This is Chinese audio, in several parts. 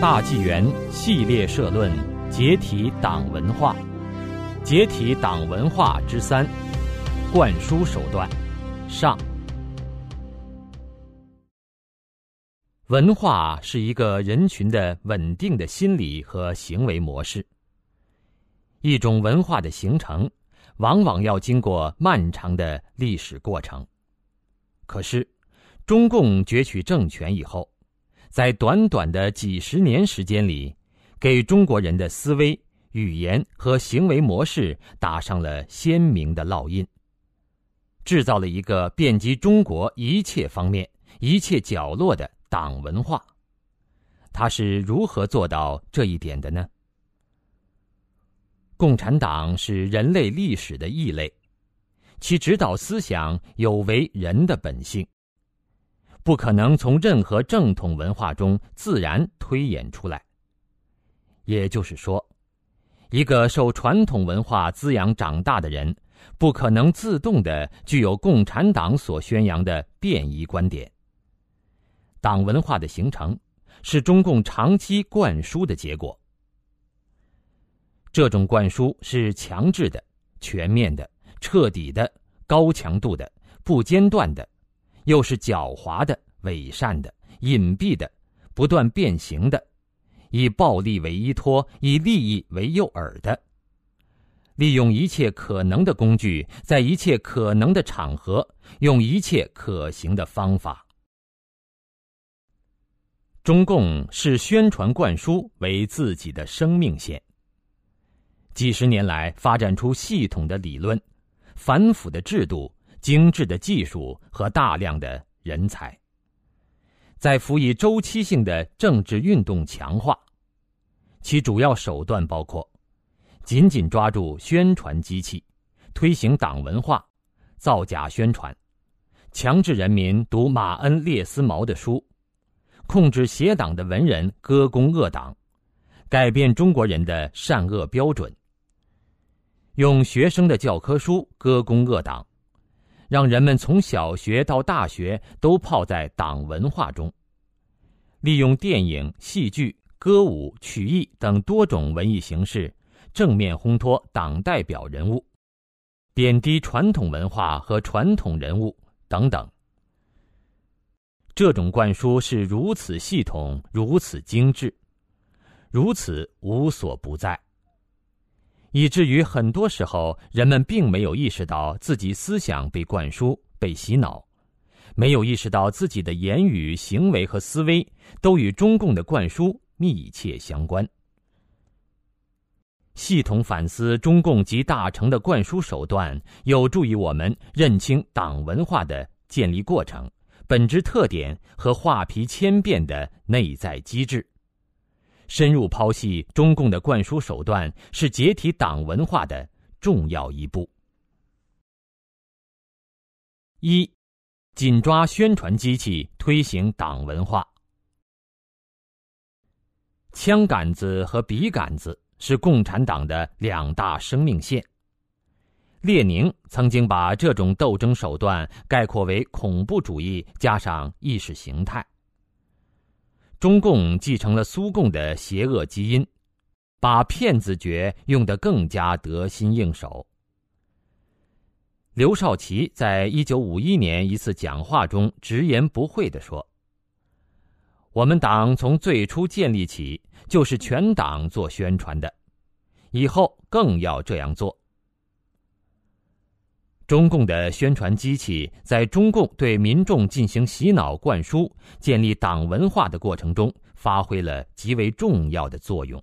大纪元系列社论：解体党文化，解体党文化之3，灌输手段上。文化是一个人群的稳定的心理和行为模式。一种文化的形成，往往要经过漫长的历史过程。可是，中共攫取政权以后，在短短的几十年时间里，给中国人的思维、语言和行为模式打上了鲜明的烙印，制造了一个遍及中国一切方面、一切角落的党文化。它是如何做到这一点的呢？共产党是人类历史的异类，其指导思想有违人的本性，不可能从任何正统文化中自然推演出来。也就是说，一个受传统文化滋养长大的人，不可能自动地具有共产党所宣扬的变异观点。党文化的形成，是中共长期灌输的结果。这种灌输是强制的、全面的、彻底的、高强度的、不间断的，又是狡猾的、伪善的、隐蔽的、不断变形的，以暴力为依托，以利益为诱饵的，利用一切可能的工具，在一切可能的场合，用一切可行的方法。中共视宣传灌输为自己的生命线，几十年来发展出系统的理论、繁复的制度、精致的技术和大量的人才，在辅以周期性的政治运动强化。其主要手段包括紧紧抓住宣传机器，推行党文化，造假宣传，强制人民读马恩列斯毛的书，控制邪党的文人歌功恶党，改变中国人的善恶标准，用学生的教科书歌功恶党，让人们从小学到大学都泡在党文化中，利用电影、戏剧、歌舞、曲艺等多种文艺形式，正面烘托党代表人物，贬低传统文化和传统人物等等。这种灌输是如此系统、如此精致、如此无所不在，以至于很多时候人们并没有意识到自己思想被灌输、被洗脑，没有意识到自己的言语、行为和思维都与中共的灌输密切相关。系统反思中共及大成的灌输手段，有助于我们认清党文化的建立过程、本质特点和画皮千变的内在机制。深入剖析中共的灌输手段，是解体党文化的重要一步。一、紧抓宣传机器，推行党文化。枪杆子和笔杆子是共产党的两大生命线。列宁曾经把这种斗争手段概括为恐怖主义加上意识形态。中共继承了苏共的邪恶基因，把骗子诀用得更加得心应手。刘少奇在1951年一次讲话中直言不讳地说：“我们党从最初建立起就是全党做宣传的，以后更要这样做。”中共的宣传机器在中共对民众进行洗脑灌输、建立党文化的过程中发挥了极为重要的作用。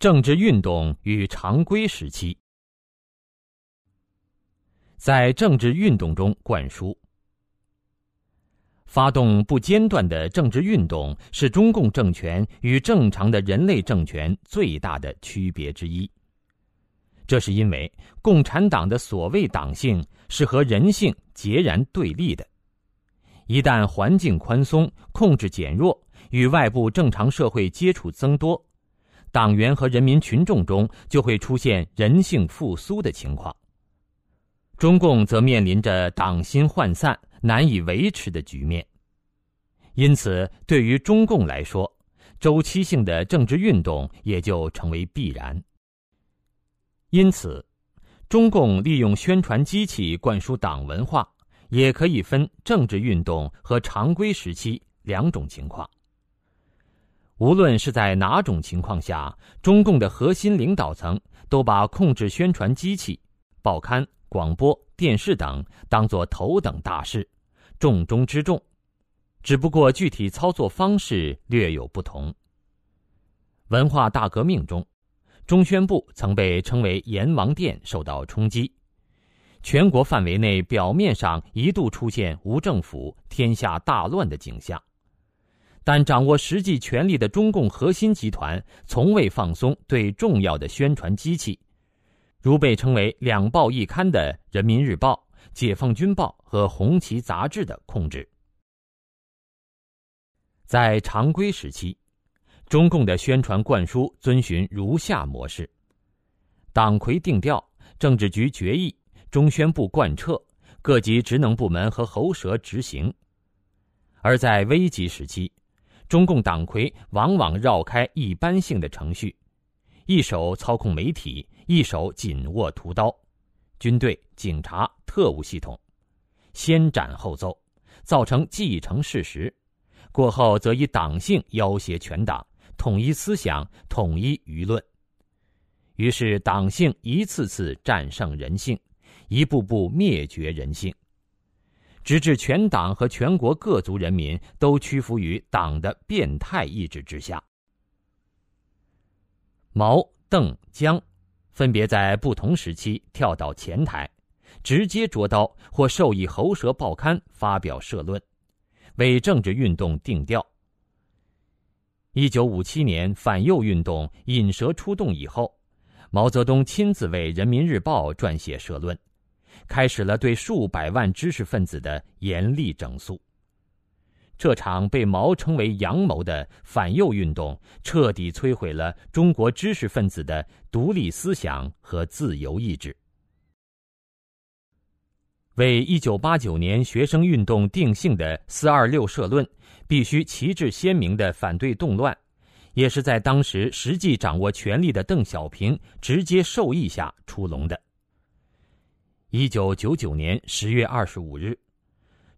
政治运动与常规时期，在政治运动中灌输。发动不间断的政治运动是中共政权与正常的人类政权最大的区别之一。这是因为共产党的所谓党性是和人性截然对立的，一旦环境宽松、控制减弱，与外部正常社会接触增多，党员和人民群众中就会出现人性复苏的情况。中共则面临着党心涣散、难以维持的局面，因此，对于中共来说，周期性的政治运动也就成为必然。因此，中共利用宣传机器灌输党文化，也可以分政治运动和常规时期两种情况。无论是在哪种情况下，中共的核心领导层都把控制宣传机器、报刊、广播、电视等当作头等大事，重中之重，只不过具体操作方式略有不同。文化大革命中，中宣部曾被称为阎王殿受到冲击，全国范围内表面上一度出现无政府、天下大乱的景象，但掌握实际权力的中共核心集团从未放松对重要的宣传机器，如被称为两报一刊的《人民日报》、《解放军报》和《红旗》杂志的控制。在常规时期，中共的宣传灌输遵循如下模式：党魁定调，政治局决议，中宣部贯彻，各级职能部门和喉舌执行。而在危急时期，中共党魁往往绕开一般性的程序，一手操控媒体，一手紧握屠刀，军队、警察、特务系统，先斩后奏，造成既成事实。过后则以党性要挟全党，统一思想，统一舆论。于是党性一次次战胜人性，一步步灭绝人性，直至全党和全国各族人民都屈服于党的变态意志之下。毛、邓、江分别在不同时期跳到前台，直接捉刀或授意喉舌报刊发表社论，为政治运动定调。1957年反右运动引蛇出洞以后，毛泽东亲自为《人民日报》撰写社论，开始了对数百万知识分子的严厉整肃。这场被毛称为阳谋的反右运动彻底摧毁了中国知识分子的独立思想和自由意志。为1989年学生运动定性的426社论必须旗帜鲜明地反对动乱，也是在当时实际掌握权力的邓小平直接授意下出笼的。1999年10月25日，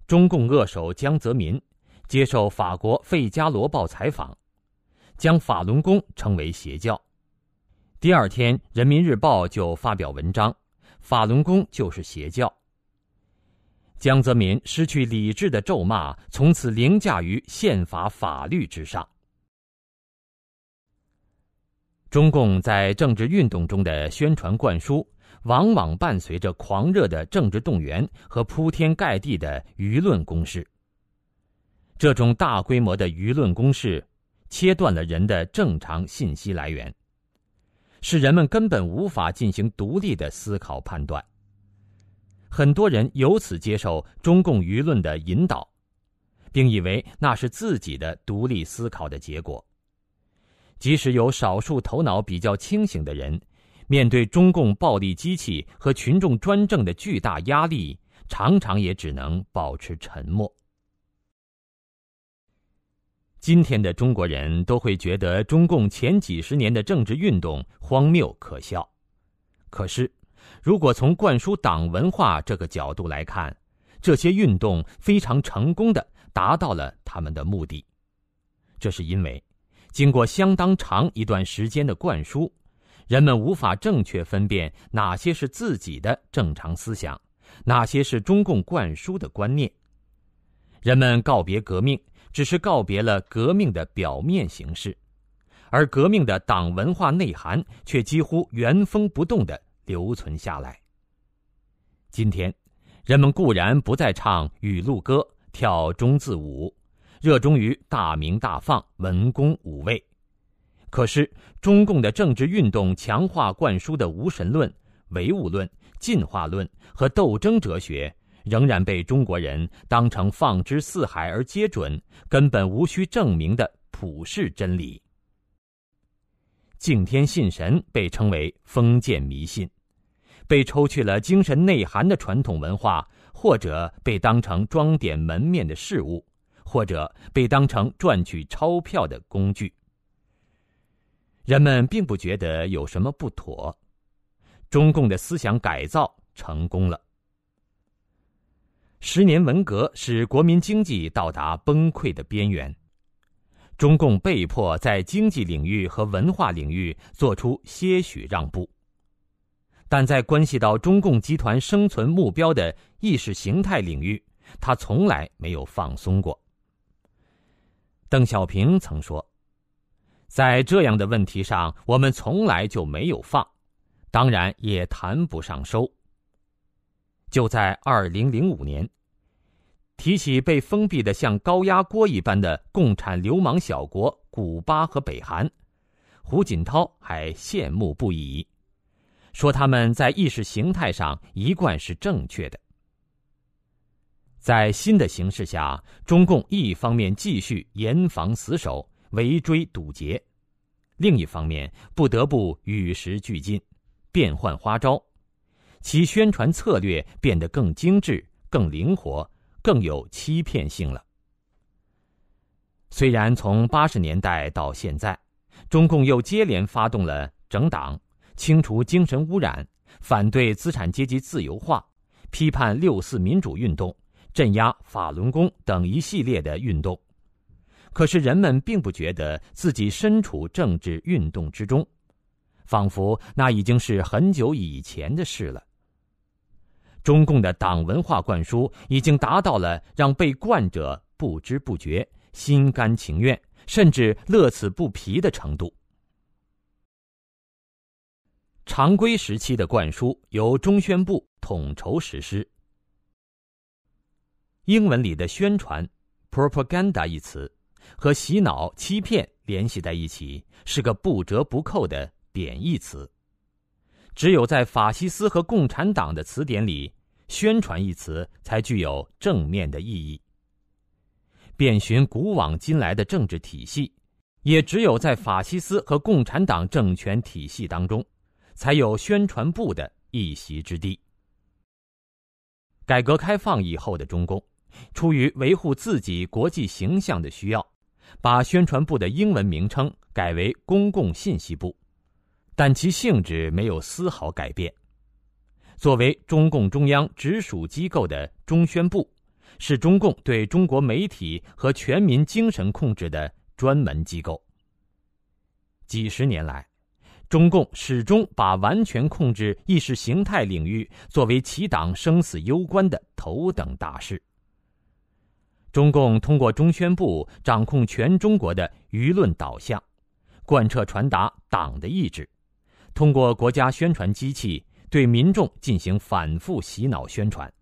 中共恶手江泽民接受法国《费加罗报》采访，将法轮功称为邪教。第二天，《人民日报》就发表文章，法轮功就是邪教。江泽民失去理智的咒骂从此凌驾于宪法法律之上。中共在政治运动中的宣传灌输，往往伴随着狂热的政治动员和铺天盖地的舆论攻势。这种大规模的舆论攻势切断了人的正常信息来源，使人们根本无法进行独立的思考判断。很多人由此接受中共舆论的引导，并以为那是自己的独立思考的结果。即使有少数头脑比较清醒的人，面对中共暴力机器和群众专政的巨大压力，常常也只能保持沉默。今天的中国人都会觉得中共前几十年的政治运动荒谬可笑，可是如果从灌输党文化这个角度来看，这些运动非常成功地达到了他们的目的。这是因为，经过相当长一段时间的灌输，人们无法正确分辨哪些是自己的正常思想，哪些是中共灌输的观念。人们告别革命，只是告别了革命的表面形式，而革命的党文化内涵却几乎原封不动地留存下来。今天，人们固然不再唱雨露歌、跳中字舞，热衷于大鸣大放、文攻武卫。可是，中共的政治运动强化灌输的无神论、唯物论、进化论和斗争哲学，仍然被中国人当成放之四海而皆准、根本无需证明的普世真理。敬天信神被称为封建迷信，被抽去了精神内涵的传统文化，或者被当成装点门面的事物，或者被当成赚取钞票的工具。人们并不觉得有什么不妥，中共的思想改造成功了。10年文革使国民经济到达崩溃的边缘，中共被迫在经济领域和文化领域做出些许让步，但在关系到中共集团生存目标的意识形态领域，他从来没有放松过。邓小平曾说，在这样的问题上，我们从来就没有放，当然也谈不上收。就在2005年，提起被封闭的像高压锅一般的共产流氓小国古巴和北韩，胡锦涛还羡慕不已，说他们在意识形态上一贯是正确的。在新的形势下，中共一方面继续严防死守，围追堵截，另一方面不得不与时俱进，变换花招，其宣传策略变得更精致、更灵活、更有欺骗性了。虽然从80年代到现在，中共又接连发动了整党、清除精神污染、反对资产阶级自由化、批判64民主运动、镇压法轮功等一系列的运动，可是人们并不觉得自己身处政治运动之中，仿佛那已经是很久以前的事了。中共的党文化灌输已经达到了让被灌者不知不觉、心甘情愿，甚至乐此不疲的程度。常规时期的灌输由中宣部统筹实施。英文里的宣传 propaganda 一词和洗脑、欺骗联系在一起，是个不折不扣的贬义词。只有在法西斯和共产党的词典里，宣传一词才具有正面的意义。遍寻古往今来的政治体系，也只有在法西斯和共产党政权体系当中，才有宣传部的一席之地。改革开放以后的中共，出于维护自己国际形象的需要，把宣传部的英文名称改为公共信息部，但其性质没有丝毫改变。作为中共中央直属机构的中宣部，是中共对中国媒体和全民精神控制的专门机构。几十年来，中共始终把完全控制意识形态领域作为其党生死攸关的头等大事。中共通过中宣部掌控全中国的舆论导向，贯彻传达党的意志，通过国家宣传机器对民众进行反复洗脑宣传，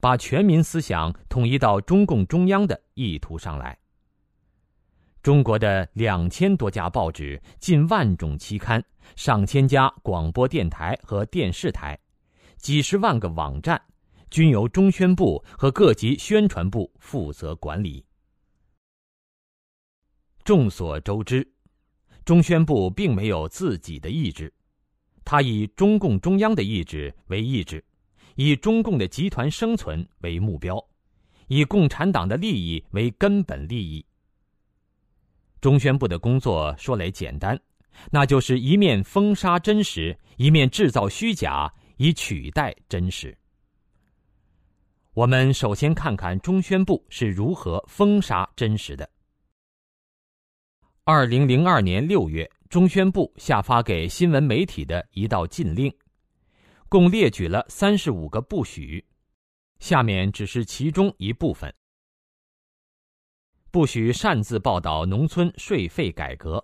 把全民思想统一到中共中央的意图上来。中国的2000多家报纸、近10000种期刊、上1000家广播电台和电视台、几十万个网站，均由中宣部和各级宣传部负责管理。众所周知，中宣部并没有自己的意志，它以中共中央的意志为意志，以中共的集团生存为目标，以共产党的利益为根本利益。中宣部的工作说来简单，那就是一面封杀真实，一面制造虚假，以取代真实。我们首先看看中宣部是如何封杀真实的。2002年6月，中宣部下发给新闻媒体的一道禁令，共列举了35个不许，下面只是其中一部分。不许擅自报道农村税费改革，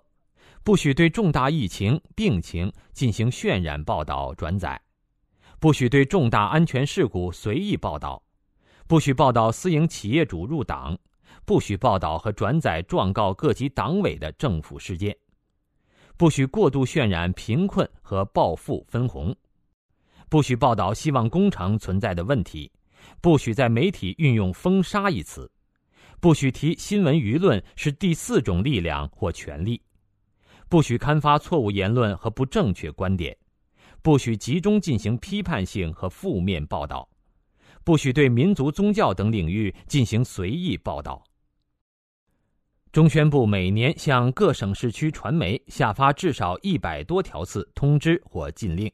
不许对重大疫情、病情进行渲染报道转载，不许对重大安全事故随意报道，不许报道私营企业主入党，不许报道和转载状告各级党委的政府事件，不许过度渲染贫困和暴富分红，不许报道希望工程存在的问题，不许在媒体运用封杀一词，不许提新闻舆论是第4种力量或权利，不许刊发错误言论和不正确观点，不许集中进行批判性和负面报道，不许对民族、宗教等领域进行随意报道，中宣部每年向各省市区传媒下发至少100多条次通知或禁令。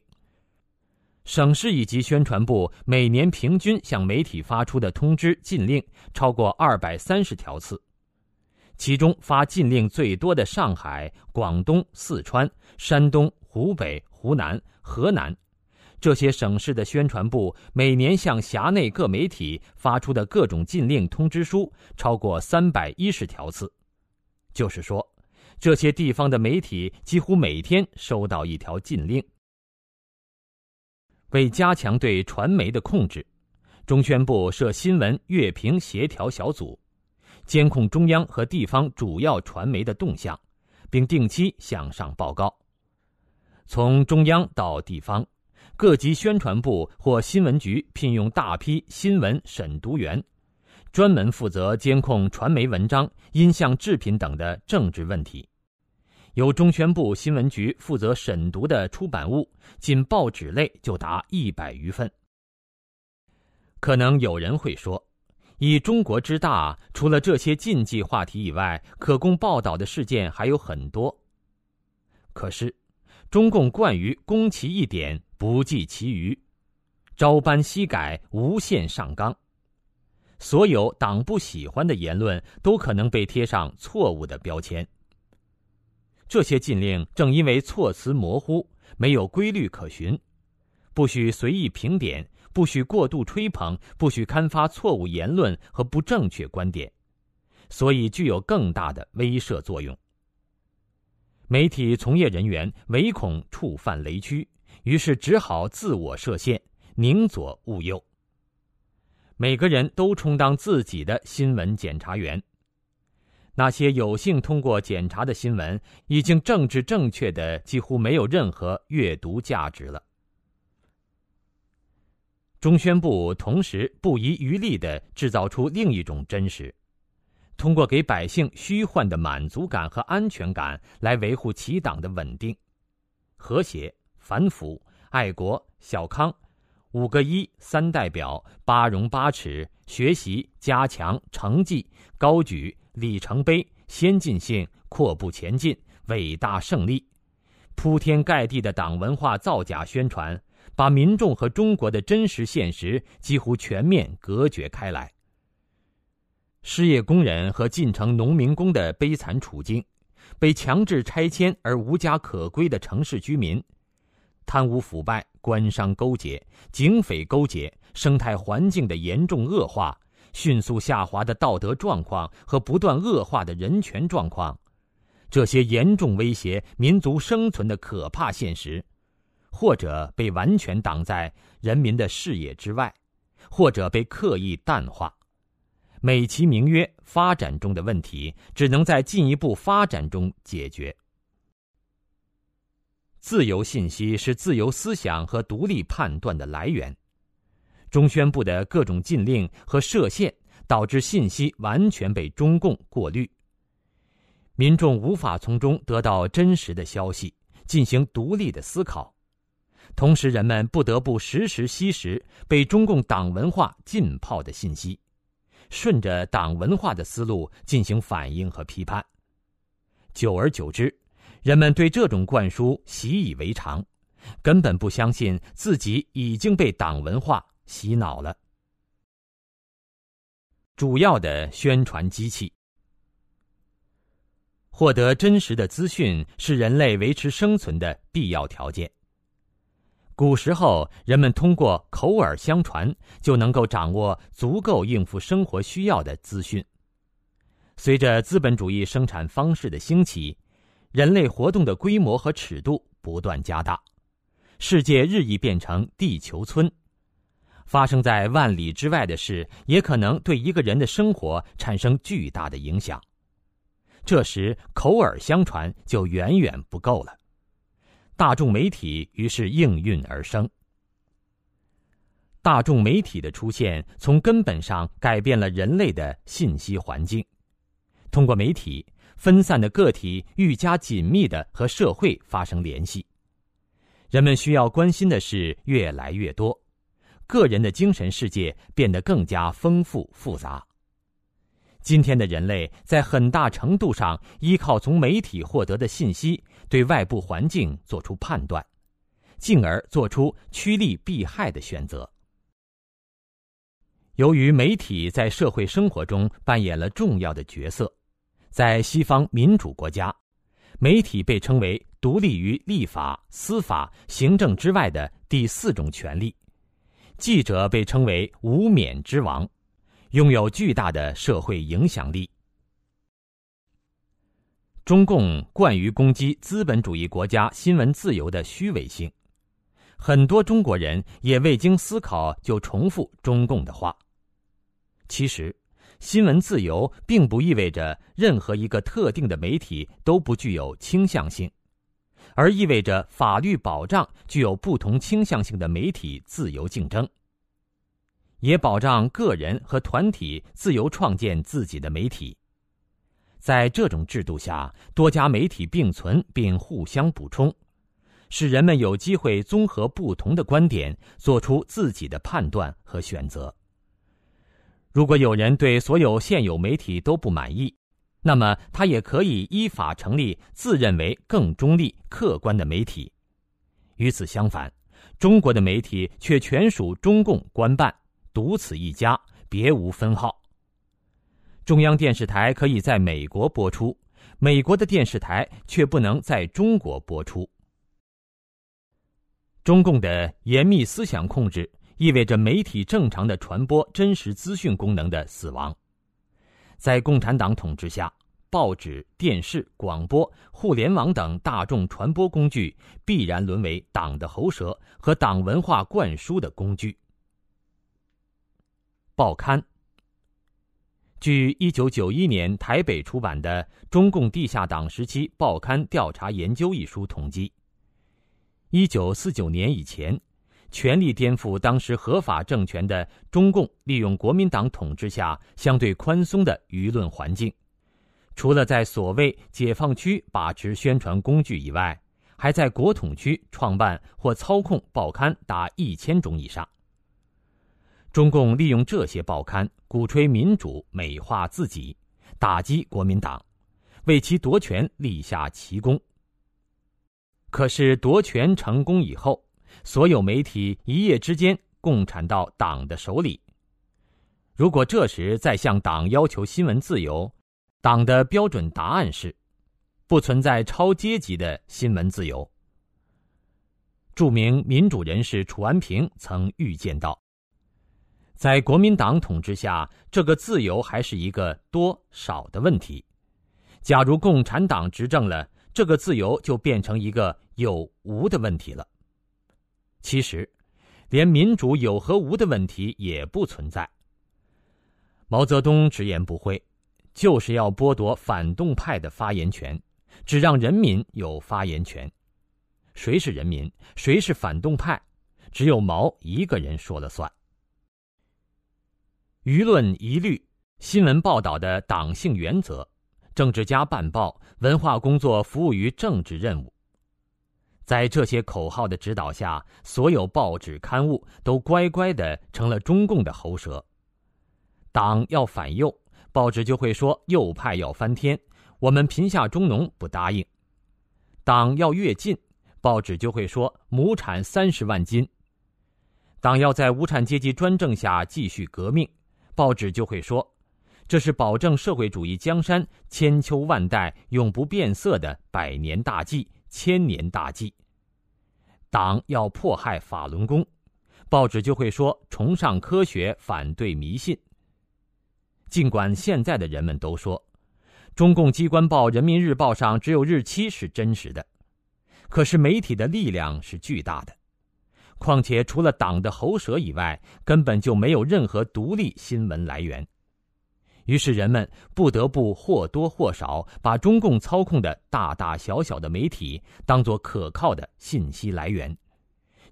省市以及宣传部每年平均向媒体发出的通知禁令超过230条次，其中发禁令最多的上海、广东、四川、山东、湖北、湖南、河南，这些省市的宣传部每年向辖内各媒体发出的各种禁令通知书超过310条次。就是说，这些地方的媒体几乎每天收到一条禁令。为加强对传媒的控制，中宣部设新闻阅评协调小组，监控中央和地方主要传媒的动向，并定期向上报告。从中央到地方，各级宣传部或新闻局聘用大批新闻审读员，专门负责监控传媒文章、音像制品等的政治问题。由中宣部新闻局负责审读的出版物，仅报纸类就达100余份。可能有人会说，以中国之大，除了这些禁忌话题以外，可供报道的事件还有很多。可是，中共惯于攻其一点，不计其余，朝班夕改，无限上纲。所有党不喜欢的言论都可能被贴上错误的标签。这些禁令正因为措辞模糊，没有规律可循，不许随意评点，不许过度吹捧，不许刊发错误言论和不正确观点，所以具有更大的威慑作用。媒体从业人员唯恐触犯雷区，于是只好自我设限，宁左勿右。每个人都充当自己的新闻检察员。那些有幸通过检查的新闻，已经政治正确的几乎没有任何阅读价值了。中宣部同时不遗余力地制造出另一种真实，通过给百姓虚幻的满足感和安全感来维护其党的稳定、和谐、反腐、爱国、小康、5个1、3代表、8荣8耻、学习、加强、成绩、高举、里程碑、先进性、阔步前进、伟大胜利，铺天盖地的党文化造假宣传，把民众和中国的真实现实几乎全面隔绝开来。失业工人和进城农民工的悲惨处境，被强制拆迁而无家可归的城市居民，贪污腐败、官商勾结、警匪勾结，生态环境的严重恶化，迅速下滑的道德状况和不断恶化的人权状况，这些严重威胁民族生存的可怕现实，或者被完全挡在人民的视野之外，或者被刻意淡化，美其名曰发展中的问题，只能在进一步发展中解决。自由信息是自由思想和独立判断的来源。中宣部的各种禁令和设限导致信息完全被中共过滤，民众无法从中得到真实的消息，进行独立的思考。同时，人们不得不时时吸食被中共党文化浸泡的信息，顺着党文化的思路进行反应和批判。久而久之，人们对这种灌输习以为常，根本不相信自己已经被党文化洗脑了。主要的宣传机器。获得真实的资讯是人类维持生存的必要条件。古时候，人们通过口耳相传就能够掌握足够应付生活需要的资讯。随着资本主义生产方式的兴起，人类活动的规模和尺度不断加大，世界日益变成地球村。发生在万里之外的事，也可能对一个人的生活产生巨大的影响。这时，口耳相传就远远不够了。大众媒体于是应运而生。大众媒体的出现，从根本上改变了人类的信息环境。通过媒体，分散的个体愈加紧密地和社会发生联系。人们需要关心的事越来越多，个人的精神世界变得更加丰富复杂。今天的人类在很大程度上依靠从媒体获得的信息，对外部环境做出判断，进而做出趋利避害的选择。由于媒体在社会生活中扮演了重要的角色，在西方民主国家，媒体被称为独立于立法、司法、行政之外的第四种权利。记者被称为无冕之王，拥有巨大的社会影响力。中共惯于攻击资本主义国家新闻自由的虚伪性，很多中国人也未经思考就重复中共的话。其实，新闻自由并不意味着任何一个特定的媒体都不具有倾向性，而意味着法律保障具有不同倾向性的媒体自由竞争，也保障个人和团体自由创建自己的媒体。在这种制度下，多家媒体并存并互相补充，使人们有机会综合不同的观点，做出自己的判断和选择。如果有人对所有现有媒体都不满意，那么他也可以依法成立自认为更中立、客观的媒体。与此相反，中国的媒体却全属中共官办，独此一家，别无分号。中央电视台可以在美国播出，美国的电视台却不能在中国播出。中共的严密思想控制意味着媒体正常的传播真实资讯功能的死亡。在共产党统治下，报纸、电视、广播、互联网等大众传播工具必然沦为党的喉舌和党文化灌输的工具。报刊。据1991年台北出版的《中共地下党时期报刊调查研究》一书统计，1949年以前，全力颠覆当时合法政权的中共利用国民党统治下相对宽松的舆论环境，除了在所谓解放区把持宣传工具以外，还在国统区创办或操控报刊达1000种以上。中共利用这些报刊鼓吹民主，美化自己，打击国民党，为其夺权立下奇功。可是夺权成功以后，所有媒体一夜之间共产到党的手里。如果这时再向党要求新闻自由，党的标准答案是不存在超阶级的新闻自由。著名民主人士楚安平曾预见到，在国民党统治下，这个自由还是一个多少的问题。假如共产党执政了，这个自由就变成一个有无的问题了。其实，连民主有和无的问题也不存在。毛泽东直言不讳，就是要剥夺反动派的发言权，只让人民有发言权。谁是人民，谁是反动派，只有毛一个人说了算。舆论一律，新闻报道的党性原则，政治家办报，文化工作服务于政治任务。在这些口号的指导下，所有报纸刊物都乖乖地成了中共的喉舌。党要反右，报纸就会说右派要翻天，我们贫下中农不答应。党要跃进，报纸就会说亩产30万斤。党要在无产阶级专政下继续革命，报纸就会说这是保证社会主义江山千秋万代永不变色的百年大计、1000年大计。党要迫害法轮功，报纸就会说崇尚科学，反对迷信。尽管现在的人们都说中共机关报《人民日报》上只有日期是真实的，可是媒体的力量是巨大的，况且除了党的喉舌以外，根本就没有任何独立新闻来源。于是人们不得不或多或少把中共操控的大大小小的媒体当作可靠的信息来源，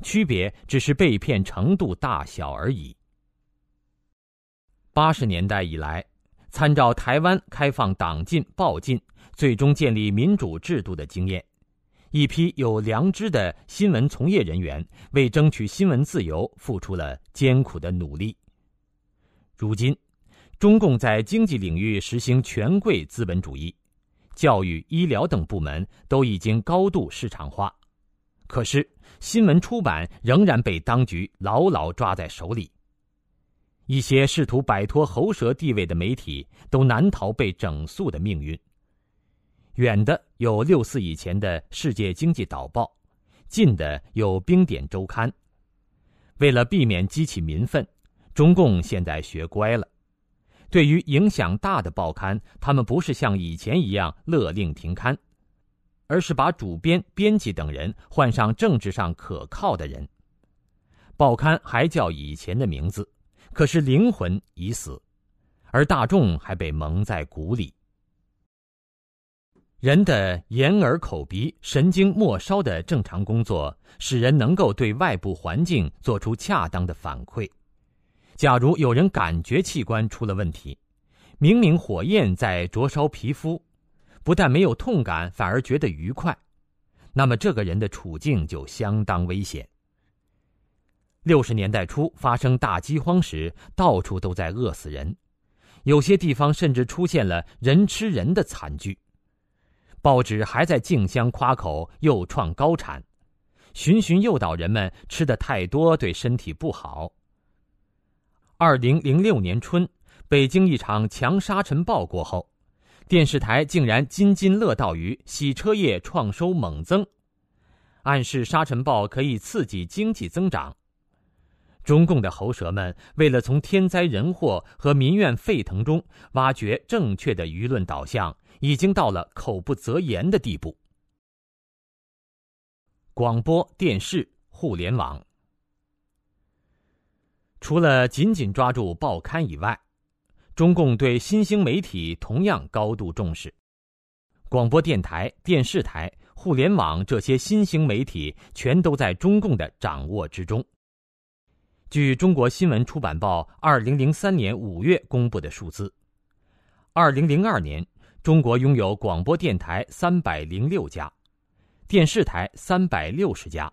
区别只是被骗程度大小而已。80年代以来，参照台湾开放党禁、报禁，最终建立民主制度的经验，一批有良知的新闻从业人员为争取新闻自由付出了艰苦的努力。如今中共在经济领域实行权贵资本主义，教育、医疗等部门都已经高度市场化。可是，新闻出版仍然被当局牢牢抓在手里。一些试图摆脱喉舌地位的媒体都难逃被整肃的命运。远的有64以前的《世界经济导报》，近的有《冰点周刊》。为了避免激起民愤，中共现在学乖了。对于影响大的报刊，他们不是像以前一样勒令停刊，而是把主编、编辑等人换上政治上可靠的人。报刊还叫以前的名字，可是灵魂已死，而大众还被蒙在鼓里。人的眼耳口鼻神经末梢的正常工作，使人能够对外部环境做出恰当的反馈。假如有人感觉器官出了问题，明明火焰在灼烧皮肤，不但没有痛感，反而觉得愉快，那么这个人的处境就相当危险。60年代初发生大饥荒时，到处都在饿死人，有些地方甚至出现了人吃人的惨剧。报纸还在竞相夸口又创高产，循循诱导人们吃得太多对身体不好。2006年春，北京一场强沙尘暴过后，电视台竟然津津乐道于洗车业创收猛增，暗示沙尘暴可以刺激经济增长。中共的喉舌们为了从天灾人祸和民怨沸腾中挖掘正确的舆论导向，已经到了口不择言的地步。广播电视互联网，除了紧紧抓住报刊以外，中共对新兴媒体同样高度重视。广播电台、电视台、互联网这些新兴媒体全都在中共的掌握之中。据中国新闻出版报2003年5月公布的数字，2002年中国拥有广播电台306家，电视台360家，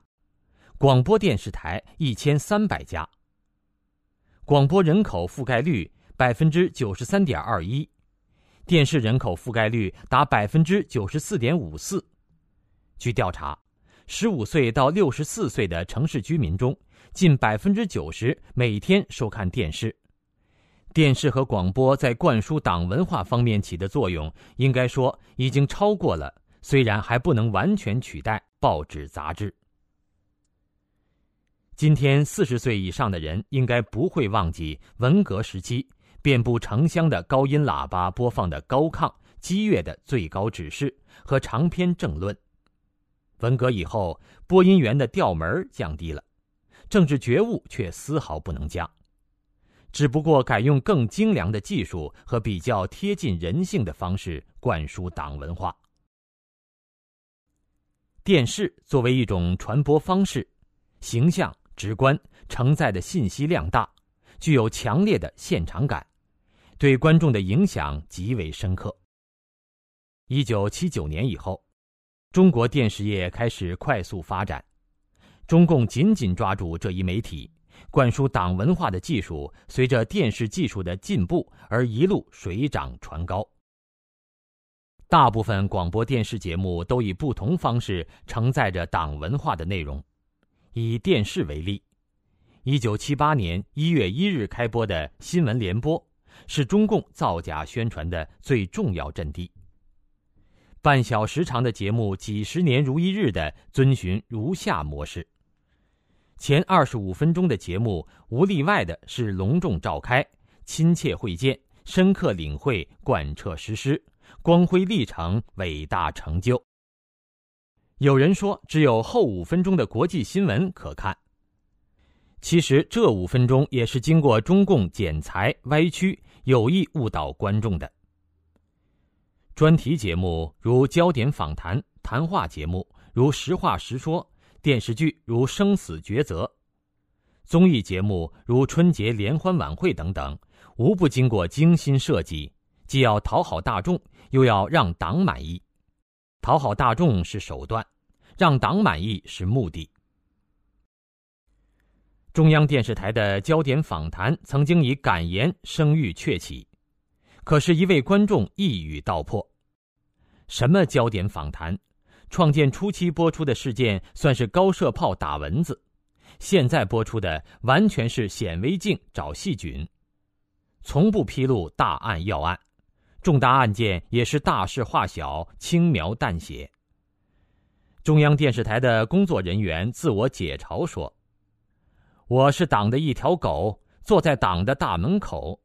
广播电视台1300家。广播人口覆盖率 93.21%， 电视人口覆盖率达 94.54%。 据调查，15岁到64岁的城市居民中，近 90% 每天收看电视。电视和广播在灌输党文化方面起的作用，应该说已经超过了，虽然还不能完全取代报纸杂志。今天40岁以上的人应该不会忘记文革时期遍布城乡的高音喇叭播放的高亢激越的最高指示和长篇政论。文革以后，播音员的调门降低了，政治觉悟却丝毫不能加，只不过改用更精良的技术和比较贴近人性的方式灌输党文化。电视作为一种传播方式，形象、直观，承载的信息量大，具有强烈的现场感，对观众的影响极为深刻。1979年以后，中国电视业开始快速发展，中共紧紧抓住这一媒体，灌输党文化的技术随着电视技术的进步而一路水涨船高。大部分广播电视节目都以不同方式承载着党文化的内容。以电视为例，1978年1月1日开播的《新闻联播》是中共造假宣传的最重要阵地。半小时长的节目几十年如一日地遵循如下模式：前25分钟的节目无例外的是隆重召开、亲切会见、深刻领会、贯彻实施、光辉历程、伟大成就。有人说只有后5分钟的国际新闻可看，其实这5分钟也是经过中共剪裁、歪曲，有意误导观众的。专题节目如焦点访谈，谈话节目如实话实说，电视剧如生死抉择，综艺节目如春节联欢晚会等等，无不经过精心设计，既要讨好大众，又要让党满意。讨好大众是手段，让党满意是目的。中央电视台的焦点访谈曾经以感言声誉鹊起，可是，一位观众一语道破：什么焦点访谈？创建初期播出的事件算是高射炮打蚊子，现在播出的完全是显微镜找细菌，从不披露大案要案，重大案件也是大事化小，轻描淡写。中央电视台的工作人员自我解嘲说：我是党的一条狗，坐在党的大门口，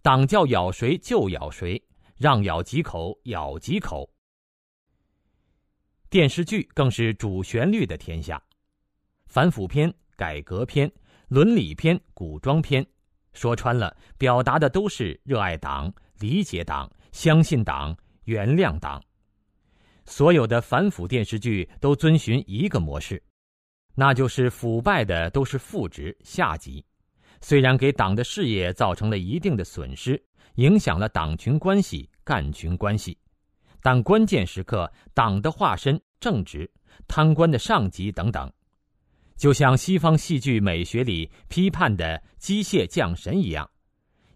党叫咬谁就咬谁，让咬几口咬几口。电视剧更是主旋律的天下，反腐片、改革片、伦理片、古装片，说穿了，表达的都是热爱党、理解党、相信党、原谅党。所有的反腐电视剧都遵循一个模式，那就是腐败的都是副职下级，虽然给党的事业造成了一定的损失，影响了党群关系、干群关系，但关键时刻，党的化身、正直、贪官的上级等等，就像西方戏剧美学里批判的机械降神一样，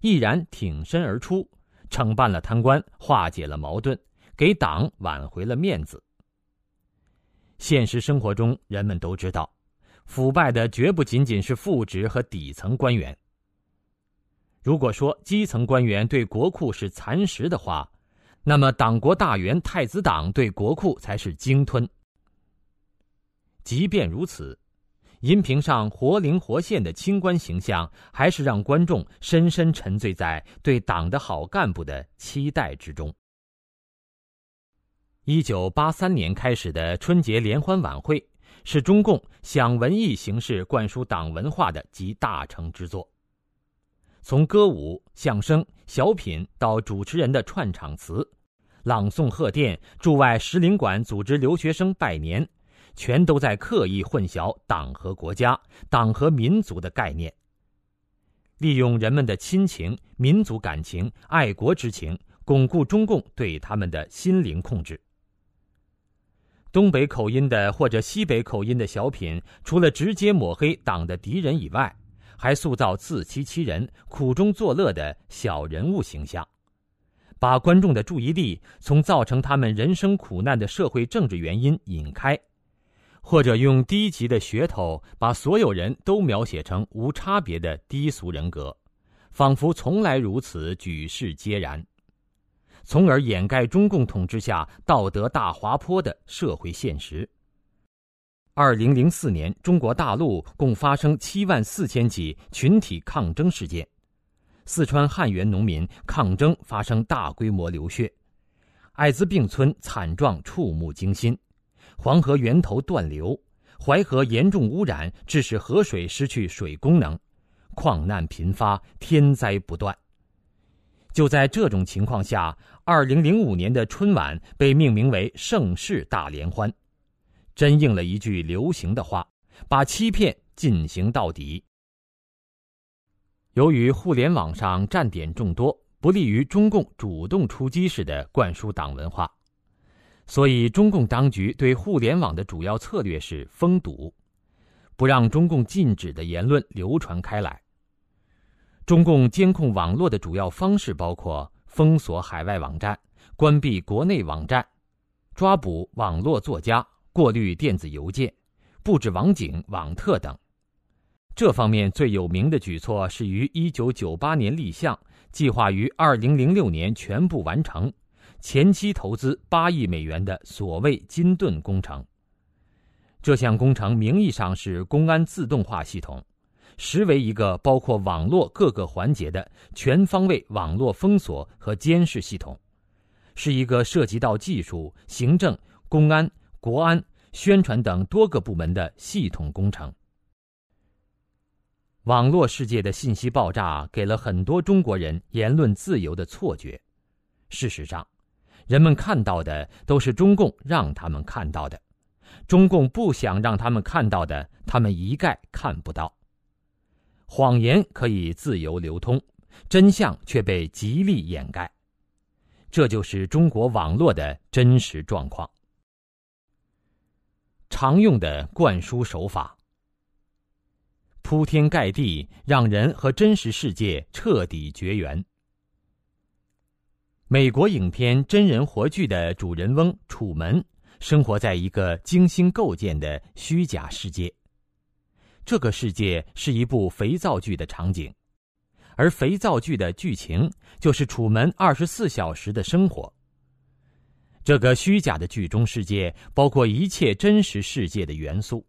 毅然挺身而出，惩办了贪官，化解了矛盾，给党挽回了面子。现实生活中，人们都知道，腐败的绝不仅仅是副职和底层官员。如果说基层官员对国库是蚕食的话，那么党国大员太子党对国库才是鲸吞。即便如此，荧屏上活灵活现的清官形象，还是让观众深深沉醉在对党的好干部的期待之中。1983年开始的春节联欢晚会，是中共想文艺形式灌输党文化的集大成之作。从歌舞、相声、小品到主持人的串场词、朗诵贺电、驻外使领馆组织留学生拜年，全都在刻意混淆党和国家、党和民族的概念，利用人们的亲情、民族感情、爱国之情，巩固中共对他们的心灵控制。东北口音的或者西北口音的小品，除了直接抹黑党的敌人以外，还塑造自欺欺人、苦中作乐的小人物形象，把观众的注意力从造成他们人生苦难的社会政治原因引开，或者用低级的噱头把所有人都描写成无差别的低俗人格，仿佛从来如此，举世皆然，从而掩盖中共统治下道德大滑坡的社会现实。2004年，中国大陆共发生74000起群体抗争事件，四川汉源农民抗争发生大规模流血，艾滋病村惨状触目惊心，黄河源头断流，淮河严重污染，致使河水失去水功能，矿难频发，天灾不断。就在这种情况下，2005年的春晚被命名为盛世大联欢，真应了一句流行的话，把欺骗进行到底。由于互联网上站点众多，不利于中共主动出击式的灌输党文化，所以中共当局对互联网的主要策略是封堵，不让中共禁止的言论流传开来。中共监控网络的主要方式包括封锁海外网站、关闭国内网站、抓捕网络作家、过滤电子邮件、布置网警、网特等。这方面最有名的举措是于1998年立项，计划于2006年全部完成，前期投资8亿美元的所谓金盾工程。这项工程名义上是公安自动化系统，实为一个包括网络各个环节的全方位网络封锁和监视系统，是一个涉及到技术、行政、公安、国安、宣传等多个部门的系统工程。网络世界的信息爆炸给了很多中国人言论自由的错觉，事实上，人们看到的都是中共让他们看到的，中共不想让他们看到的，他们一概看不到。谎言可以自由流通，真相却被极力掩盖，这就是中国网络的真实状况。常用的灌输手法，铺天盖地，让人和真实世界彻底绝缘。美国影片真人活剧的主人翁楚门生活在一个精心构建的虚假世界，这个世界是一部肥皂剧的场景，而肥皂剧的剧情就是楚门24小时的生活。这个虚假的剧中世界包括一切真实世界的元素，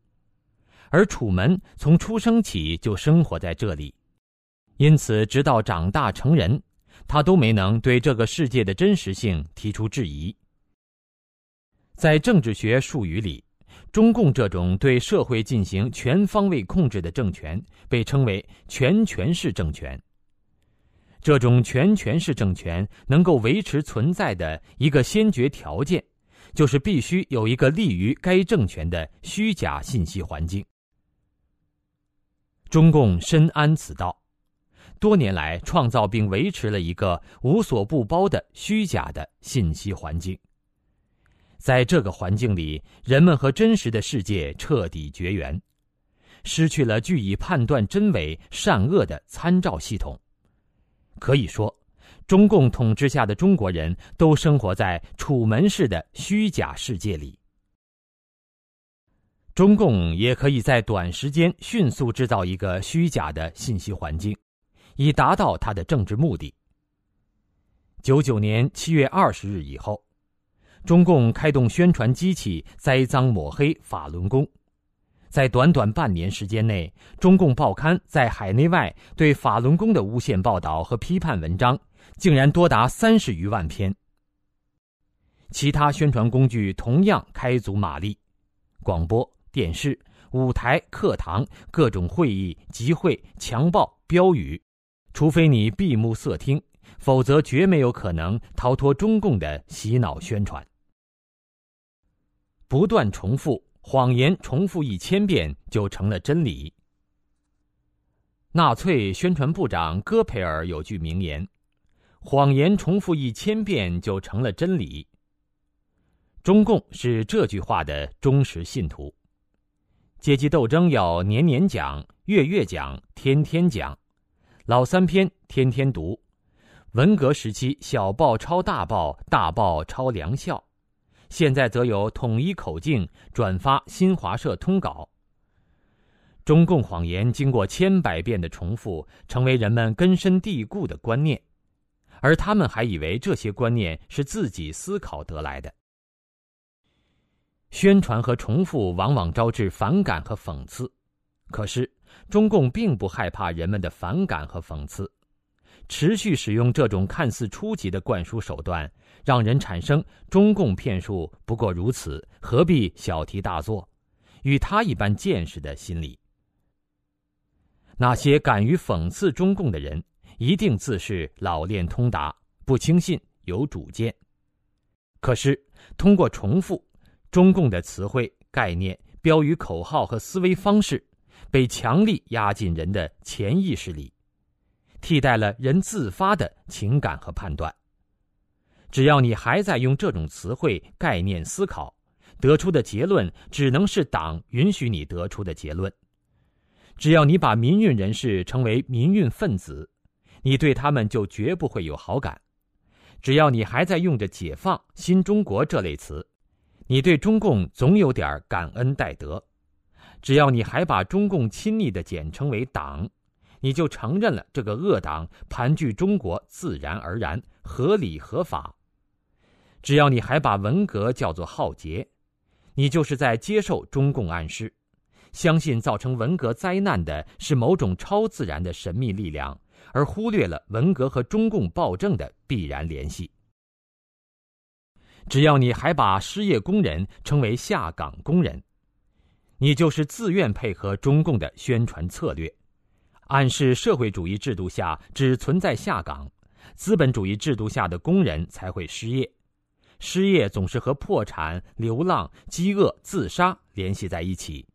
而楚门从出生起就生活在这里，因此直到长大成人，他都没能对这个世界的真实性提出质疑。在政治学术语里，中共这种对社会进行全方位控制的政权被称为全权式政权。这种全权式政权能够维持存在的一个先决条件，就是必须有一个利于该政权的虚假信息环境。中共深谙此道，多年来创造并维持了一个无所不包的虚假的信息环境。在这个环境里，人们和真实的世界彻底绝缘，失去了据以判断真伪善恶的参照系统。可以说，中共统治下的中国人都生活在楚门式的虚假世界里。中共也可以在短时间迅速制造一个虚假的信息环境，以达到它的政治目的。99年7月20日以后，中共开动宣传机器，栽赃抹黑法轮功。在短短半年时间内，中共报刊在海内外对法轮功的诬陷报道和批判文章竟然多达30余万篇。其他宣传工具同样开足马力，广播、电视、舞台、课堂、各种会议、集会、强暴、标语，除非你闭目塞听，否则绝没有可能逃脱中共的洗脑宣传。不断重复谎言，重复1000遍就成了真理。纳粹宣传部长戈培尔有句名言：谎言重复1000遍就成了真理。中共是这句话的忠实信徒。阶级斗争要年年讲，月月讲，天天讲，老三篇天天读，文革时期小报抄大报，大报抄良校，现在则有统一口径，转发新华社通稿。中共谎言经过千百遍的重复，成为人们根深蒂固的观念，而他们还以为这些观念是自己思考得来的。宣传和重复往往招致反感和讽刺，可是中共并不害怕人们的反感和讽刺，持续使用这种看似初级的灌输手段，让人产生中共骗术不过如此，何必小题大做，与他一般见识的心理。那些敢于讽刺中共的人一定自是老练通达，不轻信，有主见。可是通过重复，中共的词汇、概念、标语、口号和思维方式被强力压进人的潜意识里，替代了人自发的情感和判断。只要你还在用这种词汇、概念思考，得出的结论只能是党允许你得出的结论。只要你把民运人士称为民运分子，你对他们就绝不会有好感。只要你还在用着解放、新中国这类词，你对中共总有点感恩戴德。只要你还把中共亲昵的简称为党，你就承认了这个恶党盘踞中国自然而然，合理合法。只要你还把文革叫做浩劫，你就是在接受中共暗示，相信造成文革灾难的是某种超自然的神秘力量，而忽略了文革和中共暴政的必然联系。只要你还把失业工人称为下岗工人，你就是自愿配合中共的宣传策略，暗示社会主义制度下只存在下岗，资本主义制度下的工人才会失业。失业总是和破产、流浪、饥饿、自杀联系在一起，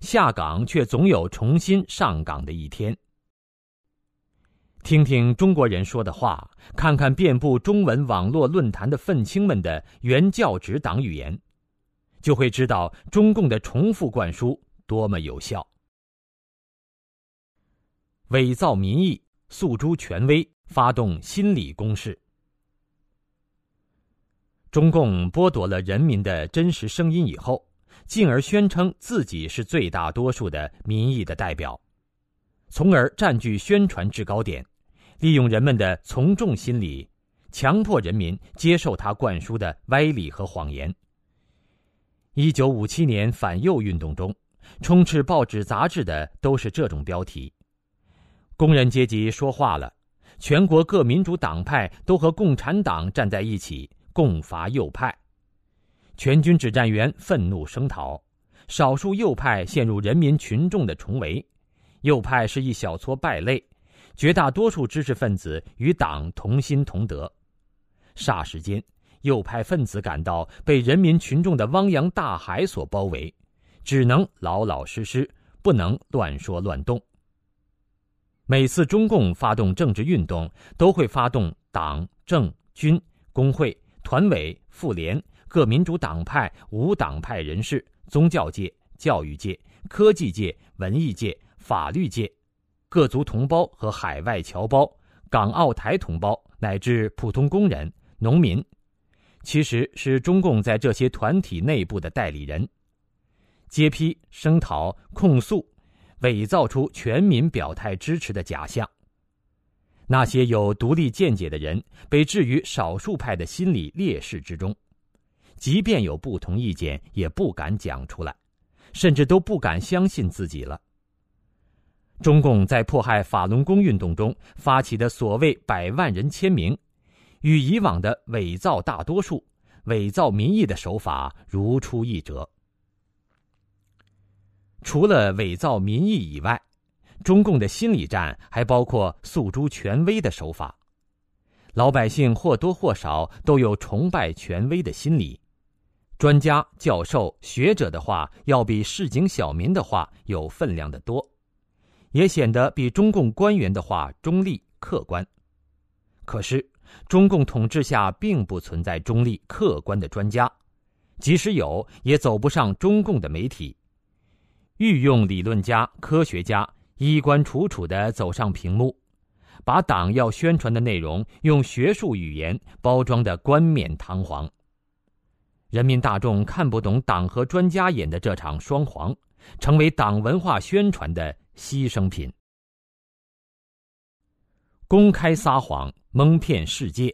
下岗却总有重新上岗的一天。听听中国人说的话，看看遍布中文网络论坛的愤青们的原教旨党语言，就会知道中共的重复灌输多么有效。伪造民意，诉诸权威，发动心理攻势。中共剥夺了人民的真实声音以后，进而宣称自己是最大多数的民意的代表，从而占据宣传制高点，利用人们的从众心理，强迫人民接受他灌输的歪理和谎言。1957年反右运动中，充斥报纸杂志的都是这种标题：工人阶级说话了，全国各民主党派都和共产党站在一起，共伐右派。全军指战员愤怒声讨，少数右派陷入人民群众的重围，右派是一小撮败类，绝大多数知识分子与党同心同德。霎时间，右派分子感到被人民群众的汪洋大海所包围，只能老老实实，不能乱说乱动。每次中共发动政治运动，都会发动党、政、军、工会、团委、妇联、各民主党派、无党派人士、宗教界、教育界、科技界、文艺界、法律界、各族同胞和海外侨胞、港澳台同胞，乃至普通工人、农民，其实是中共在这些团体内部的代理人，揭批、声讨、控诉，伪造出全民表态支持的假象。那些有独立见解的人被置于少数派的心理劣势之中，即便有不同意见也不敢讲出来，甚至都不敢相信自己了。中共在迫害法轮功运动中发起的所谓100万人签名，与以往的伪造大多数、伪造民意的手法如出一辙。除了伪造民意以外，中共的心理战还包括诉诸权威的手法。老百姓或多或少都有崇拜权威的心理，专家、教授、学者的话要比市井小民的话有分量的多，也显得比中共官员的话中立客观。可是中共统治下并不存在中立客观的专家，即使有，也走不上中共的媒体，御用理论家、科学家衣冠楚楚地走上屏幕，把党要宣传的内容用学术语言包装得冠冕堂皇。人民大众看不懂党和专家演的这场双簧，成为党文化宣传的牺牲品。公开撒谎，蒙骗世界。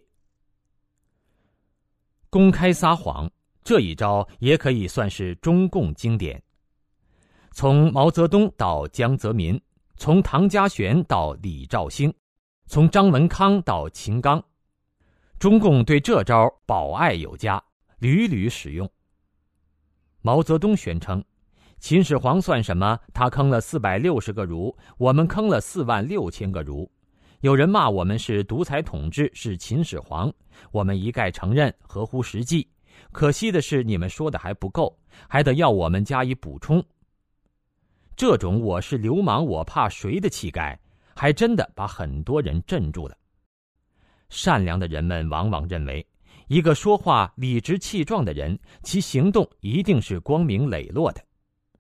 公开撒谎，这一招也可以算是中共经典。从毛泽东到江泽民，从唐家璇到李兆星，从张文康到秦刚，中共对这招保爱有加，屡屡使用。毛泽东宣称，秦始皇算什么？他坑了460个儒，我们坑了46000个儒。有人骂我们是独裁统治，是秦始皇，我们一概承认，合乎实际。可惜的是，你们说的还不够，还得要我们加以补充。这种我是流氓我怕谁的气概，还真的把很多人镇住了。善良的人们往往认为，一个说话理直气壮的人，其行动一定是光明磊落的。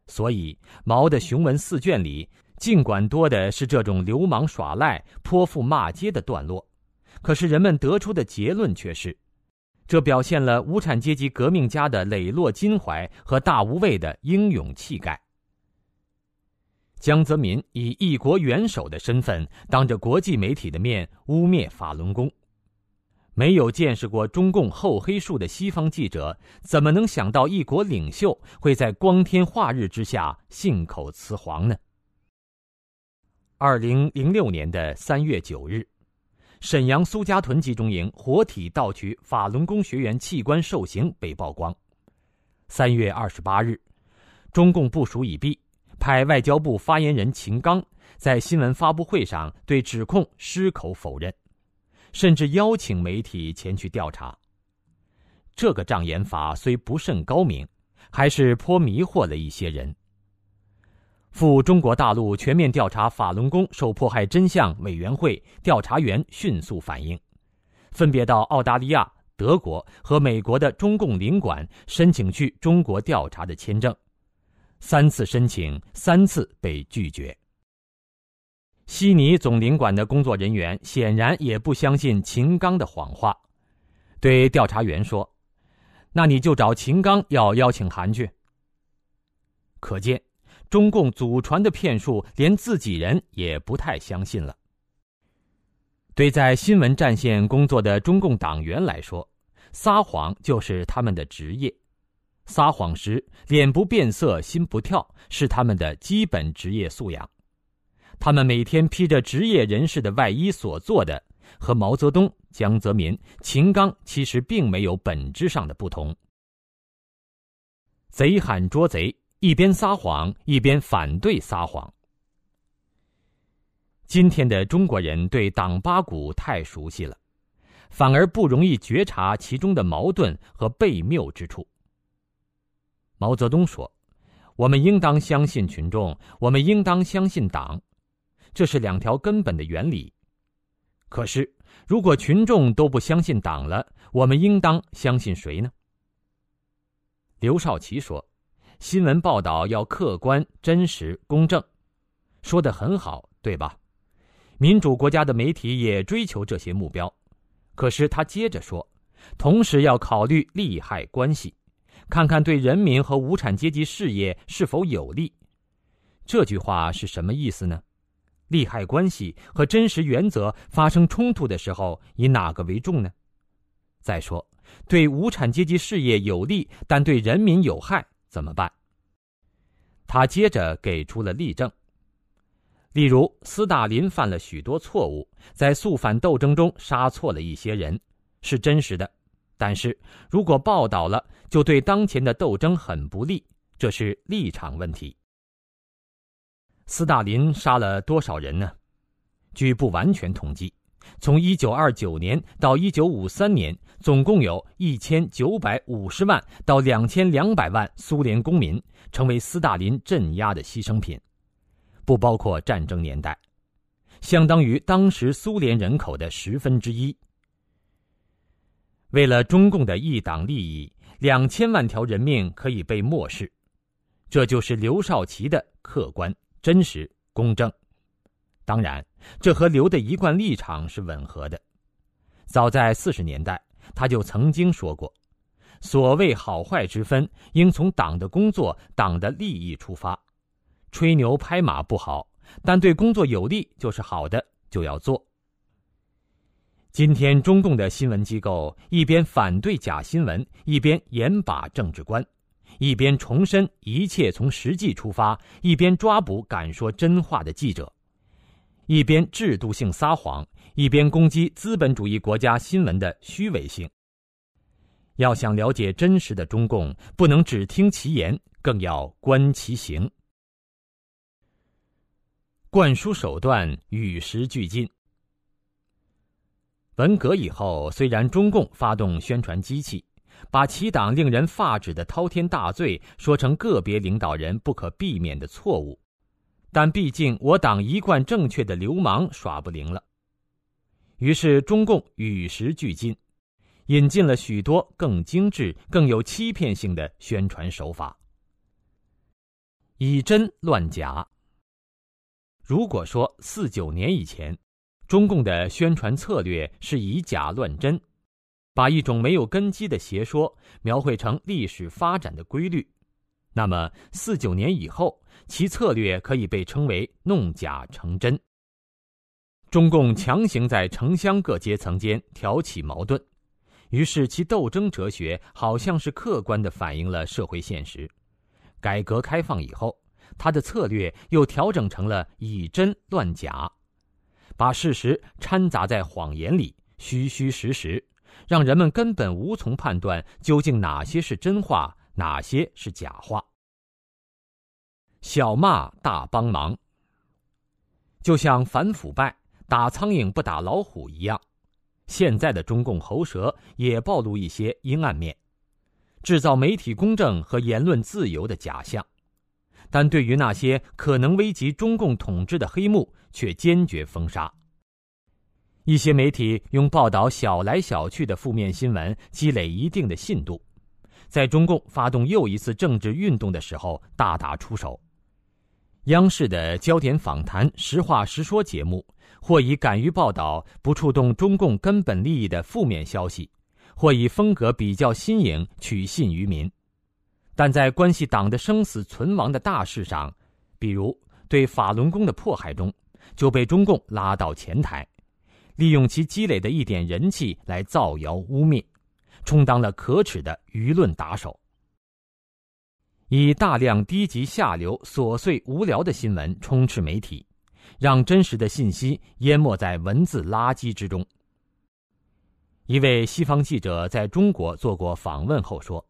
所以毛的雄文4卷里，尽管多的是这种流氓耍赖、泼妇骂街的段落，可是人们得出的结论却是，这表现了无产阶级革命家的磊落襟怀和大无畏的英勇气概。江泽民以一国元首的身份，当着国际媒体的面污蔑法轮功。没有见识过中共厚黑术的西方记者，怎么能想到一国领袖会在光天化日之下信口雌黄呢？2006年的3月9日，沈阳苏家屯集中营活体盗取法轮功学员器官受刑被曝光。3月28日，中共部署已毕，派外交部发言人秦刚在新闻发布会上对指控矢口否认，甚至邀请媒体前去调查。这个障眼法虽不甚高明，还是颇迷惑了一些人。赴中国大陆全面调查法轮功受迫害真相委员会调查员迅速反应，分别到澳大利亚、德国和美国的中共领馆申请去中国调查的签证。3次申请，3次被拒绝。悉尼总领馆的工作人员显然也不相信秦刚的谎话，对调查员说，那你就找秦刚要邀请函去。可见中共祖传的骗术连自己人也不太相信了。对在新闻战线工作的中共党员来说，撒谎就是他们的职业，撒谎时脸不变色心不跳是他们的基本职业素养。他们每天披着职业人士的外衣所做的，和毛泽东、江泽民、秦刚其实并没有本质上的不同。贼喊捉贼，一边撒谎一边反对撒谎。今天的中国人对党八股太熟悉了，反而不容易觉察其中的矛盾和悖谬之处。毛泽东说，我们应当相信群众，我们应当相信党，这是两条根本的原理。可是如果群众都不相信党了，我们应当相信谁呢？刘少奇说，新闻报道要客观、真实、公正，说得很好，对吧？民主国家的媒体也追求这些目标。可是他接着说，同时要考虑利害关系，看看对人民和无产阶级事业是否有利。这句话是什么意思呢？利害关系和真实原则发生冲突的时候，以哪个为重呢？再说，对无产阶级事业有利，但对人民有害怎么办？他接着给出了例证，例如斯大林犯了许多错误，在肃反斗争中杀错了一些人，是真实的，但是如果报道了，就对当前的斗争很不利，这是立场问题。斯大林杀了多少人呢？据不完全统计，从1929年到1953年，总共有1950万到2200万苏联公民成为斯大林镇压的牺牲品，不包括战争年代，相当于当时苏联人口的1/10。为了中共的一党利益，2000万条人命可以被漠视，这就是刘少奇的客观、真实、公正。当然，这和刘的一贯立场是吻合的。早在40年代，他就曾经说过，所谓好坏之分，应从党的工作、党的利益出发。吹牛拍马不好，但对工作有利就是好的，就要做。今天中共的新闻机构一边反对假新闻，一边严把政治关，一边重申一切从实际出发，一边抓捕敢说真话的记者，一边制度性撒谎，一边攻击资本主义国家新闻的虚伪性。要想了解真实的中共，不能只听其言，更要观其行。灌输手段与时俱进。文革以后，虽然中共发动宣传机器，把其党令人发指的滔天大罪说成个别领导人不可避免的错误，但毕竟我党一贯正确的流氓耍不灵了。于是中共与时俱进，引进了许多更精致、更有欺骗性的宣传手法，以真乱假。如果说49年以前，中共的宣传策略是以假乱真，把一种没有根基的邪说描绘成历史发展的规律，那么49年以后，其策略可以被称为弄假成真。中共强行在城乡各阶层间挑起矛盾，于是其斗争哲学好像是客观地反映了社会现实。改革开放以后，他的策略又调整成了以真乱假，把事实掺杂在谎言里，虚虚实实，让人们根本无从判断究竟哪些是真话，哪些是假话。小骂大帮忙，就像反腐败打苍蝇不打老虎一样，现在的中共喉舌也暴露一些阴暗面，制造媒体公正和言论自由的假象，但对于那些可能危及中共统治的黑幕却坚决封杀。一些媒体用报道小来小去的负面新闻积累一定的信度，在中共发动又一次政治运动的时候大打出手。央视的焦点访谈实话实说节目，或以敢于报道不触动中共根本利益的负面消息，或以风格比较新颖取信于民，但在关系党的生死存亡的大事上，比如对法轮功的迫害中，就被中共拉到前台，利用其积累的一点人气来造谣污蔑，充当了可耻的舆论打手，以大量低级下流琐碎无聊的新闻充斥媒体，让真实的信息淹没在文字垃圾之中。一位西方记者在中国做过访问后说，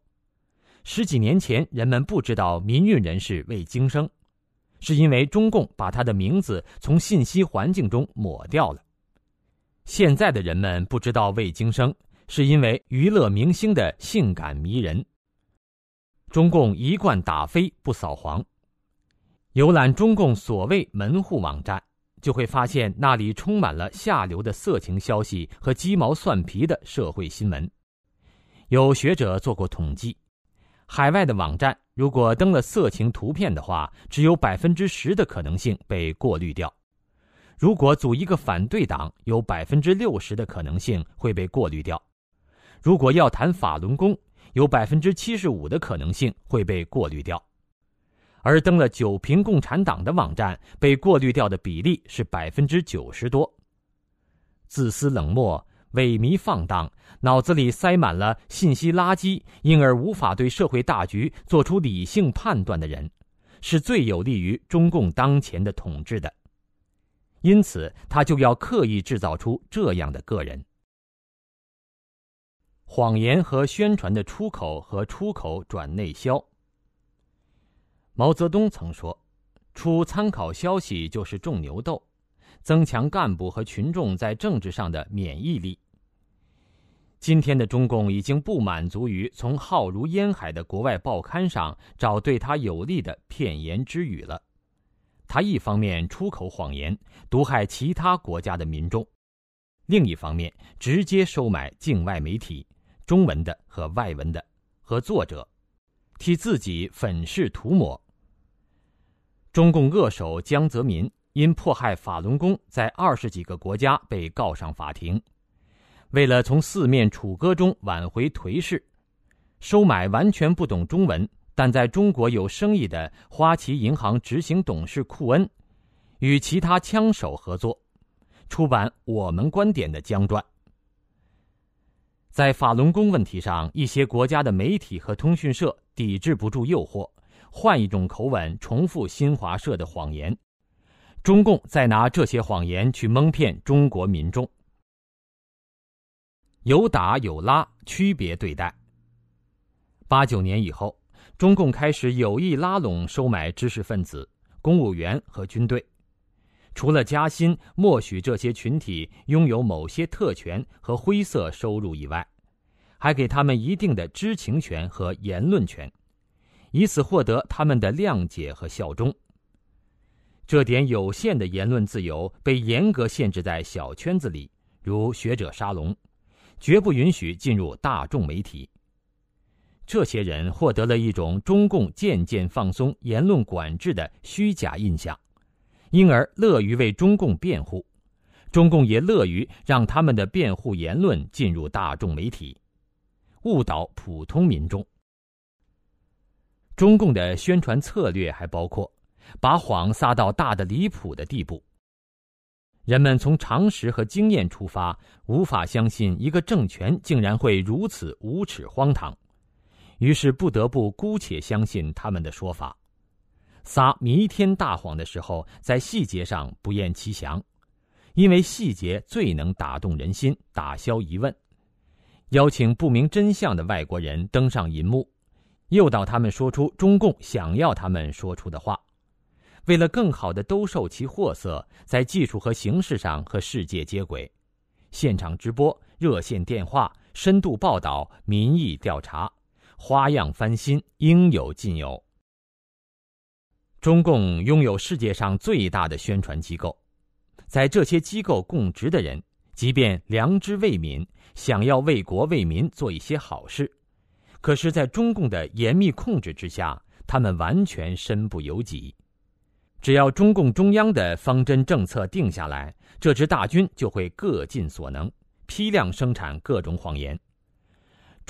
十几年前人们不知道民运人士魏京生，是因为中共把他的名字从信息环境中抹掉了。现在的人们不知道魏京生，是因为娱乐明星的性感迷人。中共一贯打非不扫黄，游览中共所谓门户网站，就会发现那里充满了下流的色情消息和鸡毛蒜皮的社会新闻。有学者做过统计，海外的网站如果登了色情图片的话，只有 10% 的可能性被过滤掉，如果组一个反对党，有 60% 的可能性会被过滤掉，如果要谈法轮功，有 75% 的可能性会被过滤掉。而登了九评共产党的网站，被过滤掉的比例是 90% 多。自私冷漠，萎靡放荡，脑子里塞满了信息垃圾，因而无法对社会大局做出理性判断的人，是最有利于中共当前的统治的。因此，他就要刻意制造出这样的个人。谎言和宣传的出口和出口转内销。毛泽东曾说，出参考消息就是种牛痘，增强干部和群众在政治上的免疫力。今天的中共已经不满足于从浩如烟海的国外报刊上找对他有利的片言之语了，他一方面出口谎言，毒害其他国家的民众，另一方面直接收买境外媒体，中文的和外文的，和作者，替自己粉饰涂抹。中共恶手江泽民因迫害法轮功，在20几个国家被告上法庭。为了从四面楚歌中挽回颓势，收买完全不懂中文但在中国有生意的花旗银行执行董事库恩，与其他枪手合作，出版《我们观点》的江传。在法轮功问题上，一些国家的媒体和通讯社抵制不住诱惑，换一种口吻重复新华社的谎言，中共再拿这些谎言去蒙骗中国民众。有打有拉，区别对待。89年以后，中共开始有意拉拢收买知识分子、公务员和军队，除了加薪默许这些群体拥有某些特权和灰色收入以外，还给他们一定的知情权和言论权，以此获得他们的谅解和效忠。这点有限的言论自由被严格限制在小圈子里，如学者沙龙，绝不允许进入大众媒体。这些人获得了一种中共渐渐放松言论管制的虚假印象，因而乐于为中共辩护，中共也乐于让他们的辩护言论进入大众媒体，误导普通民众。中共的宣传策略还包括把谎撒到大的离谱的地步，人们从常识和经验出发，无法相信一个政权竟然会如此无耻荒唐，于是不得不姑且相信他们的说法。撒弥天大谎的时候，在细节上不厌其详，因为细节最能打动人心，打消疑问。邀请不明真相的外国人登上银幕，诱导他们说出中共想要他们说出的话，为了更好地兜售其货色，在技术和形式上和世界接轨，现场直播、热线电话、深度报道、民意调查，花样翻新，应有尽有。中共拥有世界上最大的宣传机构，在这些机构供职的人，即便良知为民，想要为国为民做一些好事，可是在中共的严密控制之下，他们完全身不由己。只要中共中央的方针政策定下来，这支大军就会各尽所能，批量生产各种谎言。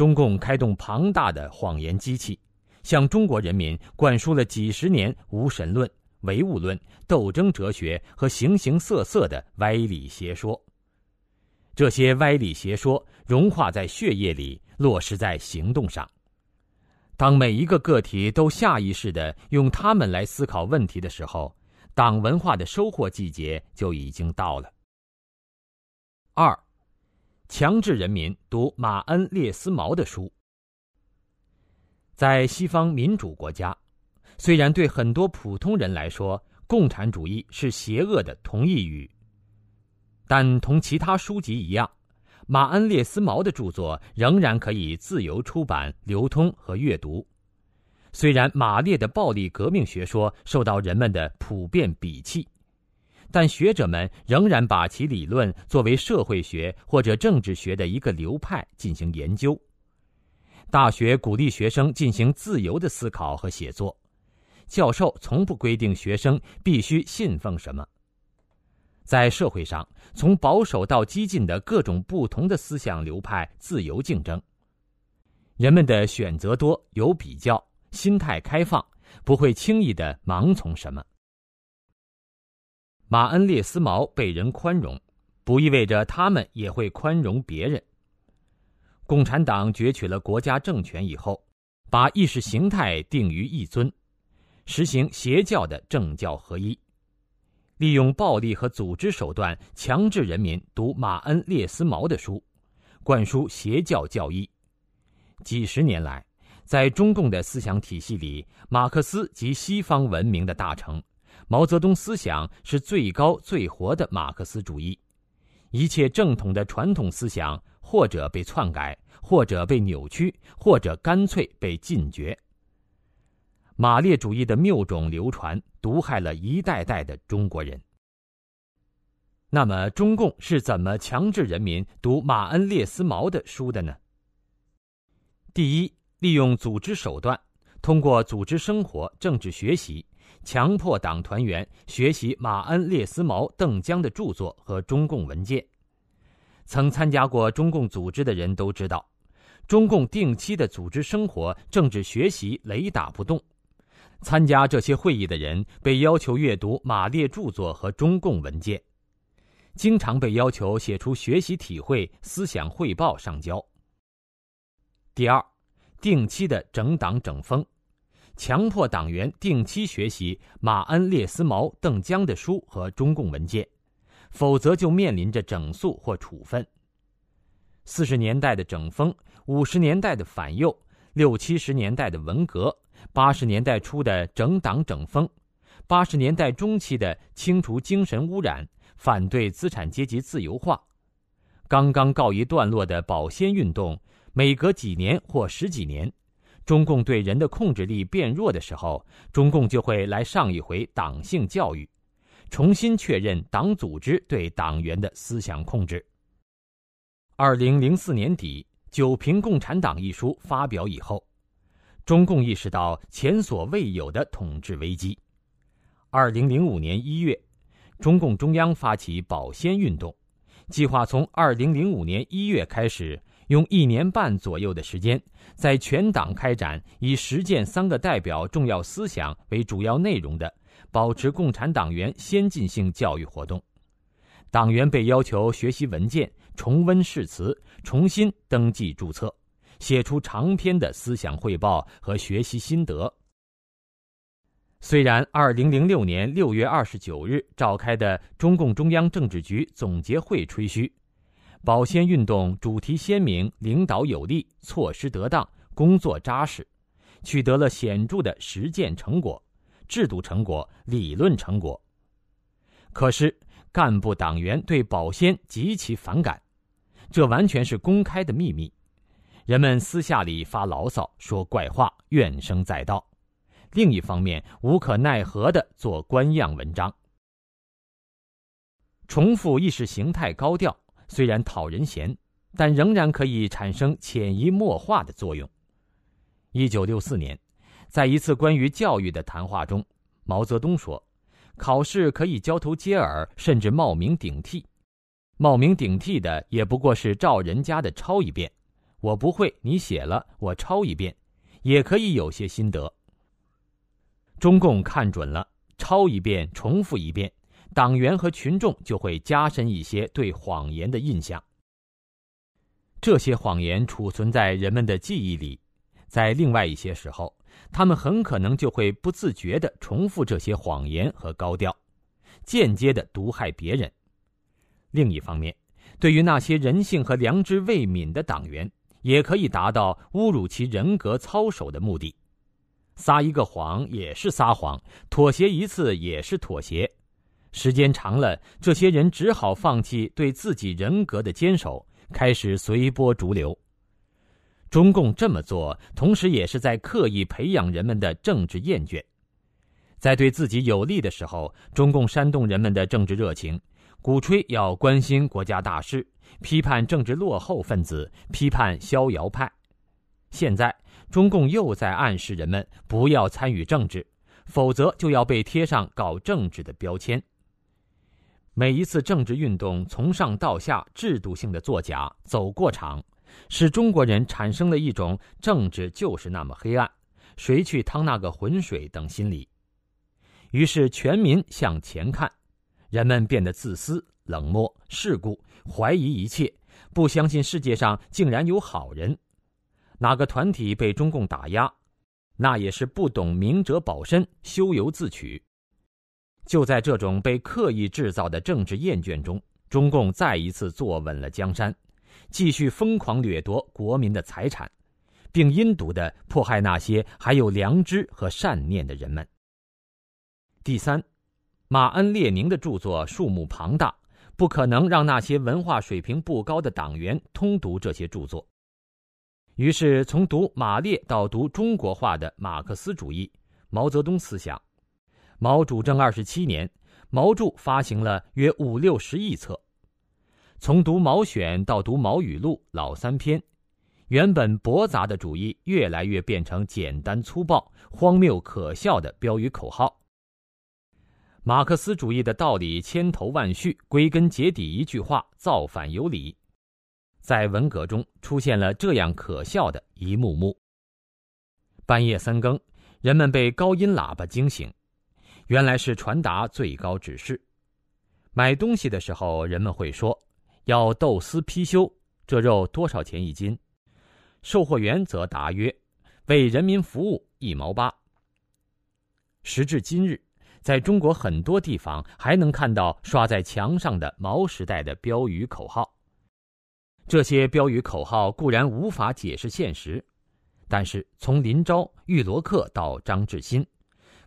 中共开动庞大的谎言机器，向中国人民灌输了几十年无神论、唯物论、斗争哲学和形形色色的歪理邪说。这些歪理邪说融化在血液里，落实在行动上。当每一个个体都下意识地用它们来思考问题的时候，党文化的收获季节就已经到了。2. 强制人民读马恩列斯毛的书。在西方民主国家，虽然对很多普通人来说，共产主义是邪恶的同义语，但同其他书籍一样，马恩列斯毛的著作仍然可以自由出版、流通和阅读。虽然马列的暴力革命学说受到人们的普遍鄙弃，但学者们仍然把其理论作为社会学或者政治学的一个流派进行研究。大学鼓励学生进行自由的思考和写作，教授从不规定学生必须信奉什么。在社会上，从保守到激进的各种不同的思想流派自由竞争，人们的选择多，有比较，心态开放，不会轻易地盲从什么。马恩列斯毛被人宽容，不意味着他们也会宽容别人。共产党攫取了国家政权以后，把意识形态定于一尊，实行邪教的政教合一，利用暴力和组织手段强制人民读马恩列斯毛的书，灌输邪教教义。几十年来，在中共的思想体系里，马克思及西方文明的大成，毛泽东思想是最高最活的马克思主义，一切正统的传统思想或者被篡改，或者被扭曲，或者干脆被禁绝。马列主义的谬种流传，毒害了一代代的中国人。那么，中共是怎么强制人民读马恩列斯毛的书的呢？第一，利用组织手段，通过组织生活、政治学习，强迫党团员学习马恩列斯毛、邓江的著作和中共文件。曾参加过中共组织的人都知道，中共定期的组织生活、政治学习雷打不动。参加这些会议的人被要求阅读马列著作和中共文件，经常被要求写出学习体会、思想汇报上交。第二，定期的整党整风，强迫党员定期学习马恩列斯毛、邓江的书和中共文件，否则就面临着整肃或处分。40年代的整风，50年代的反右，60、70年代的文革，80年代初的整党整风，80年代中期的清除精神污染，反对资产阶级自由化，刚刚告一段落的保鲜运动，每隔几年或十几年，中共对人的控制力变弱的时候，中共就会来上一回党性教育，重新确认党组织对党员的思想控制。2004年底，《九评共产党》一书发表以后，中共意识到前所未有的统治危机。2005年1月，中共中央发起保鲜运动，计划从2005年1月开始，用1年半左右的时间，在全党开展以实践3个代表重要思想为主要内容的保持共产党员先进性教育活动。党员被要求学习文件，重温誓词，重新登记注册，写出长篇的思想汇报和学习心得。虽然2006年6月29日召开的中共中央政治局总结会吹嘘保鲜运动主题鲜明，领导有力，措施得当，工作扎实，取得了显著的实践成果、制度成果、理论成果，可是干部党员对保鲜极其反感，这完全是公开的秘密。人们私下里发牢骚，说怪话，怨声载道，另一方面无可奈何地做官样文章，重复意识形态高调，虽然讨人嫌，但仍然可以产生潜移默化的作用。1964年，在一次关于教育的谈话中，毛泽东说，考试可以交头接耳，甚至冒名顶替，冒名顶替的也不过是照人家的抄一遍，我不会，你写了，我抄一遍，也可以有些心得。中共看准了，抄一遍，重复一遍，党员和群众就会加深一些对谎言的印象。这些谎言储存在人们的记忆里，在另外一些时候，他们很可能就会不自觉地重复这些谎言和高调，间接地毒害别人。另一方面，对于那些人性和良知未泯的党员，也可以达到侮辱其人格操守的目的。撒一个谎也是撒谎，妥协一次也是妥协。时间长了，这些人只好放弃对自己人格的坚守，开始随波逐流。中共这么做，同时也是在刻意培养人们的政治厌倦。在对自己有利的时候，中共煽动人们的政治热情，鼓吹要关心国家大事，批判政治落后分子，批判逍遥派。现在，中共又在暗示人们不要参与政治，否则就要被贴上搞政治的标签。每一次政治运动从上到下制度性的作假、走过场，使中国人产生了一种政治就是那么黑暗，谁去趟那个浑水等心理。于是全民向前看，人们变得自私、冷漠、世故，怀疑一切，不相信世界上竟然有好人。哪个团体被中共打压，那也是不懂明哲保身，咎由自取。就在这种被刻意制造的政治厌倦中，中共再一次坐稳了江山，继续疯狂掠夺国民的财产，并阴毒地迫害那些还有良知和善念的人们。第三，马恩列宁的著作数目庞大，不可能让那些文化水平不高的党员通读这些著作。于是从读马列到读中国化的马克思主义、毛泽东思想，毛主政27年，毛著发行了约50-60亿册。从读毛选到读毛语录、老三篇，原本驳杂的主义越来越变成简单粗暴、荒谬可笑的标语口号。马克思主义的道理千头万绪，归根结底一句话：造反有理。在文革中出现了这样可笑的一幕幕。半夜3更，人们被高音喇叭惊醒，原来是传达最高指示。买东西的时候，人们会说要豆丝批修，这肉多少钱一斤？售货员则答曰：为人民服务1毛8。时至今日，在中国很多地方还能看到刷在墙上的毛时代的标语口号。这些标语口号固然无法解释现实，但是从林昭、玉罗克到张志新，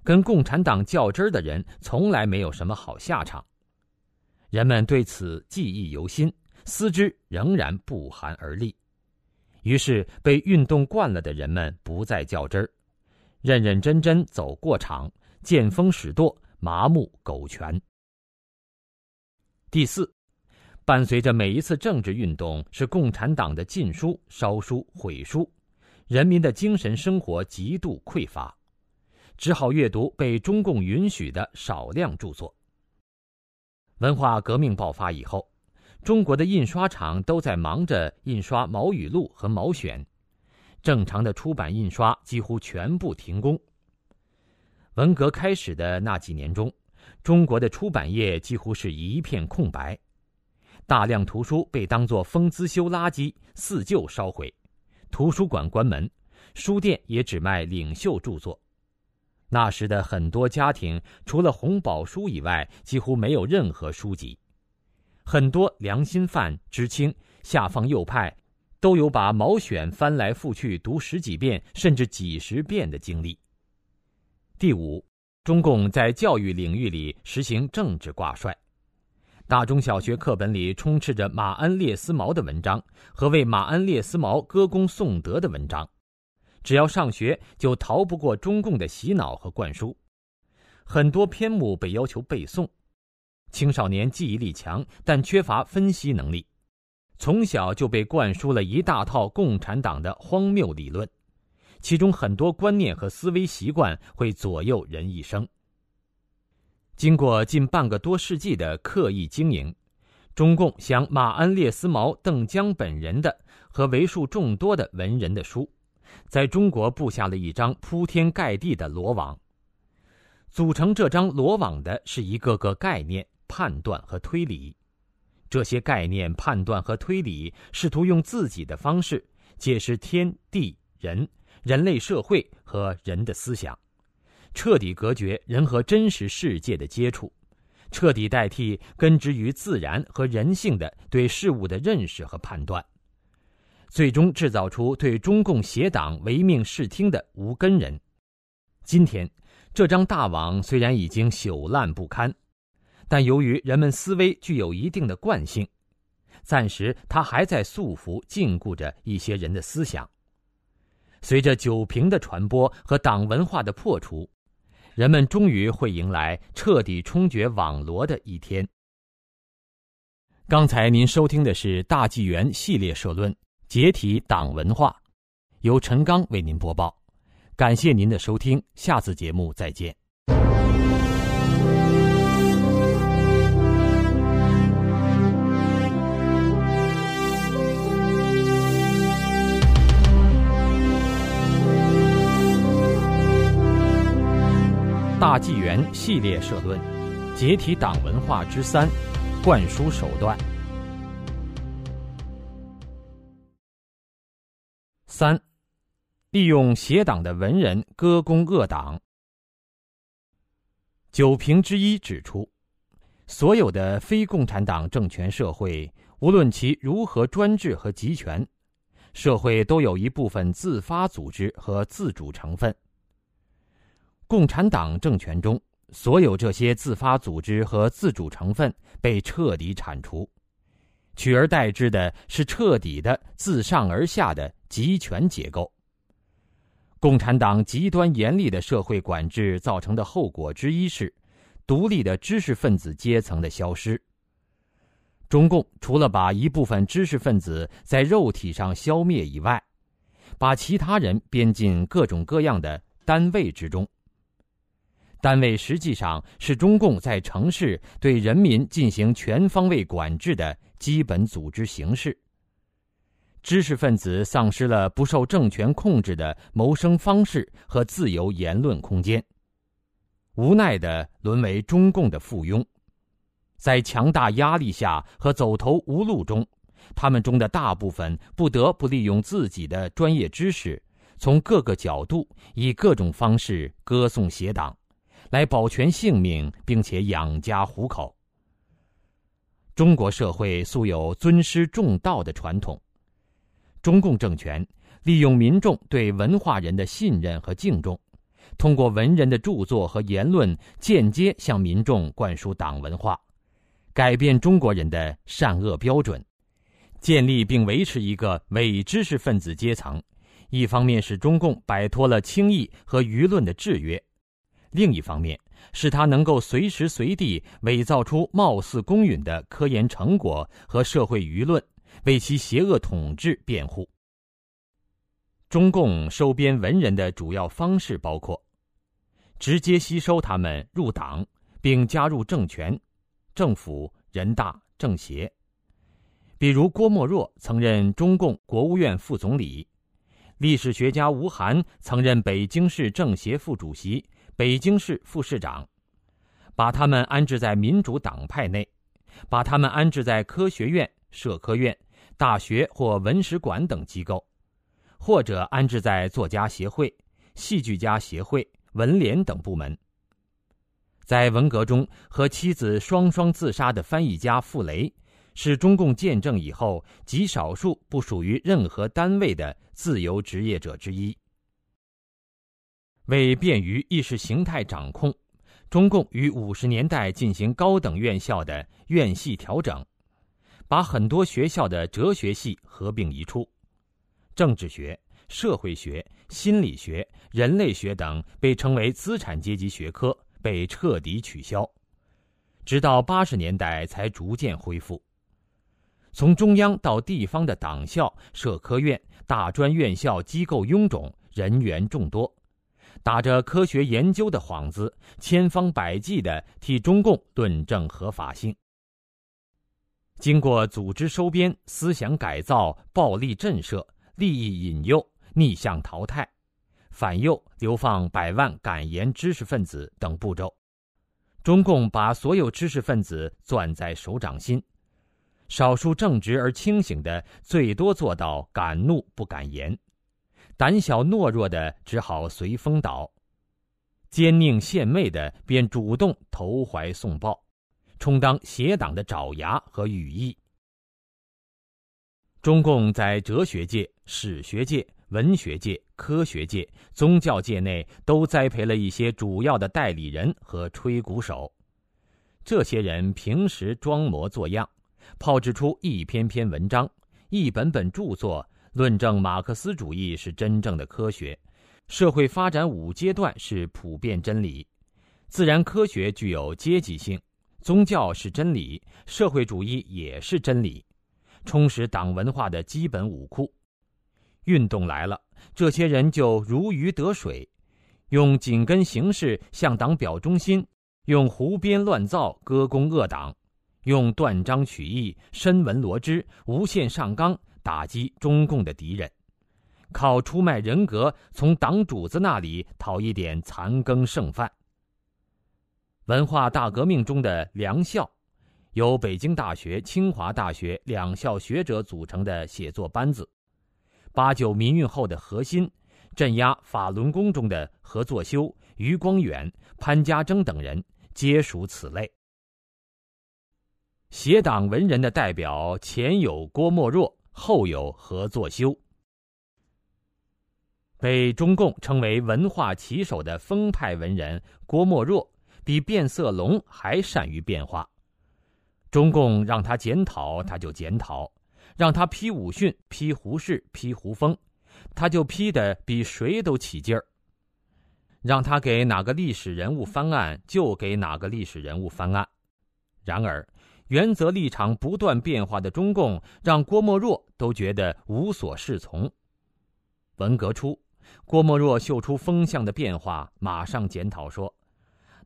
跟共产党较真儿的人从来没有什么好下场。人们对此记忆犹新，思之仍然不寒而栗。于是被运动惯了的人们不再较真儿，认认真真走过场，见风使舵，麻木苟全。第四，伴随着每一次政治运动是共产党的禁书、烧书、毁书，人民的精神生活极度匮乏，只好阅读被中共允许的少量著作。文化革命爆发以后，中国的印刷厂都在忙着印刷毛语录和毛选，正常的出版印刷几乎全部停工。文革开始的那几年中，中国的出版业几乎是一片空白，大量图书被当作封资修垃圾四旧烧毁，图书馆关门，书店也只卖领袖著作。那时的很多家庭除了红宝书以外，几乎没有任何书籍。很多良心犯、知青、下放右派都有把毛选翻来覆去读10几遍甚至几10遍的经历。第五，中共在教育领域里实行政治挂帅。大中小学课本里充斥着马恩列斯毛的文章和为马恩列斯毛歌功颂德的文章，只要上学就逃不过中共的洗脑和灌输。很多篇目被要求背诵，青少年记忆力强，但缺乏分析能力，从小就被灌输了一大套共产党的荒谬理论，其中很多观念和思维习惯会左右人一生。经过近半个多世纪的刻意经营，中共想马安列思茅、邓江本人的和为数众多的文人的书，在中国布下了一张铺天盖地的罗网。组成这张罗网的是一个个概念、判断和推理。这些概念、判断和推理试图用自己的方式解释天地人、人类社会和人的思想，彻底隔绝人和真实世界的接触，彻底代替根植于自然和人性的对事物的认识和判断，最终制造出对中共邪党唯命是听的无根人。今天，这张大网虽然已经朽烂不堪，但由于人们思维具有一定的惯性，暂时它还在束缚、禁锢着一些人的思想。随着九评的传播和党文化的破除，人们终于会迎来彻底冲决网罗的一天。刚才您收听的是大纪元系列社论《解体党文化》，由陈刚为您播报。感谢您的收听，下次节目再见。大纪元系列社论《解体党文化之三：灌输手段》三，利用邪党的文人歌功恶党。九评之一指出，所有的非共产党政权社会，无论其如何专制和集权，社会都有一部分自发组织和自主成分。共产党政权中，所有这些自发组织和自主成分被彻底铲除，取而代之的是彻底的自上而下的集权结构。共产党极端严厉的社会管制造成的后果之一是，独立的知识分子阶层的消失。中共除了把一部分知识分子在肉体上消灭以外，把其他人编进各种各样的单位之中。单位实际上是中共在城市对人民进行全方位管制的基本组织形式。知识分子丧失了不受政权控制的谋生方式和自由言论空间，无奈地沦为中共的附庸。在强大压力下和走投无路中，他们中的大部分不得不利用自己的专业知识，从各个角度以各种方式歌颂邪党，来保全性命，并且养家糊口。中国社会素有尊师重道的传统，中共政权利用民众对文化人的信任和敬重，通过文人的著作和言论，间接向民众灌输党文化，改变中国人的善恶标准，建立并维持一个伪知识分子阶层。一方面是中共摆脱了轻易和舆论的制约，另一方面是他能够随时随地伪造出貌似公允的科研成果和社会舆论，为其邪恶统治辩护。中共收编文人的主要方式包括：直接吸收他们入党并加入政权、政府、人大、政协。比如郭沫若曾任中共国务院副总理，历史学家吴晗曾任北京市政协副主席、北京市副市长。把他们安置在民主党派内，把他们安置在科学院、社科院、大学或文史馆等机构，或者安置在作家协会、戏剧家协会、文联等部门。在文革中和妻子双双自杀的翻译家傅雷，是中共建政以后极少数不属于任何单位的自由职业者之一。为便于意识形态掌控，中共于50年代进行高等院校的院系调整，把很多学校的哲学系合并一处，政治学、社会学、心理学、人类学等被称为资产阶级学科，被彻底取消，直到80年代才逐渐恢复。从中央到地方的党校、社科院、大专院校机构臃肿，人员众多，打着科学研究的幌子，千方百计地替中共论证合法性。经过组织收编、思想改造、暴力震慑、利益引诱、逆向淘汰、反右、流放百万敢言知识分子等步骤，中共把所有知识分子攥在手掌心，少数正直而清醒的最多做到敢怒不敢言，胆小懦弱的只好随风倒，奸佞献媚的便主动投怀送抱，充当邪党的爪牙和羽翼。中共在哲学界、史学界、文学界、科学界、宗教界内都栽培了一些主要的代理人和吹鼓手，这些人平时装模作样，炮制出一篇篇文章、一本本著作，论证马克思主义是真正的科学，社会发展5阶段是普遍真理，自然科学具有阶级性，宗教是真理，社会主义也是真理，充实党文化的基本武库。运动来了，这些人就如鱼得水，用紧跟形势向党表忠心，用胡编乱造歌功恶党，用断章取义、深文罗织、无限上纲打击中共的敌人，靠出卖人格从党主子那里讨一点残羹剩饭。文化大革命中的良校，由北京大学、清华大学2校学者组成的写作班子，89民运后的核心，镇压法轮功中的何作修、余光远、潘家铮等人，皆属此类。邪党文人的代表，前有郭沫若，后有何作修。被中共称为文化旗手的风派文人郭沫若，比变色龙还善于变化。中共让他检讨，他就检讨；让他批武训、批胡适、批胡风，他就批得比谁都起劲儿。让他给哪个历史人物翻案，就给哪个历史人物翻案。然而，原则立场不断变化的中共，让郭沫若都觉得无所适从。文革初，郭沫若嗅出风向的变化，马上检讨说，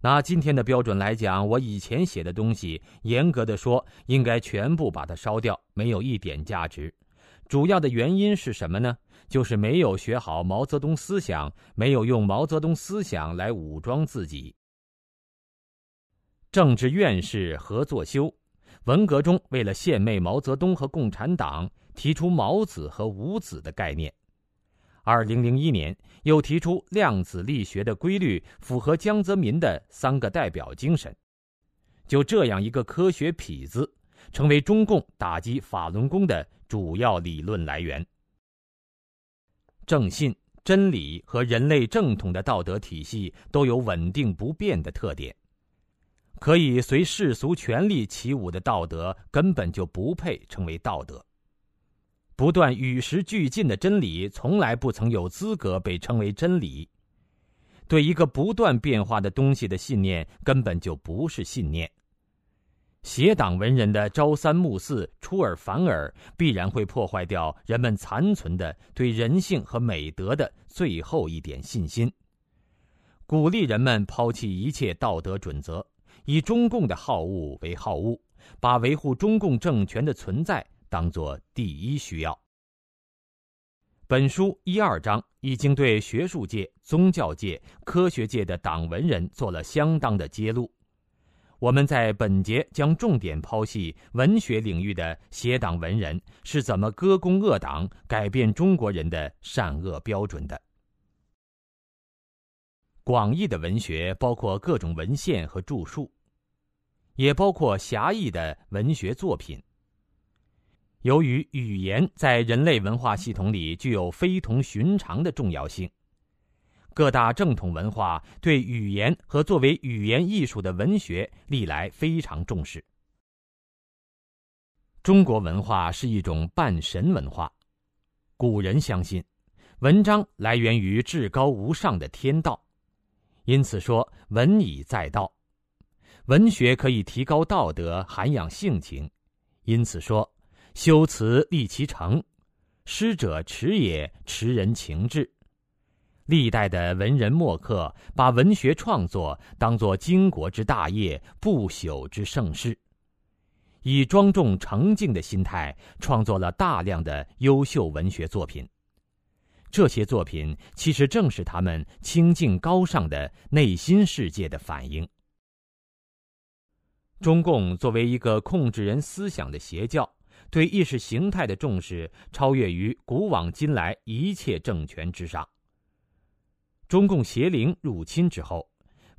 拿今天的标准来讲，我以前写的东西，严格的说，应该全部把它烧掉，没有一点价值。主要的原因是什么呢？就是没有学好毛泽东思想，没有用毛泽东思想来武装自己。政治院士何作修，文革中为了献媚毛泽东和共产党，提出毛子和无子的概念。2001年又提出量子力学的规律符合江泽民的3个代表精神。就这样一个科学痞子，成为中共打击法轮功的主要理论来源。正信、真理和人类正统的道德体系都有稳定不变的特点，可以随世俗权力起舞的道德根本就不配成为道德。不断与时俱进的真理从来不曾有资格被称为真理，对一个不断变化的东西的信念根本就不是信念。邪党文人的朝三暮四、出尔反尔，必然会破坏掉人们残存的对人性和美德的最后一点信心，鼓励人们抛弃一切道德准则，以中共的好恶为好恶，把维护中共政权的存在当作第一需要。本书1-2章已经对学术界、宗教界、科学界的党文人做了相当的揭露。我们在本节将重点剖析文学领域的邪党文人是怎么歌功恶党，改变中国人的善恶标准的。广义的文学包括各种文献和著述，也包括狭义的文学作品。由于语言在人类文化系统里具有非同寻常的重要性，各大正统文化对语言和作为语言艺术的文学历来非常重视。中国文化是一种半神文化，古人相信文章来源于至高无上的天道，因此说文以载道，文学可以提高道德，涵养性情，因此说修辞立其诚，师者持也，持人情志。历代的文人墨客把文学创作当作经国之大业，不朽之盛世，以庄重澄净的心态创作了大量的优秀文学作品。这些作品其实正是他们清净高尚的内心世界的反映。中共作为一个控制人思想的邪教，对意识形态的重视超越于古往今来一切政权之上。中共邪灵入侵之后，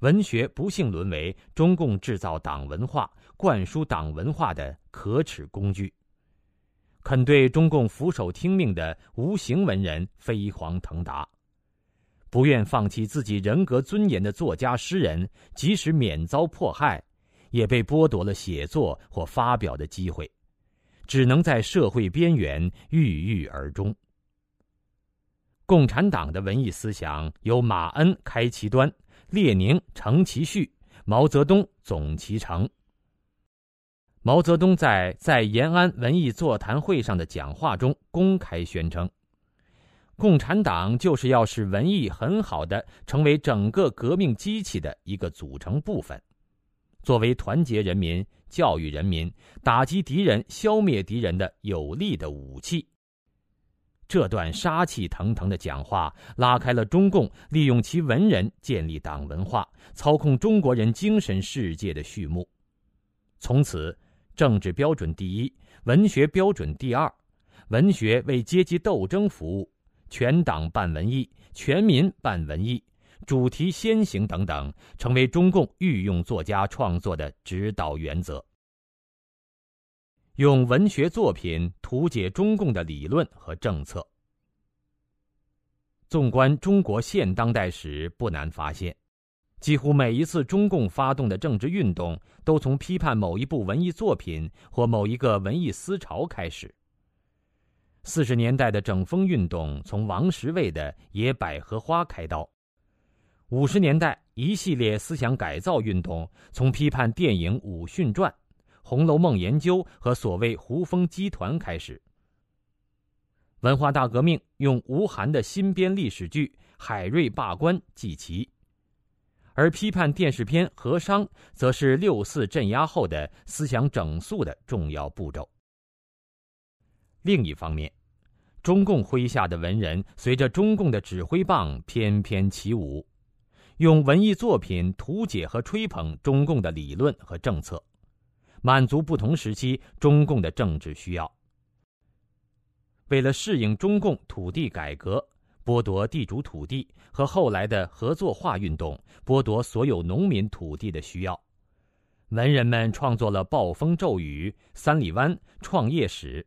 文学不幸沦为中共制造党文化、灌输党文化的可耻工具。肯对中共俯首听命的无形文人飞黄腾达，不愿放弃自己人格尊严的作家诗人，即使免遭迫害，也被剥夺了写作或发表的机会，只能在社会边缘郁郁而终。共产党的文艺思想由马恩开其端，列宁承其绪，毛泽东总其成。毛泽东在延安文艺座谈会上的讲话中公开宣称，共产党就是要使文艺很好的成为整个革命机器的一个组成部分，作为团结人民、教育人民、打击敌人、消灭敌人的有力的武器。这段杀气腾腾的讲话拉开了中共利用其文人建立党文化、操控中国人精神世界的序幕。从此，政治标准第一，文学标准第二，文学为阶级斗争服务，全党办文艺，全民办文艺，主题先行等等，成为中共御用作家创作的指导原则。用文学作品图解中共的理论和政策。纵观中国现当代史，不难发现，几乎每一次中共发动的政治运动都从批判某一部文艺作品或某一个文艺思潮开始。40年代的整风运动从王实卫的《野百合花》开刀，50年代一系列思想改造运动从批判电影《鲁迅传》、《红楼梦研究》和所谓胡风集团开始。文化大革命用吴晗的新编历史剧《海瑞罢官》祭旗，而批判电视片《和商》则是64镇压后的思想整肃的重要步骤。另一方面，中共麾下的文人随着中共的指挥棒翩翩起舞，用文艺作品图解和吹捧中共的理论和政策，满足不同时期中共的政治需要。为了适应中共土地改革，剥夺地主土地和后来的合作化运动剥夺所有农民土地的需要，文人们创作了《暴风骤雨》《三里湾》《创业史》，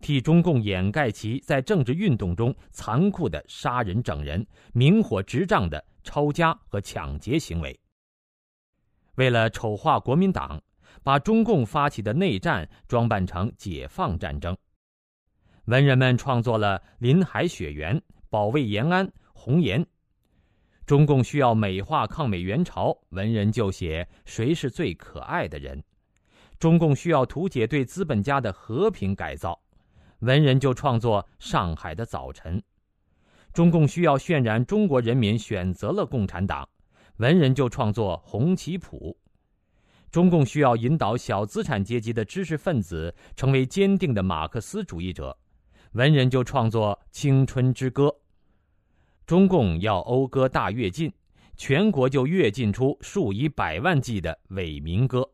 替中共掩盖其在政治运动中残酷的杀人整人、明火执仗的抄家和抢劫行为。为了丑化国民党，把中共发起的内战装扮成解放战争，文人们创作了《临海雪原》《保卫延安》《红岩》。中共需要美化抗美援朝，文人就写谁是最可爱的人。中共需要图解对资本家的和平改造，文人就创作《上海的早晨》。中共需要渲染中国人民选择了共产党，文人就创作《红旗谱》。中共需要引导小资产阶级的知识分子成为坚定的马克思主义者，文人就创作《青春之歌》。中共要讴歌大跃进，全国就跃进出数以百万计的伪民歌。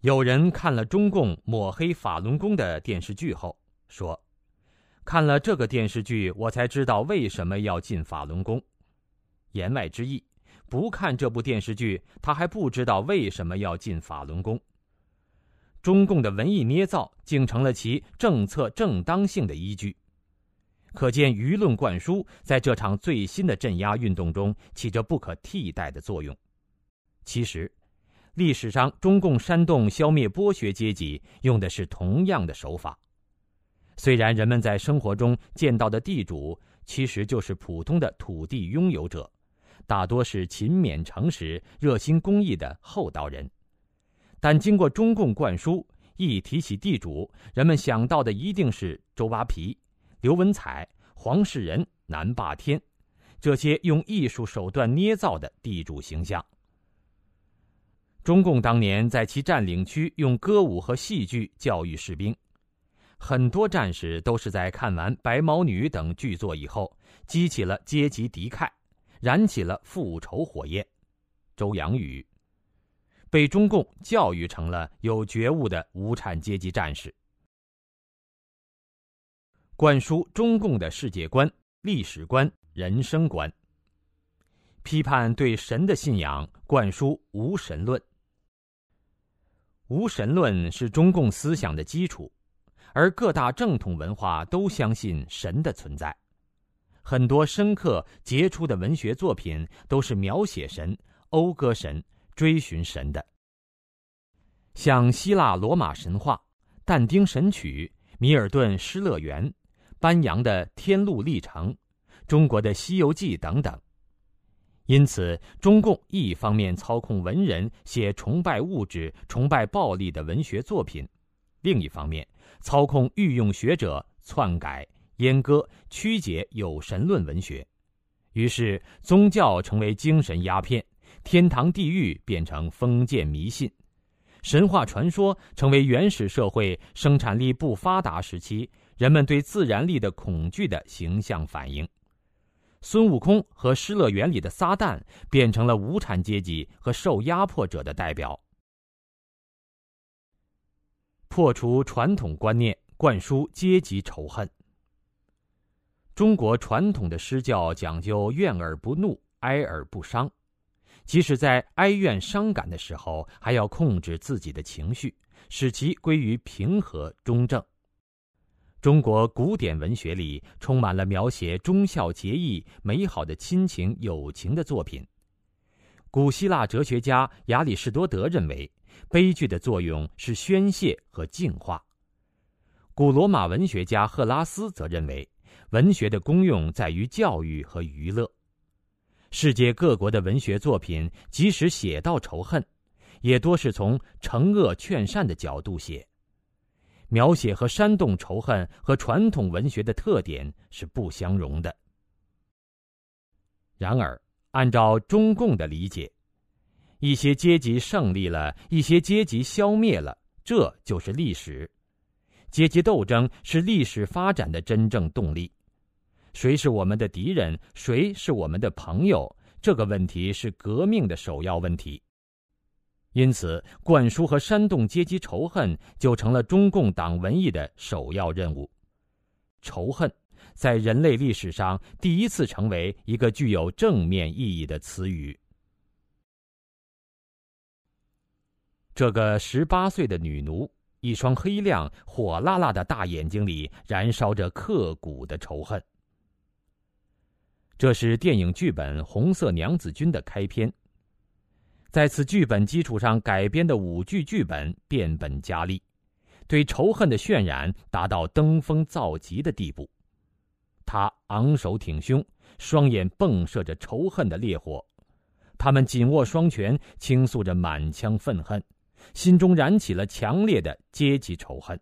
有人看了中共抹黑法轮功的电视剧后说，看了这个电视剧我才知道为什么要进法轮功。言外之意，不看这部电视剧他还不知道为什么要进法轮功。中共的文艺捏造竟成了其政策正当性的依据，可见舆论灌输在这场最新的镇压运动中起着不可替代的作用。其实，历史上中共煽动消灭剥削阶级用的是同样的手法。虽然人们在生活中见到的地主其实就是普通的土地拥有者，大多是勤勉诚实、热心公益的厚道人，但经过中共灌输，一提起地主，人们想到的一定是周扒皮、刘文彩、黄世仁、南霸天，这些用艺术手段捏造的地主形象。中共当年在其占领区用歌舞和戏剧教育士兵，很多战士都是在看完《白毛女》等剧作以后，激起了阶级敌忾，燃起了复仇火焰。周扬宇被中共教育成了有觉悟的无产阶级战士，灌输中共的世界观、历史观、人生观，批判对神的信仰，灌输无神论。无神论是中共思想的基础，而各大正统文化都相信神的存在，很多深刻杰出的文学作品都是描写神、讴歌神、追寻神的，像希腊罗马神话、但丁神曲、米尔顿《失乐园》、班扬的《天路历程》、中国的《西游记》等等。因此，中共一方面操控文人写崇拜物质、崇拜暴力的文学作品，另一方面操控御用学者篡改、阉割、曲解有神论文学。于是，宗教成为精神鸦片，天堂地狱变成封建迷信，神话传说成为原始社会生产力不发达时期人们对自然力的恐惧的形象反应。孙悟空和《失乐园》里的撒旦变成了无产阶级和受压迫者的代表。破除传统观念，灌输阶级仇恨。中国传统的施教讲究怨而不怒，哀而不伤，即使在哀怨伤感的时候，还要控制自己的情绪，使其归于平和中正。中国古典文学里充满了描写忠孝节义、美好的亲情友情的作品。古希腊哲学家亚里士多德认为，悲剧的作用是宣泄和净化。古罗马文学家赫拉斯则认为，文学的功用在于教育和娱乐。世界各国的文学作品即使写到仇恨，也多是从惩恶劝善的角度写，描写和煽动仇恨和传统文学的特点是不相容的。然而，按照中共的理解，一些阶级胜利了，一些阶级消灭了，这就是历史。阶级斗争是历史发展的真正动力。谁是我们的敌人，谁是我们的朋友，这个问题是革命的首要问题。因此，灌输和煽动阶级仇恨就成了中共党文艺的首要任务。仇恨在人类历史上第一次成为一个具有正面意义的词语。这个18岁的女奴，一双黑亮、火辣辣的大眼睛里燃烧着刻骨的仇恨。这是电影剧本《红色娘子军》的开篇。在此剧本基础上改编的5剧剧本变本加厉，对仇恨的渲染达到登峰造极的地步。他昂首挺胸，双眼迸射着仇恨的烈火，他们紧握双拳，倾诉着满腔愤恨，心中燃起了强烈的阶级仇恨。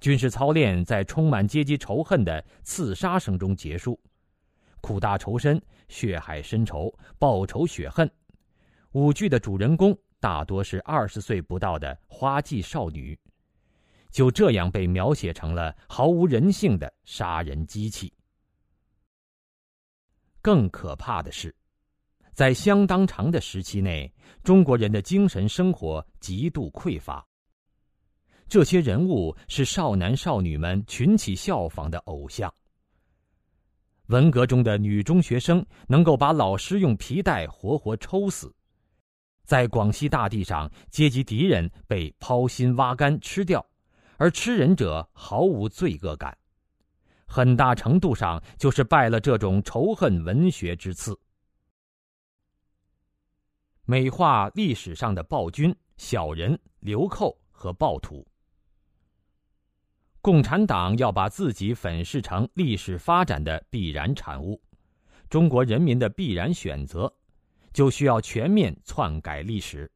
军事操练在充满阶级仇恨的刺杀声中结束，苦大仇深，血海深仇，报仇雪恨。5剧的主人公大多是20岁不到的花季少女，就这样被描写成了毫无人性的杀人机器。更可怕的是，在相当长的时期内，中国人的精神生活极度匮乏。这些人物是少男少女们群起效仿的偶像。文革中的女中学生能够把老师用皮带活活抽死，在广西大地上，阶级敌人被剖心挖干吃掉，而吃人者毫无罪恶感，很大程度上就是拜了这种仇恨文学之赐。美化历史上的暴君、小人、流寇和暴徒。共产党要把自己粉饰成历史发展的必然产物，中国人民的必然选择，就需要全面篡改历史，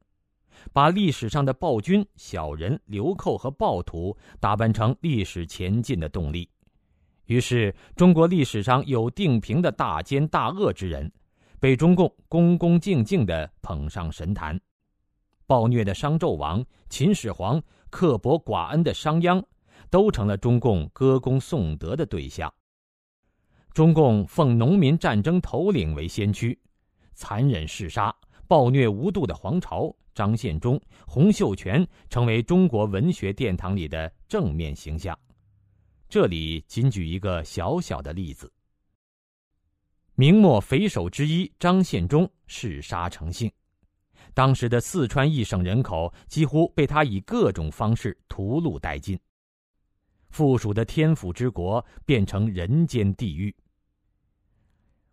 把历史上的暴君、小人、流寇和暴徒打扮成历史前进的动力。于是，中国历史上有定评的大奸大恶之人，被中共恭恭敬敬地捧上神坛，暴虐的商纣王、秦始皇、刻薄寡恩的商鞅，都成了中共歌功颂德的对象。中共奉农民战争头领为先驱，残忍嗜杀、暴虐无度的黄巢、张献忠、洪秀全成为中国文学殿堂里的正面形象。这里仅举一个小小的例子。明末匪首之一张献忠嗜杀成性，当时的四川一省人口几乎被他以各种方式屠戮殆尽，附属的天府之国变成人间地狱。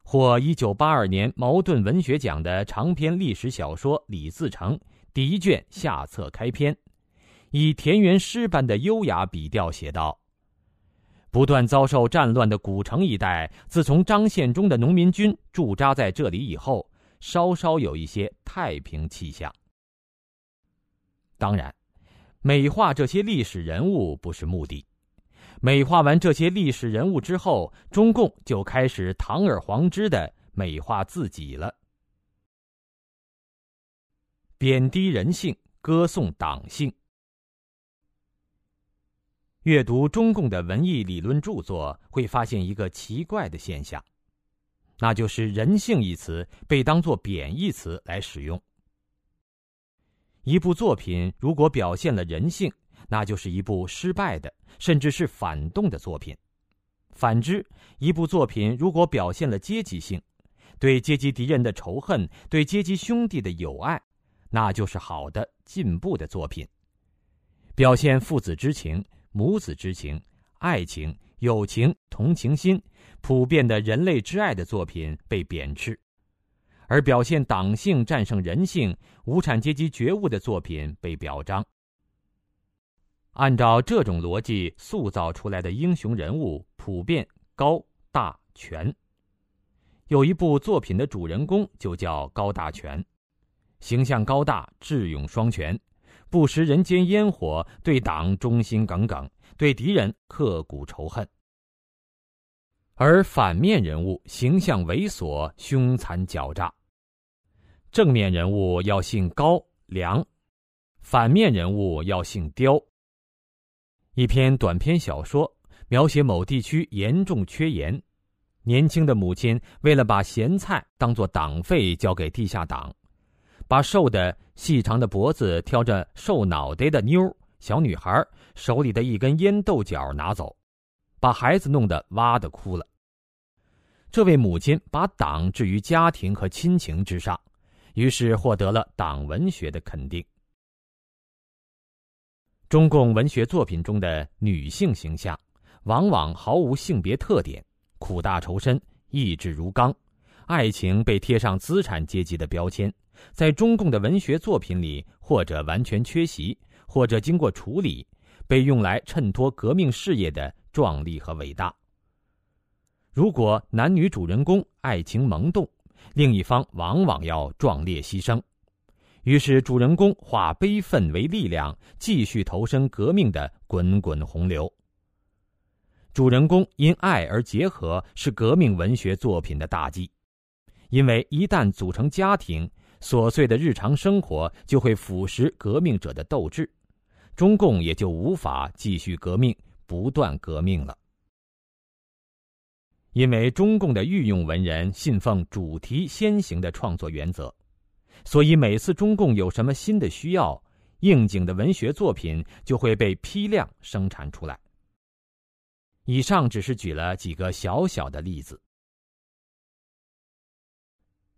获1982年茅盾文学奖的长篇历史小说《李自成》第一卷下册开篇，以田园诗般的优雅笔调写道：不断遭受战乱的古城一带，自从张献忠的农民军驻扎在这里以后，稍稍有一些太平气象。当然，美化这些历史人物不是目的。美化完这些历史人物之后，中共就开始堂而皇之的美化自己了，贬低人性，歌颂党性。阅读中共的文艺理论著作，会发现一个奇怪的现象，那就是人性一词被当作贬义词来使用。一部作品如果表现了人性，那就是一部失败的，甚至是反动的作品。反之，一部作品如果表现了阶级性，对阶级敌人的仇恨，对阶级兄弟的友爱，那就是好的、进步的作品。表现父子之情、母子之情、爱情、友情、同情心，普遍的人类之爱的作品被贬斥，而表现党性战胜人性、无产阶级觉悟的作品被表彰。按照这种逻辑塑造出来的英雄人物普遍高大全。有一部作品的主人公就叫高大全，形象高大，智勇双全，不食人间烟火，对党忠心耿耿，对敌人刻骨仇恨。而反面人物形象猥琐，凶残狡诈。正面人物要姓高梁，反面人物要姓刁。一篇短篇小说描写某地区严重缺盐，年轻的母亲为了把咸菜当作党费交给地下党，把瘦的细长的脖子挑着瘦脑袋的妞小女孩手里的一根烟豆角拿走，把孩子弄得哇的哭了。这位母亲把党置于家庭和亲情之上，于是获得了党文学的肯定。中共文学作品中的女性形象往往毫无性别特点，苦大仇深，意志如钢，爱情被贴上资产阶级的标签，在中共的文学作品里或者完全缺席，或者经过处理，被用来衬托革命事业的壮丽和伟大。如果男女主人公爱情萌动，另一方往往要壮烈牺牲，于是主人公化悲愤为力量，继续投身革命的滚滚洪流。主人公因爱而结合，是革命文学作品的大忌，因为一旦组成家庭，琐碎的日常生活就会腐蚀革命者的斗志，中共也就无法继续革命，不断革命了。因为中共的御用文人信奉主题先行的创作原则，所以每次中共有什么新的需要，应景的文学作品就会被批量生产出来。以上只是举了几个小小的例子。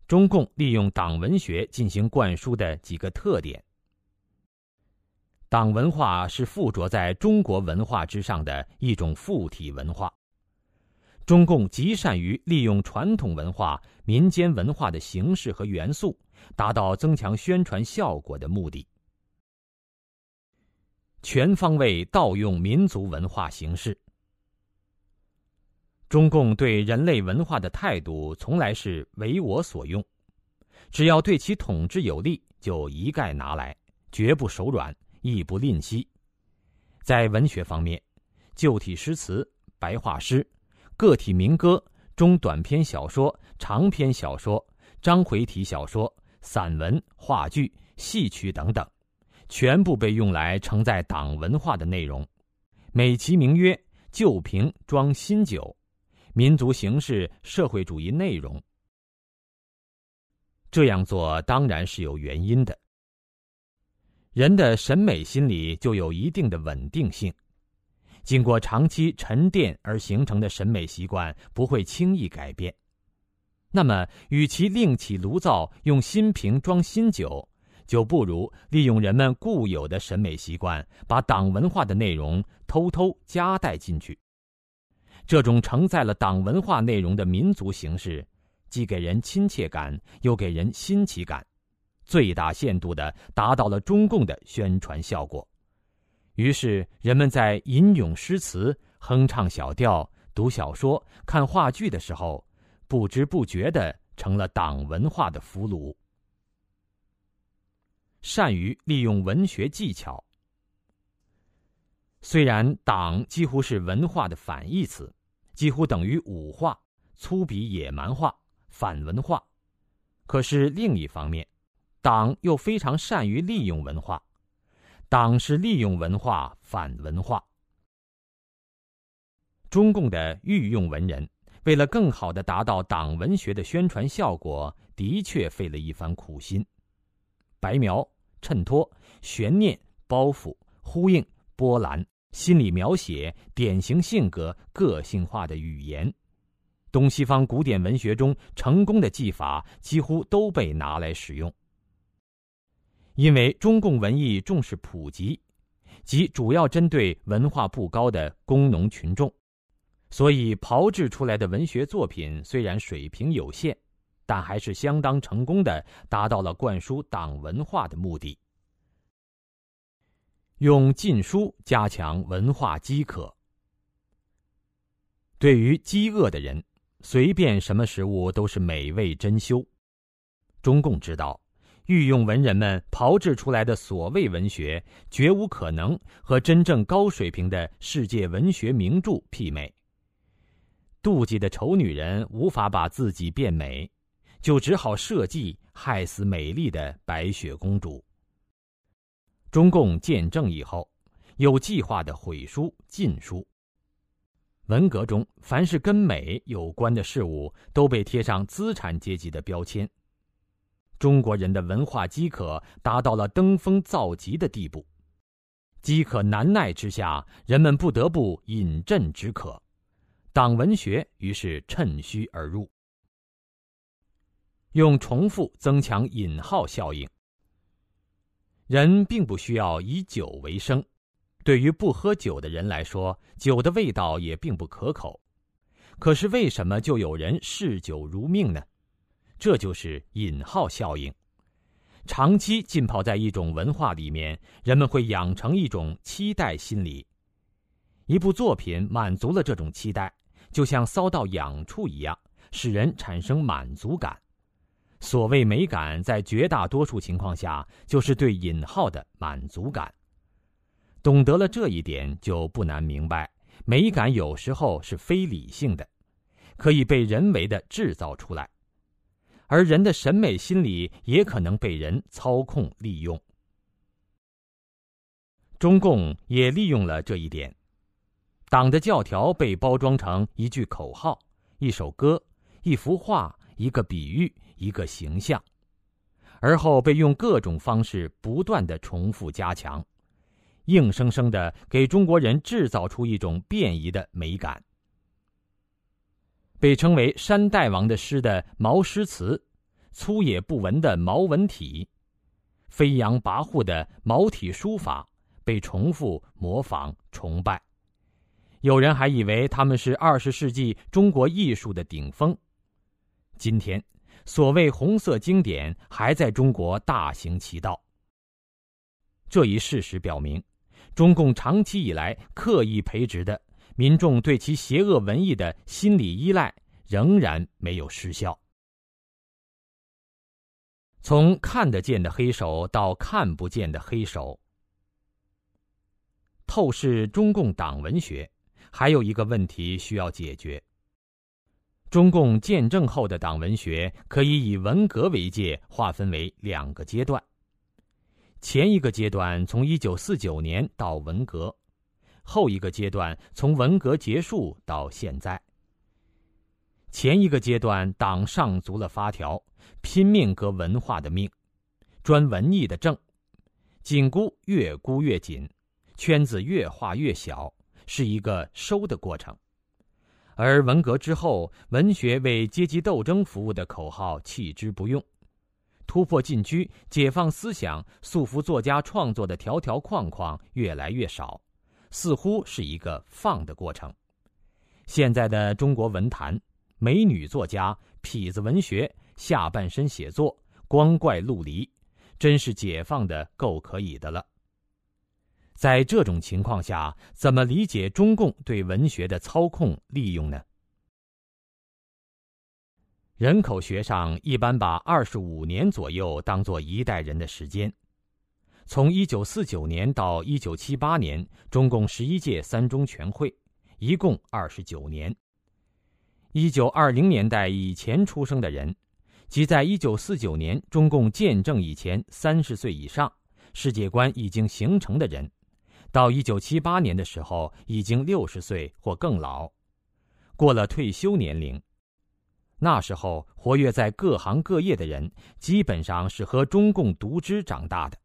中共利用党文学进行灌输的几个特点：党文化是附着在中国文化之上的一种附体文化。中共极善于利用传统文化、民间文化的形式和元素，达到增强宣传效果的目的。全方位盗用民族文化形式。中共对人类文化的态度从来是为我所用，只要对其统治有利，就一概拿来，绝不手软，亦不吝惜。在文学方面，旧体诗词、白话诗、个体民歌、中短篇小说、长篇小说、章回体小说、散文、话剧、戏曲等等，全部被用来承载党文化的内容，美其名曰旧瓶装新酒，民族形式社会主义内容。这样做当然是有原因的。人的审美心理就有一定的稳定性，经过长期沉淀而形成的审美习惯不会轻易改变。那么与其另起炉灶用新瓶装新酒，就不如利用人们固有的审美习惯，把党文化的内容偷偷夹带进去。这种承载了党文化内容的民族形式，既给人亲切感，又给人新奇感，最大限度地达到了中共的宣传效果。于是人们在吟咏诗词、哼唱小调、读小说、看话剧的时候，不知不觉地成了党文化的俘虏。善于利用文学技巧。虽然党几乎是文化的反义词，几乎等于武化、粗鄙野蛮化、反文化，可是另一方面，党又非常善于利用文化，党是利用文化反文化。中共的御用文人为了更好地达到党文学的宣传效果，的确费了一番苦心，白描、衬托、悬念、包袱、呼应、波澜、心理描写、典型性格、个性化的语言，东西方古典文学中成功的技法几乎都被拿来使用。因为中共文艺重视普及，即主要针对文化不高的工农群众，所以炮制出来的文学作品虽然水平有限，但还是相当成功地达到了灌输党文化的目的。用禁书加强文化饥渴。对于饥饿的人，随便什么食物都是美味珍馐。中共知道御用文人们炮制出来的所谓文学，绝无可能和真正高水平的世界文学名著媲美。妒忌的丑女人无法把自己变美，就只好设计害死美丽的白雪公主。中共建政以后，有计划的毁书禁书。文革中，凡是跟美有关的事物都被贴上资产阶级的标签。中国人的文化饥渴达到了登峰造极的地步，饥渴难耐之下，人们不得不饮鸩止渴，党文学于是趁虚而入。用重复增强引号效应。人并不需要以酒为生，对于不喝酒的人来说，酒的味道也并不可口，可是为什么就有人嗜酒如命呢？这就是引号效应。长期浸泡在一种文化里面，人们会养成一种期待心理。一部作品满足了这种期待，就像搔到痒处一样，使人产生满足感。所谓美感，在绝大多数情况下就是对引号的满足感。懂得了这一点，就不难明白，美感有时候是非理性的，可以被人为的制造出来。而人的审美心理也可能被人操控利用。中共也利用了这一点，党的教条被包装成一句口号、一首歌、一幅画、一个比喻、一个形象，而后被用各种方式不断地重复加强，硬生生地给中国人制造出一种变异的美感。被称为山大王的诗的毛诗词，粗野不文的毛文体，飞扬跋扈的毛体书法被重复模仿崇拜。有人还以为他们是20世纪中国艺术的顶峰。今天，所谓红色经典还在中国大行其道。这一事实表明，中共长期以来刻意培植的民众对其邪恶文艺的心理依赖仍然没有失效。从看得见的黑手到看不见的黑手。透视中共党文学，还有一个问题需要解决。中共建政后的党文学可以以文革为界划分为2个阶段，前一个阶段从1949年到文革，后一个阶段从文革结束到现在。前一个阶段，党上足了发条，拼命革文化的命，专文艺的政，紧箍越箍越紧，圈子越画越小，是一个收的过程。而文革之后，文学为阶级斗争服务的口号弃之不用，突破禁区，解放思想，束缚作家创作的条条框框越来越少，似乎是一个放的过程。现在的中国文坛，美女作家、痞子文学、下半身写作、光怪陆离，真是解放的够可以的了。在这种情况下，怎么理解中共对文学的操控利用呢？人口学上一般把25年左右当作一代人的时间。从1949年到1978年，中共11届三中全会，一共29年。1920年代以前出生的人，即在1949年中共建政以前30岁以上，世界观已经形成的人，到1978年的时候已经60岁或更老，过了退休年龄。那时候活跃在各行各业的人，基本上是和中共独枝长大的。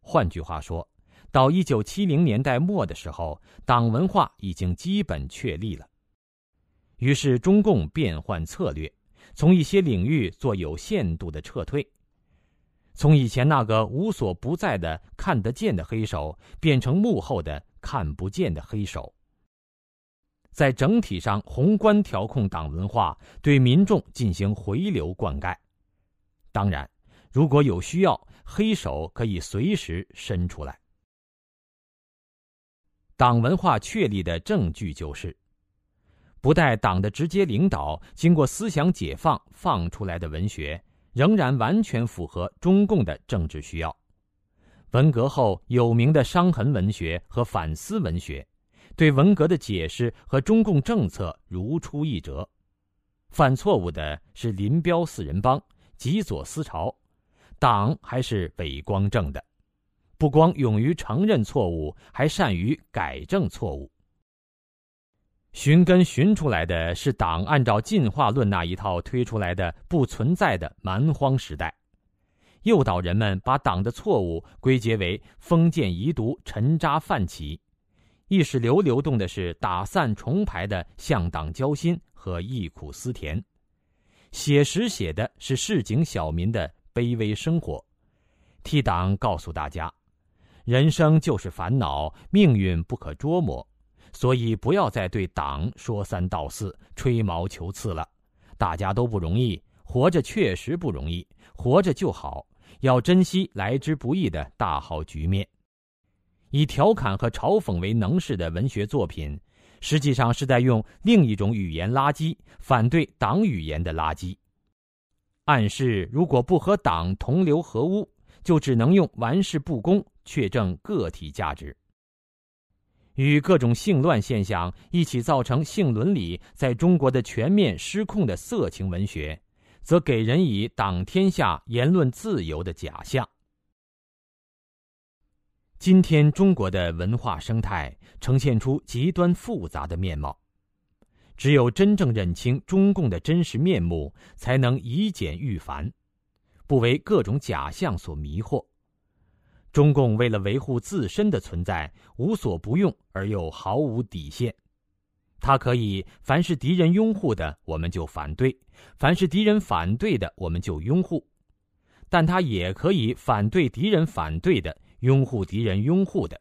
换句话说，到1970年代末的时候，党文化已经基本确立了。于是中共变换策略，从一些领域做有限度的撤退，从以前那个无所不在的看得见的黑手，变成幕后的看不见的黑手。在整体上宏观调控党文化，对民众进行回流灌溉。当然，如果有需要，黑手可以随时伸出来。党文化确立的证据就是不带党的直接领导，经过思想解放放出来的文学，仍然完全符合中共的政治需要。文革后有名的伤痕文学和反思文学，对文革的解释和中共政策如出一辙。犯错误的是林彪四人帮、极左思潮，党还是伪光正的，不光勇于承认错误，还善于改正错误。寻根寻出来的是党按照进化论那一套推出来的不存在的蛮荒时代，诱导人们把党的错误归结为封建遗毒、沉渣泛起，意识流流动的是打散重排的向党交心和忆苦思甜，写实写的是市井小民的卑微生活，替党告诉大家，人生就是烦恼，命运不可捉摸。所以不要再对党说三道四、吹毛求疵了，大家都不容易，活着确实不容易，活着就好，要珍惜来之不易的大好局面。以调侃和嘲讽为能事的文学作品，实际上是在用另一种语言垃圾反对党语言的垃圾，暗示如果不和党同流合污，就只能用玩世不恭确证个体价值。与各种性乱现象一起造成性伦理在中国的全面失控的色情文学，则给人以党天下言论自由的假象。今天中国的文化生态呈现出极端复杂的面貌，只有真正认清中共的真实面目，才能以简御繁，不为各种假象所迷惑。中共为了维护自身的存在，无所不用而又毫无底线。它可以，凡是敌人拥护的我们就反对，凡是敌人反对的我们就拥护，但它也可以反对敌人反对的，拥护敌人拥护的。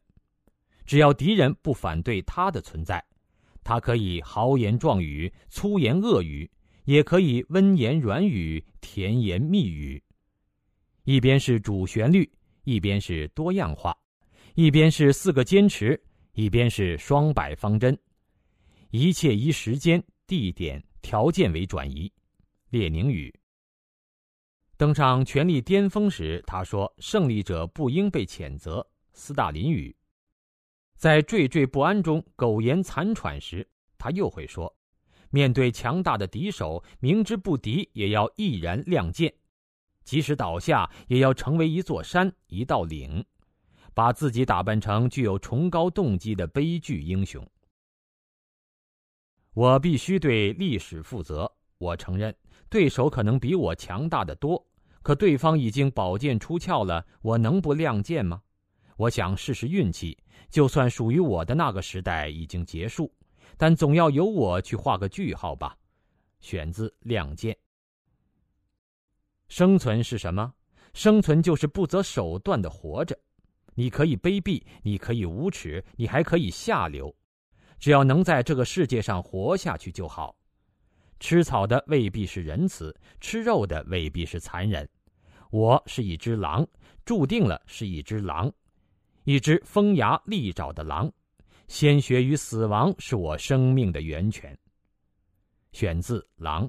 只要敌人不反对它的存在，它可以豪言壮语、粗言恶语，也可以温言软语、甜言蜜语。一边是主旋律，一边是多样化，一边是四个坚持，一边是双百方针，一切以时间、地点、条件为转移。列宁语。登上权力巅峰时，他说：“胜利者不应被谴责。”斯大林语。在惴惴不安中苟延残喘时，他又会说：“面对强大的敌手，明知不敌也要毅然亮剑。”即使倒下也要成为一座山、一道岭，把自己打扮成具有崇高动机的悲剧英雄。我必须对历史负责。我承认，对手可能比我强大得多，可对方已经宝剑出鞘了，我能不亮剑吗？我想试试运气，就算属于我的那个时代已经结束，但总要由我去画个句号吧。选自《亮剑》。生存是什么？生存就是不择手段地活着。你可以卑鄙，你可以无耻，你还可以下流，只要能在这个世界上活下去就好。吃草的未必是仁慈，吃肉的未必是残忍。我是一只狼，注定了是一只狼，一只锋牙利爪的狼。鲜血与死亡是我生命的源泉。选自《狼》。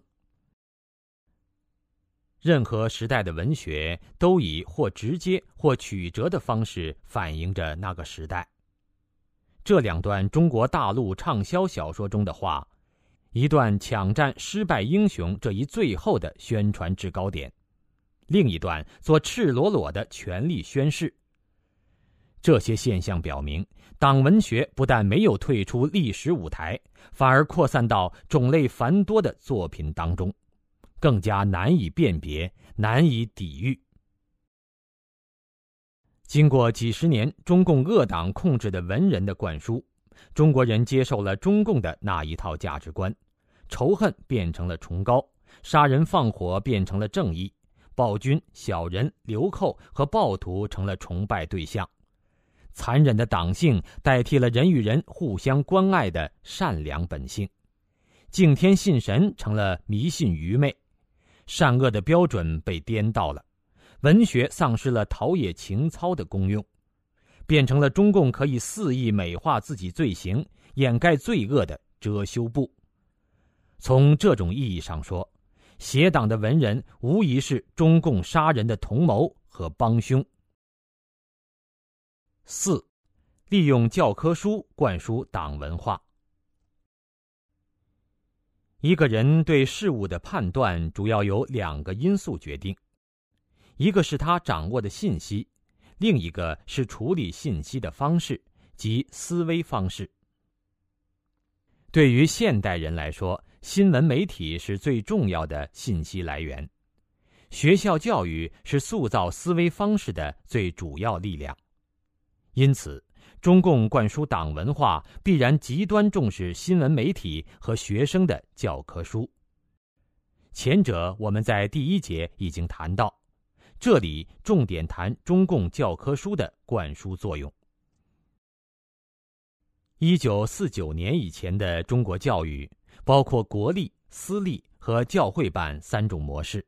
任何时代的文学都以或直接或曲折的方式反映着那个时代。这两段中国大陆畅销小说中的话，一段抢占失败英雄这一最后的宣传制高点，另一段做赤裸裸的权力宣誓。这些现象表明，党文学不但没有退出历史舞台，反而扩散到种类繁多的作品当中，更加难以辨别，难以抵御。经过几十年中共恶党控制的文人的灌输，中国人接受了中共的那一套价值观，仇恨变成了崇高，杀人放火变成了正义，暴君、小人、流寇和暴徒成了崇拜对象。残忍的党性代替了人与人互相关爱的善良本性，敬天信神成了迷信愚昧，善恶的标准被颠倒了，文学丧失了陶冶情操的功用，变成了中共可以肆意美化自己罪行、掩盖罪恶的遮羞布。从这种意义上说，邪党的文人无疑是中共杀人的同谋和帮凶。四，利用教科书灌输党文化。一个人对事物的判断主要由两个因素决定，一个是他掌握的信息，另一个是处理信息的方式及思维方式。对于现代人来说，新闻媒体是最重要的信息来源，学校教育是塑造思维方式的最主要力量。因此，中共灌输党文化必然极端重视新闻媒体和学生的教科书。前者我们在第一节已经谈到，这里重点谈中共教科书的灌输作用。1949年以前的中国教育包括国立、私立和教会办三种模式。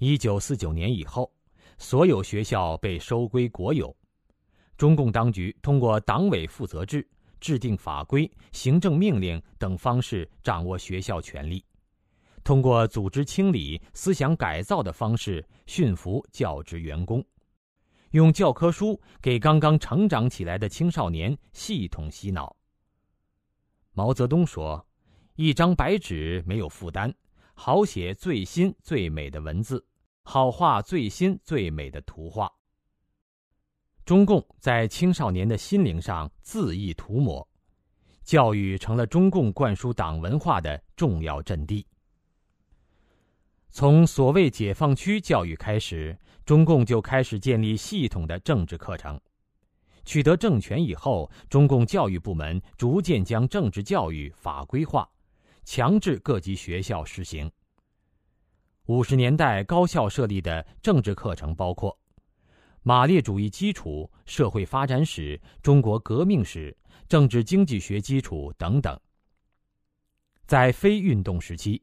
1949年以后，所有学校被收归国有，中共当局通过党委负责制、制定法规、行政命令等方式掌握学校权力，通过组织清理、思想改造的方式驯服教职员工，用教科书给刚刚成长起来的青少年系统洗脑。毛泽东说：“一张白纸没有负担，好写最新最美的文字，好画最新最美的图画。”中共在青少年的心灵上恣意涂抹，教育成了中共灌输党文化的重要阵地。从所谓解放区教育开始，中共就开始建立系统的政治课程。取得政权以后，中共教育部门逐渐将政治教育法规化，强制各级学校实行。50年代高校设立的政治课程包括马列主义基础、社会发展史、中国革命史、政治经济学基础等等。在非运动时期，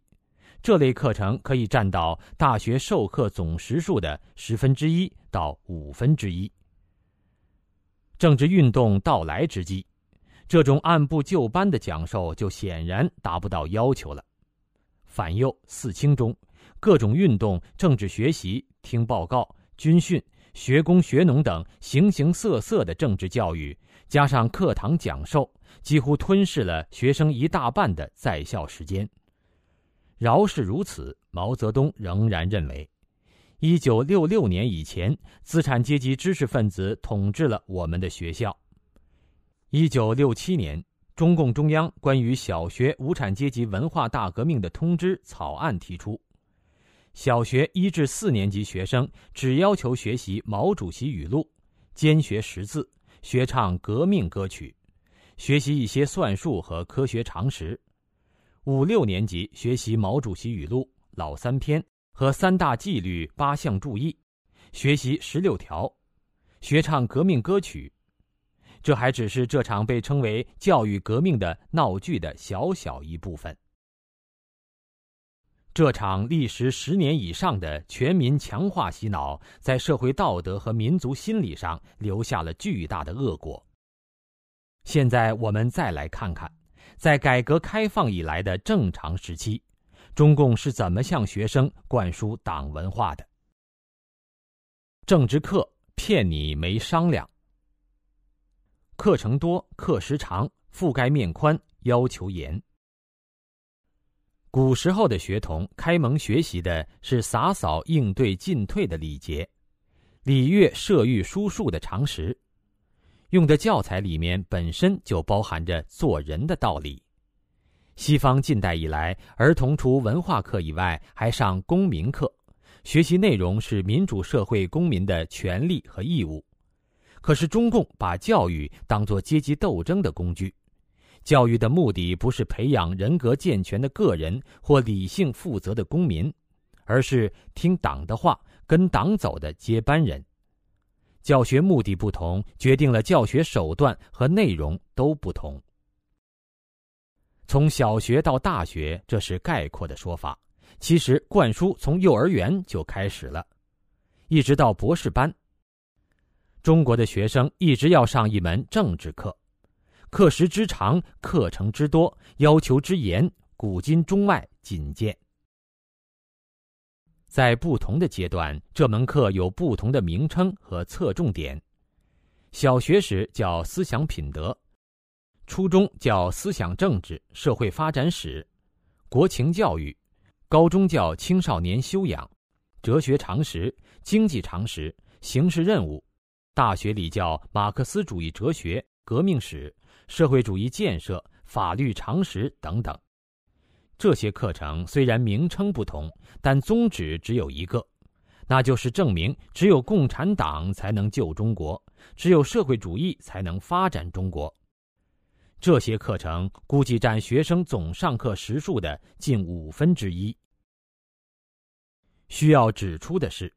这类课程可以占到大学授课总时数的1/10到1/5。政治运动到来之际，这种按部就班的讲授就显然达不到要求了。反右、四清中，各种运动、政治学习、听报告、军训、学工学农等形形色色的政治教育，加上课堂讲授，几乎吞噬了学生一大半的在校时间。饶是如此，毛泽东仍然认为， 1966年以前，资产阶级知识分子统治了我们的学校。1967年，中共中央关于小学无产阶级文化大革命的通知草案提出，小学1至4年级学生只要求学习毛主席语录，兼学识字，学唱革命歌曲，学习一些算术和科学常识。5、6年级学习毛主席语录、老三篇和3大纪律8项注意，学习16条，学唱革命歌曲。这还只是这场被称为教育革命的闹剧的小小一部分。这场历时10年以上的全民强化洗脑，在社会道德和民族心理上留下了巨大的恶果。现在我们再来看看，在改革开放以来的正常时期，中共是怎么向学生灌输党文化的。政治课骗你没商量，课程多，课时长，覆盖面宽，要求严。古时候的学童开蒙学习的是洒扫应对进退的礼节，礼乐射御书数的常识，用的教材里面本身就包含着做人的道理。西方近代以来，儿童除文化课以外还上公民课，学习内容是民主社会公民的权利和义务。可是中共把教育当作阶级斗争的工具，教育的目的不是培养人格健全的个人或理性负责的公民，而是听党的话、跟党走的接班人。教学目的不同，决定了教学手段和内容都不同。从小学到大学，这是概括的说法，其实灌输从幼儿园就开始了，一直到博士班。中国的学生一直要上一门政治课，课时之长，课程之多，要求之严，古今中外仅见。在不同的阶段，这门课有不同的名称和侧重点。小学时叫思想品德，初中叫思想政治、社会发展史、国情教育，高中叫青少年修养、哲学常识、经济常识、形势任务，大学里叫马克思主义哲学、革命史、社会主义建设、法律常识等等。这些课程虽然名称不同，但宗旨只有一个，那就是证明只有共产党才能救中国，只有社会主义才能发展中国。这些课程估计占学生总上课时数的近1/5。需要指出的是，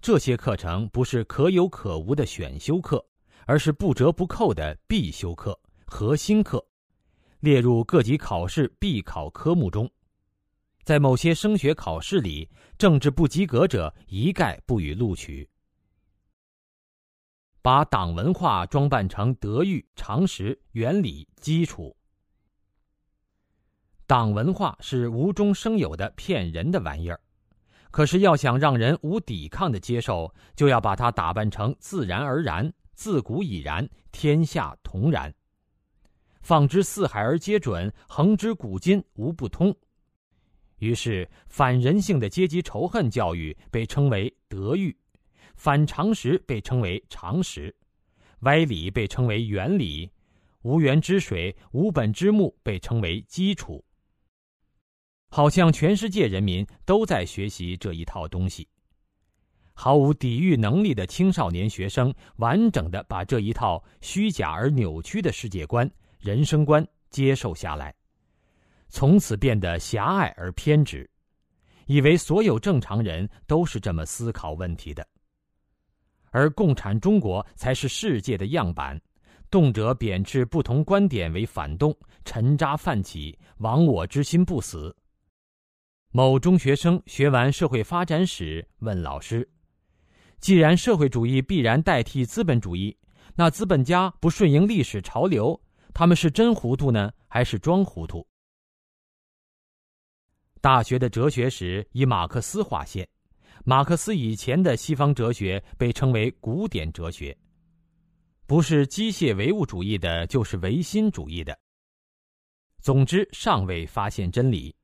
这些课程不是可有可无的选修课，而是不折不扣的必修课、核心课，列入各级考试必考科目中。在某些升学考试里，政治不及格者一概不予录取。把党文化装扮成德育、常识、原理、基础。党文化是无中生有的骗人的玩意儿。可是要想让人无抵抗的接受，就要把它打扮成自然而然、自古已然、天下同然。放之四海而皆准，横之古今无不通。于是反人性的阶级仇恨教育被称为德育，反常识被称为常识，歪理被称为原理，无源之水、无本之木被称为基础。好像全世界人民都在学习这一套东西，毫无抵御能力的青少年学生完整地把这一套虚假而扭曲的世界观、人生观接受下来，从此变得狭隘而偏执，以为所有正常人都是这么思考问题的。而共产中国才是世界的样板，动辄贬斥不同观点为反动，沉渣泛起，亡我之心不死。某中学生学完社会发展史，问老师，既然社会主义必然代替资本主义，那资本家不顺应历史潮流，他们是真糊涂呢，还是装糊涂？大学的哲学史以马克思划线，马克思以前的西方哲学被称为古典哲学，不是机械唯物主义的，就是唯心主义的。总之，尚未发现真理。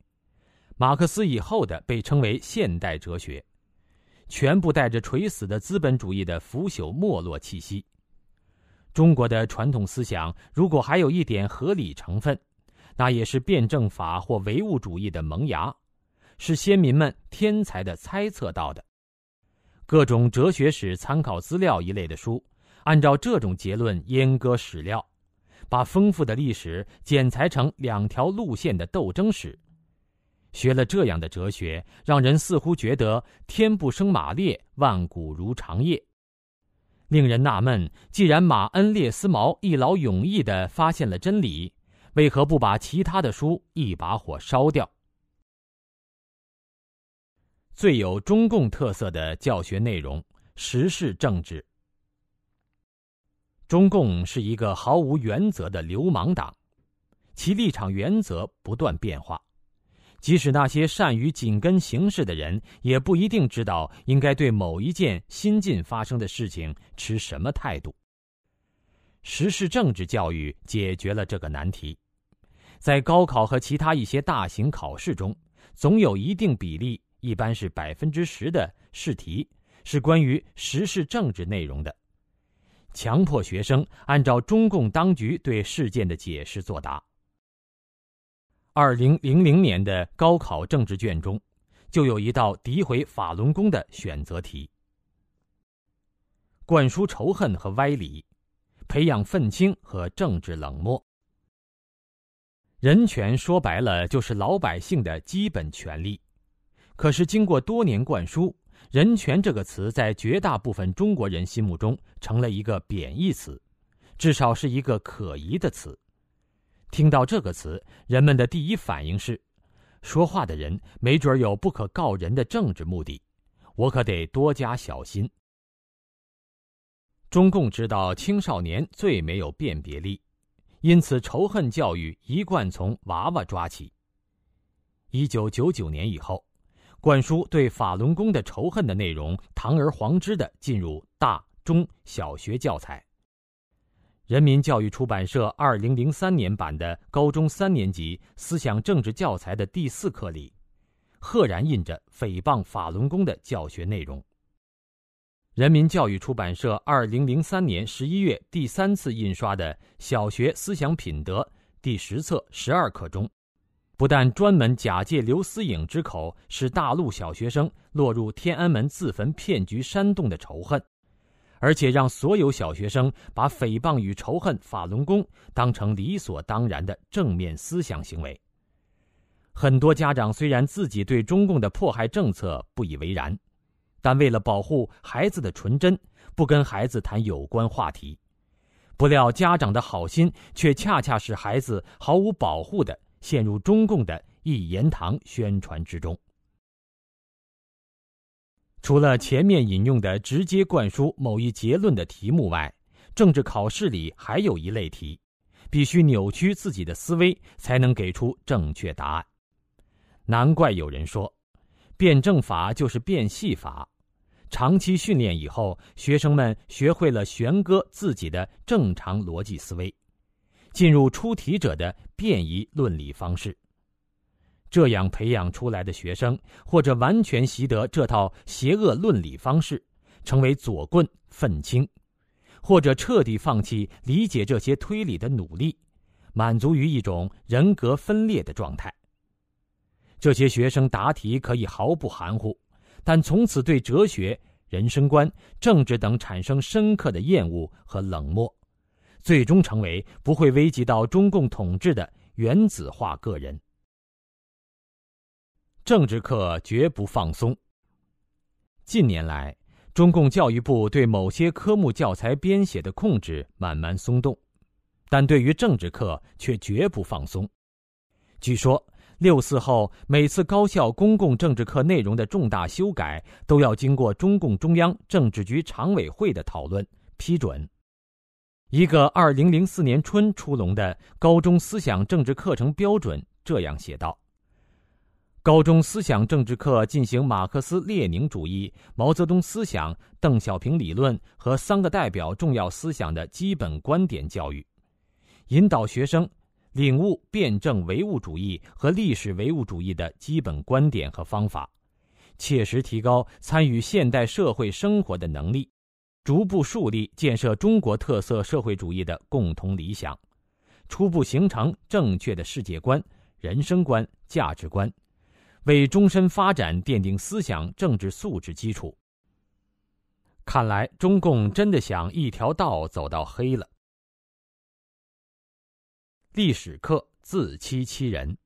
马克思以后的被称为现代哲学，全部带着垂死的资本主义的腐朽没落气息。中国的传统思想如果还有一点合理成分，那也是辩证法或唯物主义的萌芽，是先民们天才的猜测到的。各种哲学史参考资料一类的书，按照这种结论阉割史料，把丰富的历史剪裁成两条路线的斗争史。学了这样的哲学，让人似乎觉得天不生马列，万古如长夜。令人纳闷，既然马恩列斯茅一劳永逸地发现了真理，为何不把其他的书一把火烧掉？最有中共特色的教学内容，时事政治。中共是一个毫无原则的流氓党，其立场原则不断变化，即使那些善于紧跟形势的人，也不一定知道应该对某一件新近发生的事情持什么态度。时事政治教育解决了这个难题。在高考和其他一些大型考试中，总有一定比例，一般是 10% 的试题是关于时事政治内容的，强迫学生按照中共当局对事件的解释作答。2000年的高考政治卷中，就有一道诋毁法轮功的选择题，灌输仇恨和歪理，培养愤青和政治冷漠。人权说白了就是老百姓的基本权利，可是经过多年灌输，人权这个词在绝大部分中国人心目中成了一个贬义词，至少是一个可疑的词。听到这个词，人们的第一反应是，说话的人没准有不可告人的政治目的，我可得多加小心。中共知道青少年最没有辨别力，因此仇恨教育一贯从娃娃抓起。1999年以后，灌输对法轮功的仇恨的内容堂而皇之地进入大、中、小学教材。人民教育出版社2003年版的高中3年级思想政治教材的第4课里，赫然印着诽谤法轮功的教学内容。人民教育出版社2003年11月第3次印刷的《小学思想品德》第10册12课中，不但专门假借刘思颖之口使大陆小学生落入天安门自焚骗局煽动的仇恨，而且让所有小学生把诽谤与仇恨法轮功当成理所当然的正面思想行为。很多家长虽然自己对中共的迫害政策不以为然，但为了保护孩子的纯真，不跟孩子谈有关话题，不料家长的好心却恰恰使孩子毫无保护的陷入中共的一言堂宣传之中。除了前面引用的直接灌输某一结论的题目外，政治考试里还有一类题，必须扭曲自己的思维才能给出正确答案。难怪有人说，辩证法就是变戏法。长期训练以后，学生们学会了旋割自己的正常逻辑思维，进入出题者的便宜论理方式。这样培养出来的学生，或者完全习得这套邪恶论理方式，成为左棍愤青，或者彻底放弃理解这些推理的努力，满足于一种人格分裂的状态。这些学生答题可以毫不含糊，但从此对哲学、人生观、政治等产生深刻的厌恶和冷漠，最终成为不会危及到中共统治的原子化个人。政治课绝不放松。近年来，中共教育部对某些科目教材编写的控制慢慢松动，但对于政治课却绝不放松。据说，6·4后每次高校公共政治课内容的重大修改，都要经过中共中央政治局常委会的讨论批准。一个2004年春出笼的高中思想政治课程标准这样写道：高中思想政治课进行马克思列宁主义、毛泽东思想、邓小平理论和三个代表重要思想的基本观点教育，引导学生领悟辩证唯物主义和历史唯物主义的基本观点和方法，切实提高参与现代社会生活的能力，逐步树立建设中国特色社会主义的共同理想，初步形成正确的世界观、人生观、价值观，为终身发展奠定思想政治素质基础。看来，中共真的想一条道走到黑了。历史课自欺欺人。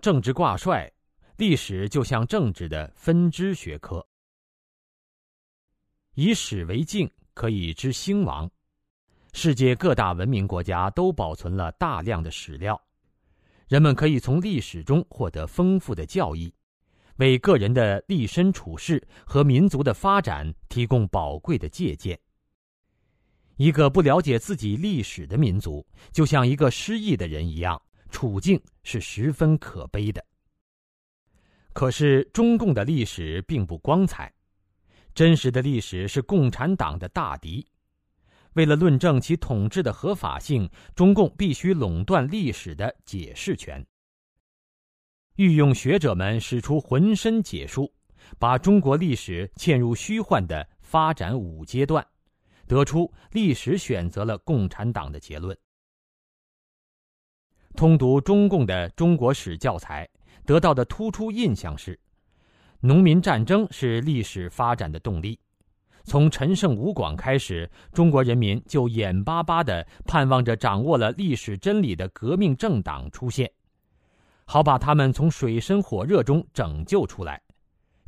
政治挂帅，历史就像政治的分支学科。以史为镜，可以知兴亡。世界各大文明国家都保存了大量的史料，人们可以从历史中获得丰富的教益，为个人的立身处世和民族的发展提供宝贵的借鉴。一个不了解自己历史的民族，就像一个失意的人一样，处境是十分可悲的。可是中共的历史并不光彩，真实的历史是共产党的大敌。为了论证其统治的合法性，中共必须垄断历史的解释权，御用学者们使出浑身解数，把中国历史嵌入虚幻的发展5阶段，得出历史选择了共产党的结论。通读中共的中国史教材，得到的突出印象是，农民战争是历史发展的动力。从陈胜吴广开始，中国人民就眼巴巴地盼望着掌握了历史真理的革命政党出现，好把他们从水深火热中拯救出来。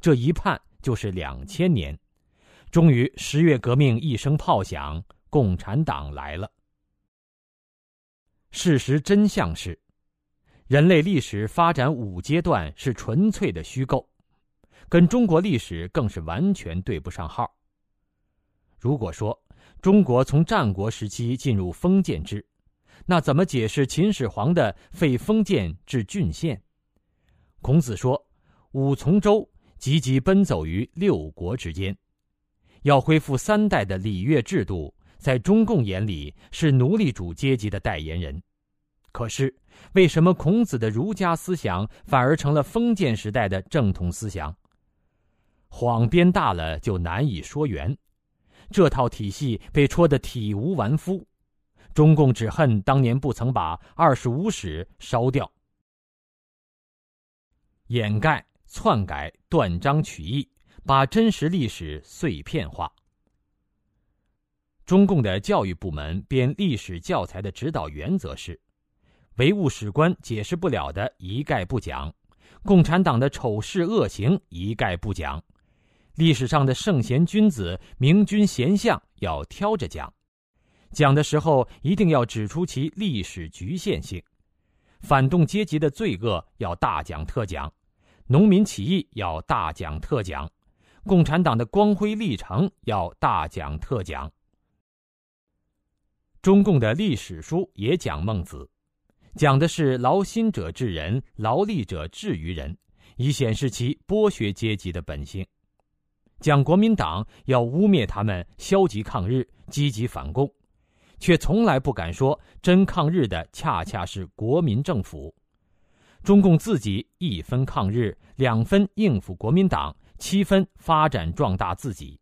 这一盼就是2000年，终于10月革命一声炮响，共产党来了。事实真相是，人类历史发展5阶段是纯粹的虚构，跟中国历史更是完全对不上号。如果说中国从战国时期进入封建制，那怎么解释秦始皇的废封建制郡县？孔子说，五从周急急奔走于6国之间。要恢复3代的礼乐制度，在中共眼里是奴隶主阶级的代言人。可是为什么孔子的儒家思想反而成了封建时代的正统思想？谎编大了就难以说圆，这套体系被戳得体无完肤。中共只恨当年不曾把25史烧掉。掩盖、篡改、断章取义，把真实历史碎片化。中共的教育部门编历史教材的指导原则是，唯物史观解释不了的一概不讲，共产党的丑事恶行一概不讲，历史上的圣贤君子、明君贤相要挑着讲，讲的时候一定要指出其历史局限性，反动阶级的罪恶要大讲特讲，农民起义要大讲特讲，共产党的光辉历程要大讲特讲。中共的历史书也讲孟子，讲的是劳心者治人，劳力者治于人，以显示其剥削阶级的本性。讲国民党要污蔑他们消极抗日、积极反共，却从来不敢说真抗日的恰恰是国民政府。中共自己1分抗日，2分应付国民党，7分发展壮大自己。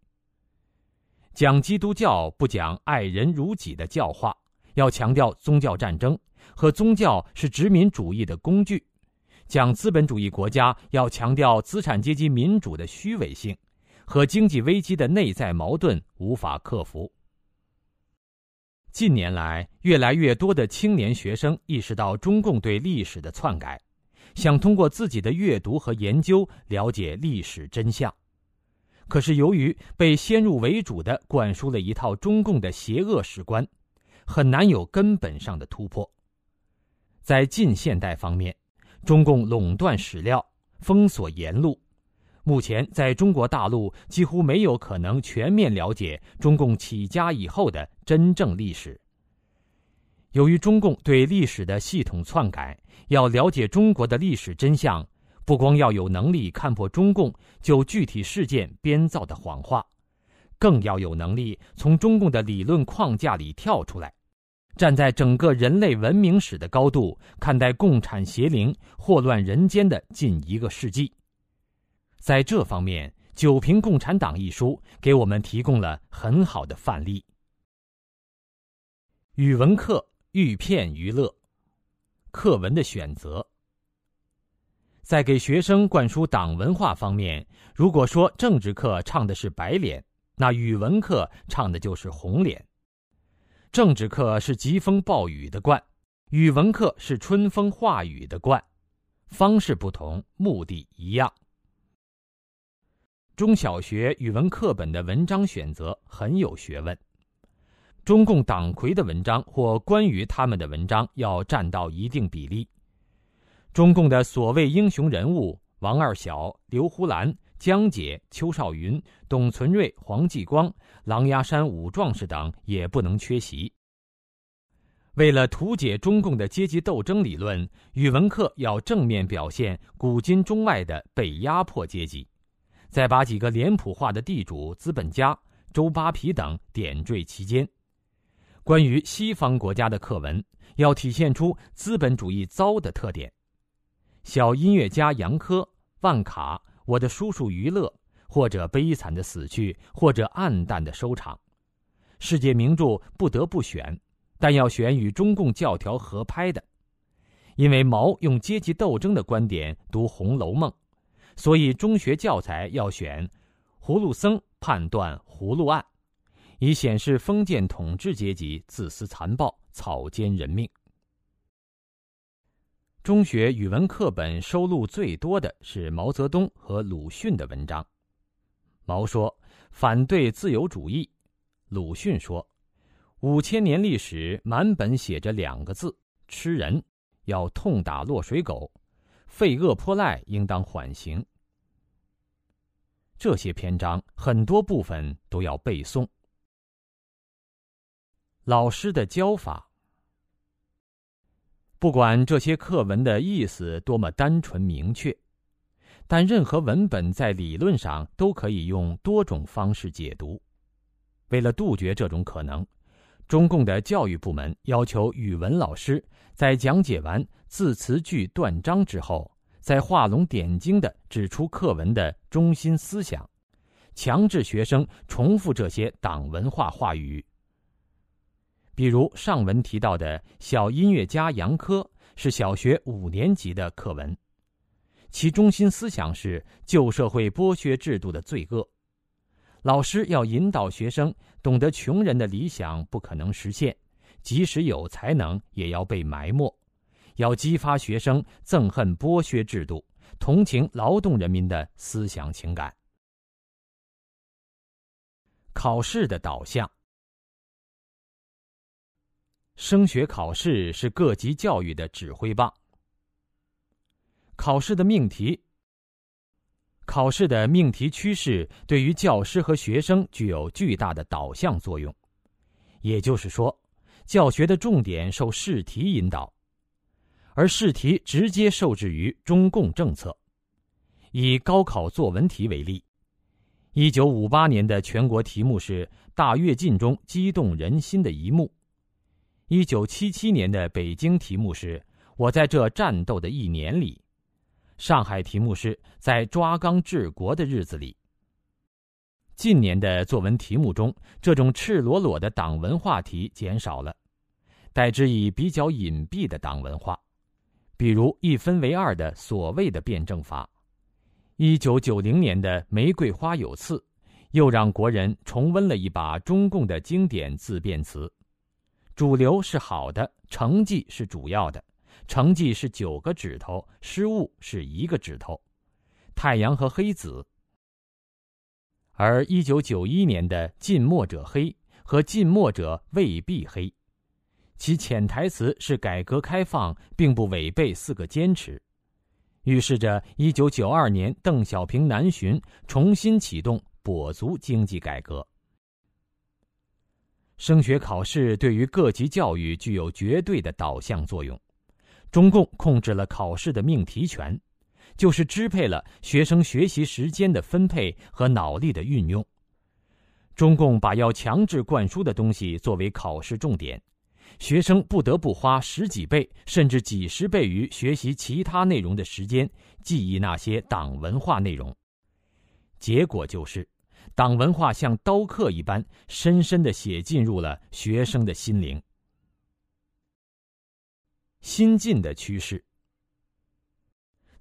讲基督教不讲爱人如己的教化，要强调宗教战争和宗教是殖民主义的工具。讲资本主义国家要强调资产阶级民主的虚伪性和经济危机的内在矛盾无法克服。近年来，越来越多的青年学生意识到中共对历史的篡改，想通过自己的阅读和研究了解历史真相。可是由于被先入为主地灌输了一套中共的邪恶史观，很难有根本上的突破。在近现代方面，中共垄断史料，封锁言路，目前在中国大陆几乎没有可能全面了解中共起家以后的真正历史。由于中共对历史的系统篡改，要了解中国的历史真相，不光要有能力看破中共就具体事件编造的谎话，更要有能力从中共的理论框架里跳出来，站在整个人类文明史的高度看待共产邪灵祸乱人间的近一个世纪。在这方面，《九评共产党》一书给我们提供了很好的范例。语文课欲骗娱乐，课文的选择。在给学生灌输党文化方面，如果说政治课唱的是白脸，那语文课唱的就是红脸。政治课是疾风暴雨的惯，语文课是春风化雨的惯，方式不同，目的一样。中小学语文课本的文章选择很有学问，中共党魁的文章或关于他们的文章要占到一定比例。中共的所谓英雄人物王二小、刘胡兰、江姐、邱少云、董存瑞、黄继光、狼牙山五壮士等也不能缺席。为了图解中共的阶级斗争理论，语文课要正面表现古今中外的被压迫阶级，再把几个脸谱化的地主、资本家、周扒皮等点缀其间。关于西方国家的课文要体现出资本主义糟的特点，小音乐家杨科、万卡、我的叔叔于勒，或者悲惨的死去，或者暗淡的收场。世界名著不得不选，但要选与中共教条合拍的。因为毛用阶级斗争的观点读《红楼梦》，所以中学教材要选葫芦僧判断葫芦案，以显示封建统治阶级自私残暴，草菅人命。中学语文课本收录最多的是毛泽东和鲁迅的文章。毛说反对自由主义，鲁迅说5000年历史满本写着2个字，吃人，要痛打落水狗，废恶泼赖应当缓刑。这些篇章很多部分都要背诵。老师的教法，不管这些课文的意思多么单纯明确，但任何文本在理论上都可以用多种方式解读。为了杜绝这种可能，中共的教育部门要求语文老师在讲解完字词句断章之后，再画龙点睛地指出课文的中心思想，强制学生重复这些党文化话语。比如上文提到的小音乐家杨科是小学5年级的课文，其中心思想是旧社会剥削制度的罪恶。老师要引导学生懂得穷人的理想不可能实现，即使有才能也要被埋没，要激发学生憎恨剥削制度，同情劳动人民的思想情感。考试的导向，升学考试是各级教育的指挥棒。考试的命题，考试的命题趋势对于教师和学生具有巨大的导向作用。也就是说，教学的重点受试题引导，而试题直接受制于中共政策。以高考作文题为例，1958年的全国题目是大跃进中激动人心的一幕，1977年的北京题目是我在这战斗的一年里，上海题目是在抓纲治国的日子里。近年的作文题目中，这种赤裸裸的党文化题减少了，代之以比较隐蔽的党文化，比如1分为2的所谓的辩证法。1990年的玫瑰花有刺又让国人重温了一把中共的经典自辩词，主流是好的，成绩是主要的，成绩是9个指头，失误是1个指头，太阳和黑子。而1991年的近墨者黑和近墨者未必黑，其潜台词是改革开放并不违背4个坚持，预示着1992年邓小平南巡重新启动跛足经济改革。升学考试对于各级教育具有绝对的导向作用，中共控制了考试的命题权，就是支配了学生学习时间的分配和脑力的运用。中共把要强制灌输的东西作为考试重点，学生不得不花10几倍甚至几十倍于学习其他内容的时间，记忆那些党文化内容，结果就是党文化像刀刻一般深深地写进入了学生的心灵。新进的趋势。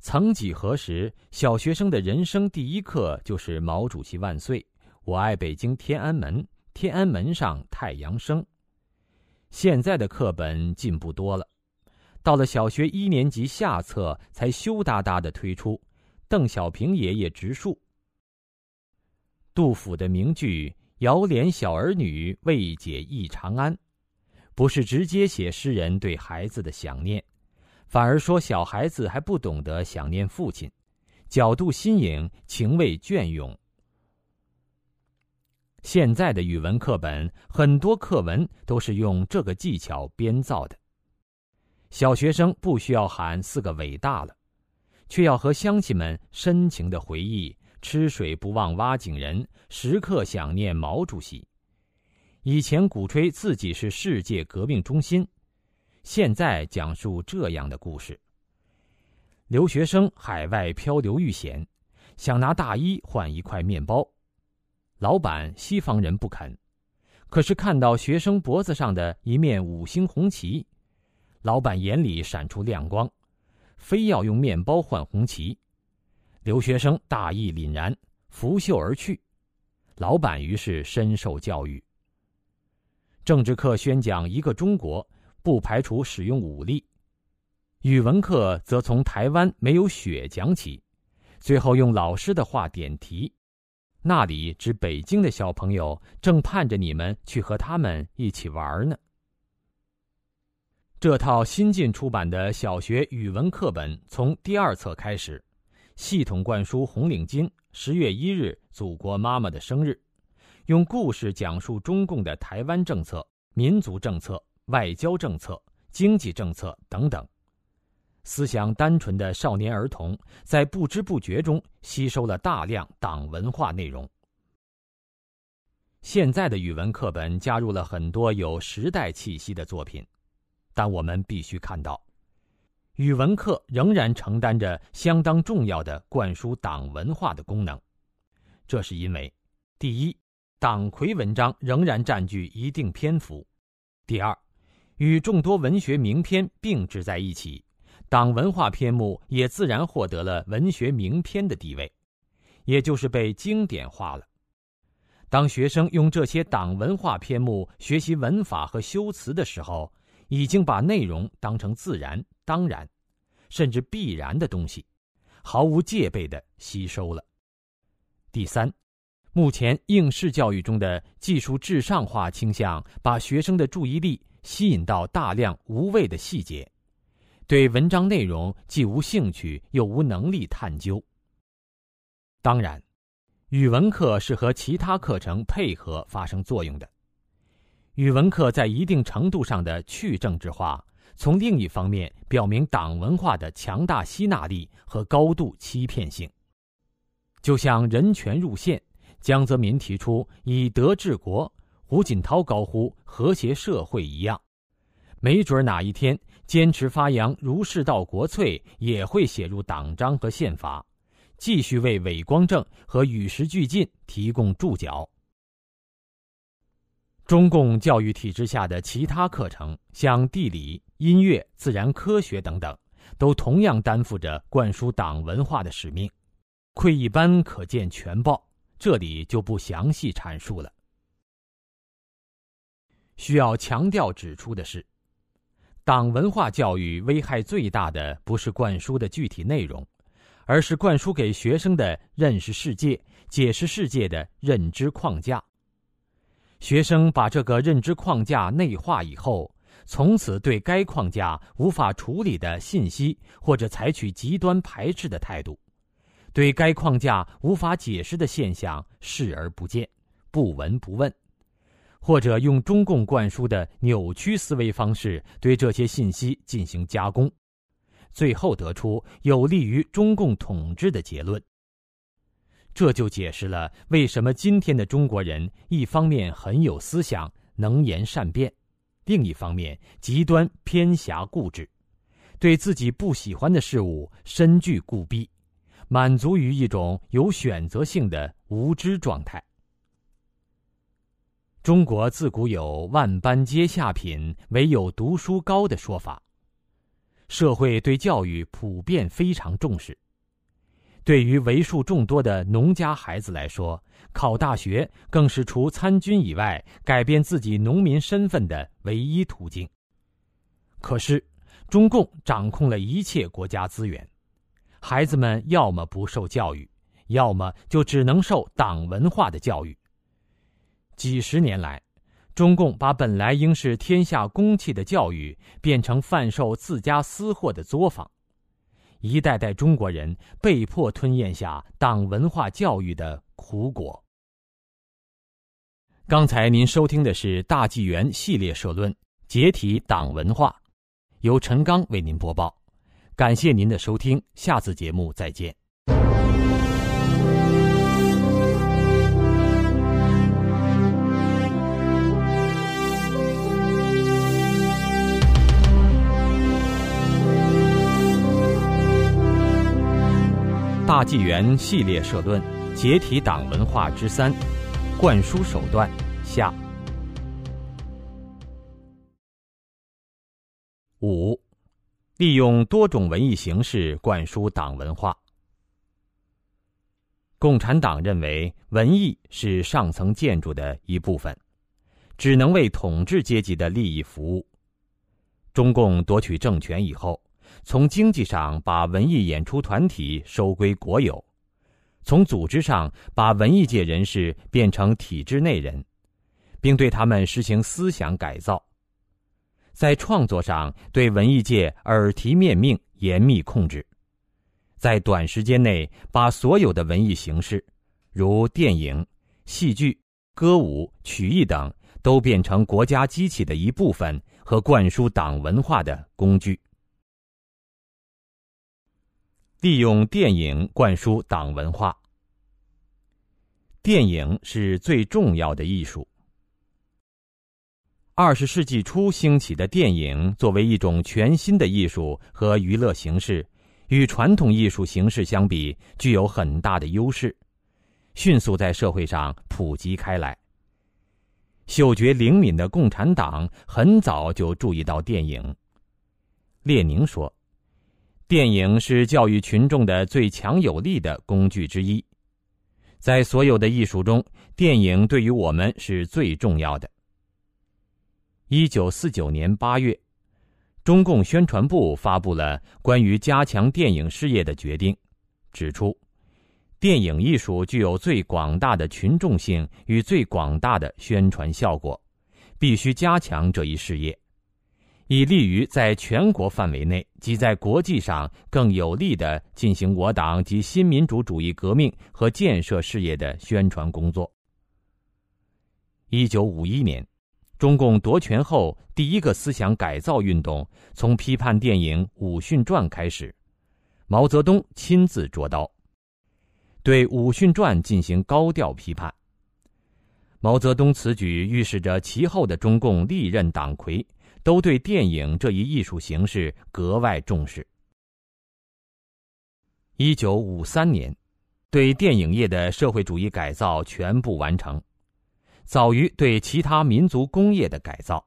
曾几何时，小学生的人生第一课就是毛主席万岁，我爱北京天安门，天安门上太阳升。现在的课本进步多了，到了小学一年级下册才羞答答地推出邓小平爷爷植树，杜甫的名句遥怜小儿女，未解忆长安，不是直接写诗人对孩子的想念，反而说小孩子还不懂得想念父亲，角度新颖，情味隽永。现在的语文课本，很多课文都是用这个技巧编造的。小学生不需要喊四个伟大了，却要和乡亲们深情的回忆吃水不忘挖井人，时刻想念毛主席。以前鼓吹自己是世界革命中心，现在讲述这样的故事：留学生海外漂流遇险，想拿大衣换一块面包，老板西方人不肯，可是看到学生脖子上的一面5星红旗，老板眼里闪出亮光，非要用面包换红旗。留学生大义凛然，拂袖而去，老板于是深受教育。政治课宣讲一个中国，不排除使用武力，语文课则从台湾没有雪讲起，最后用老师的话点题，那里指北京的小朋友正盼着你们去和他们一起玩呢。这套新近出版的小学语文课本从第2册开始，系统灌输红领巾、10月1日祖国妈妈的生日，用故事讲述中共的台湾政策、民族政策、外交政策、经济政策等等。思想单纯的少年儿童在不知不觉中吸收了大量党文化内容。现在的语文课本加入了很多有时代气息的作品，但我们必须看到，语文课仍然承担着相当重要的灌输党文化的功能。这是因为，第一，党魁文章仍然占据一定篇幅；第二，与众多文学名篇并置在一起，党文化篇目也自然获得了文学名篇的地位，也就是被经典化了。当学生用这些党文化篇目学习文法和修辞的时候，已经把内容当成自然、当然，甚至必然的东西，毫无戒备地吸收了。第三，目前应试教育中的技术至上化倾向，把学生的注意力吸引到大量无谓的细节，对文章内容既无兴趣又无能力探究。当然，语文课是和其他课程配合发生作用的。语文课在一定程度上的去政治化，从另一方面表明党文化的强大吸纳力和高度欺骗性。就像人权入宪，江泽民提出以德治国，胡锦涛高呼和谐社会一样，没准哪一天坚持发扬儒释道国粹也会写入党章和宪法，继续为伪光正和与时俱进提供注脚。中共教育体制下的其他课程，像地理、音乐、自然科学等等，都同样担负着灌输党文化的使命。窥一斑可见全豹，这里就不详细阐述了。需要强调指出的是，党文化教育危害最大的不是灌输的具体内容，而是灌输给学生的认识世界、解释世界的认知框架。学生把这个认知框架内化以后，从此对该框架无法处理的信息或者采取极端排斥的态度，对该框架无法解释的现象视而不见、不闻不问，或者用中共灌输的扭曲思维方式对这些信息进行加工，最后得出有利于中共统治的结论。这就解释了为什么今天的中国人一方面很有思想，能言善辩，另一方面极端偏狭固执，对自己不喜欢的事物深具固避，满足于一种有选择性的无知状态。中国自古有万般皆下品，唯有读书高的说法，社会对教育普遍非常重视。对于为数众多的农家孩子来说，考大学更是除参军以外改变自己农民身份的唯一途径。可是，中共掌控了一切国家资源，孩子们要么不受教育，要么就只能受党文化的教育。几十年来，中共把本来应是天下公器的教育变成贩售自家私货的作坊，一代代中国人被迫吞咽下党文化教育的苦果。刚才您收听的是大纪元系列社论《解体党文化》，由陈刚为您播报。感谢您的收听，下次节目再见。大纪元系列社论《解体党文化之三》，灌输手段下。5. 利用多种文艺形式灌输党文化。共产党认为文艺是上层建筑的一部分，只能为统治阶级的利益服务。中共夺取政权以后，从经济上把文艺演出团体收归国有，从组织上把文艺界人士变成体制内人，并对他们实行思想改造，在创作上对文艺界耳提面命，严密控制，在短时间内把所有的文艺形式，如电影、戏剧、歌舞、曲艺等，都变成国家机器的一部分和灌输党文化的工具。利用电影灌输党文化。电影是最重要的艺术。20世纪初兴起的电影作为一种全新的艺术和娱乐形式，与传统艺术形式相比，具有很大的优势，迅速在社会上普及开来。嗅觉灵敏的共产党很早就注意到电影。列宁说，电影是教育群众的最强有力的工具之一，在所有的艺术中，电影对于我们是最重要的。1949年8月，中共宣传部发布了关于加强电影事业的决定，指出，电影艺术具有最广大的群众性与最广大的宣传效果，必须加强这一事业，以利于在全国范围内及在国际上更有力地进行我党及新民主主义革命和建设事业的宣传工作。1951年，中共夺权后第一个思想改造运动从批判电影《武训传》开始，毛泽东亲自捉刀，对《武训传》进行高调批判。毛泽东此举预示着其后的中共历任党魁都对电影这一艺术形式格外重视。1953年，对电影业的社会主义改造全部完成，早于对其他民族工业的改造。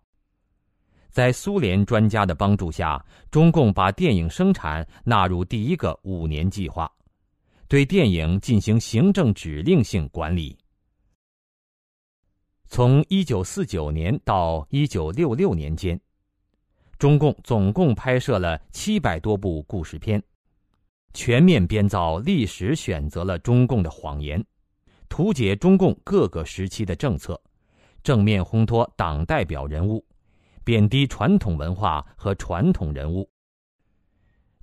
在苏联专家的帮助下，中共把电影生产纳入第一个5年计划，对电影进行行政指令性管理。从1949年到1966年间，中共总共拍摄了700多部故事片，全面编造历史选择了中共的谎言，图解中共各个时期的政策，正面烘托党代表人物，贬低传统文化和传统人物。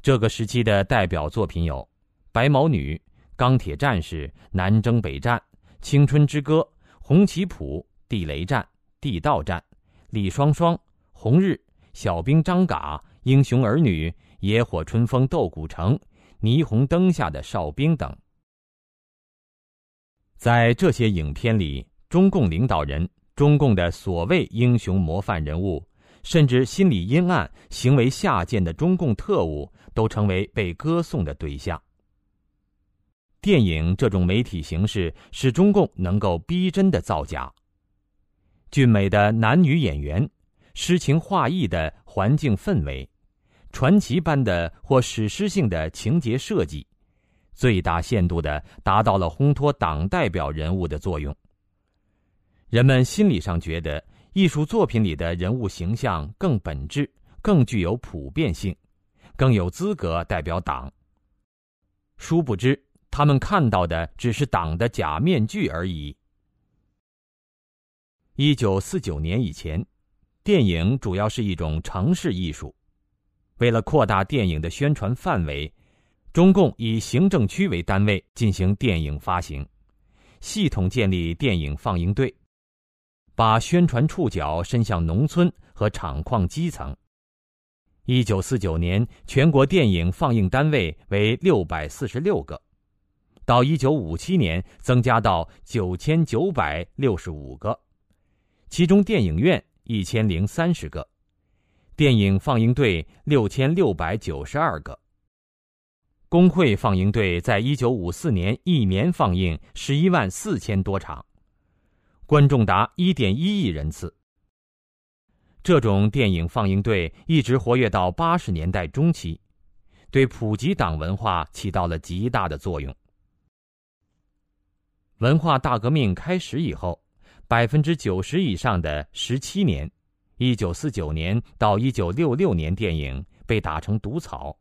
这个时期的代表作品有《白毛女》《钢铁战士》《南征北战》《青春之歌》《红旗谱》地雷战、地道战、李双双、红日、小兵张嘎、英雄儿女、野火春风斗古城、霓虹灯下的哨兵等。在这些影片里，中共领导人、中共的所谓英雄模范人物，甚至心理阴暗、行为下贱的中共特务，都成为被歌颂的对象。电影这种媒体形式使中共能够逼真的造假。俊美的男女演员，诗情画意的环境氛围，传奇般的或史诗性的情节设计，最大限度地达到了烘托党代表人物的作用。人们心理上觉得艺术作品里的人物形象更本质，更具有普遍性，更有资格代表党。殊不知，他们看到的只是党的假面具而已。1949年以前，电影主要是一种尝试艺术。为了扩大电影的宣传范围，中共以行政区为单位进行电影发行，系统建立电影放映队，把宣传触角伸向农村和厂矿基层。1949年，全国电影放映单位为646个，到1957年增加到9965个，其中电影院1030个，电影放映队6692个。工会放映队在1954年一年放映114000多场。观众达 1.1 亿人次。这种电影放映队一直活跃到80年代中期，对普及党文化起到了极大的作用。文化大革命开始以后， 90% 以上的17年 ,1949 年到1966年电影被打成毒草，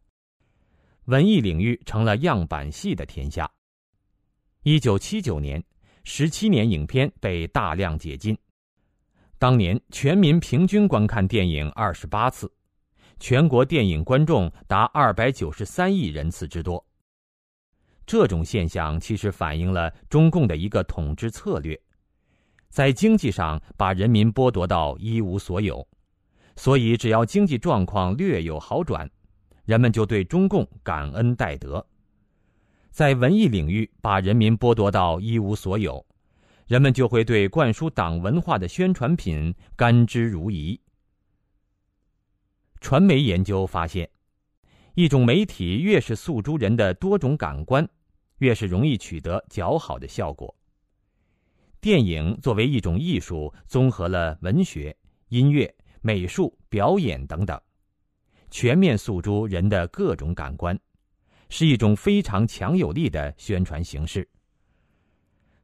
文艺领域成了样板戏的天下。1979年17年影片被大量解禁，当年全民平均观看电影28次，全国电影观众达293亿人次之多。这种现象其实反映了中共的一个统治策略，在经济上把人民剥夺到一无所有，所以只要经济状况略有好转，人们就对中共感恩戴德。在文艺领域把人民剥夺到一无所有，人们就会对灌输党文化的宣传品甘之如饴。传媒研究发现，一种媒体越是诉诸人的多种感官，越是容易取得较好的效果。电影作为一种艺术，综合了文学、音乐、美术、表演等等，全面诉诸人的各种感官，是一种非常强有力的宣传形式。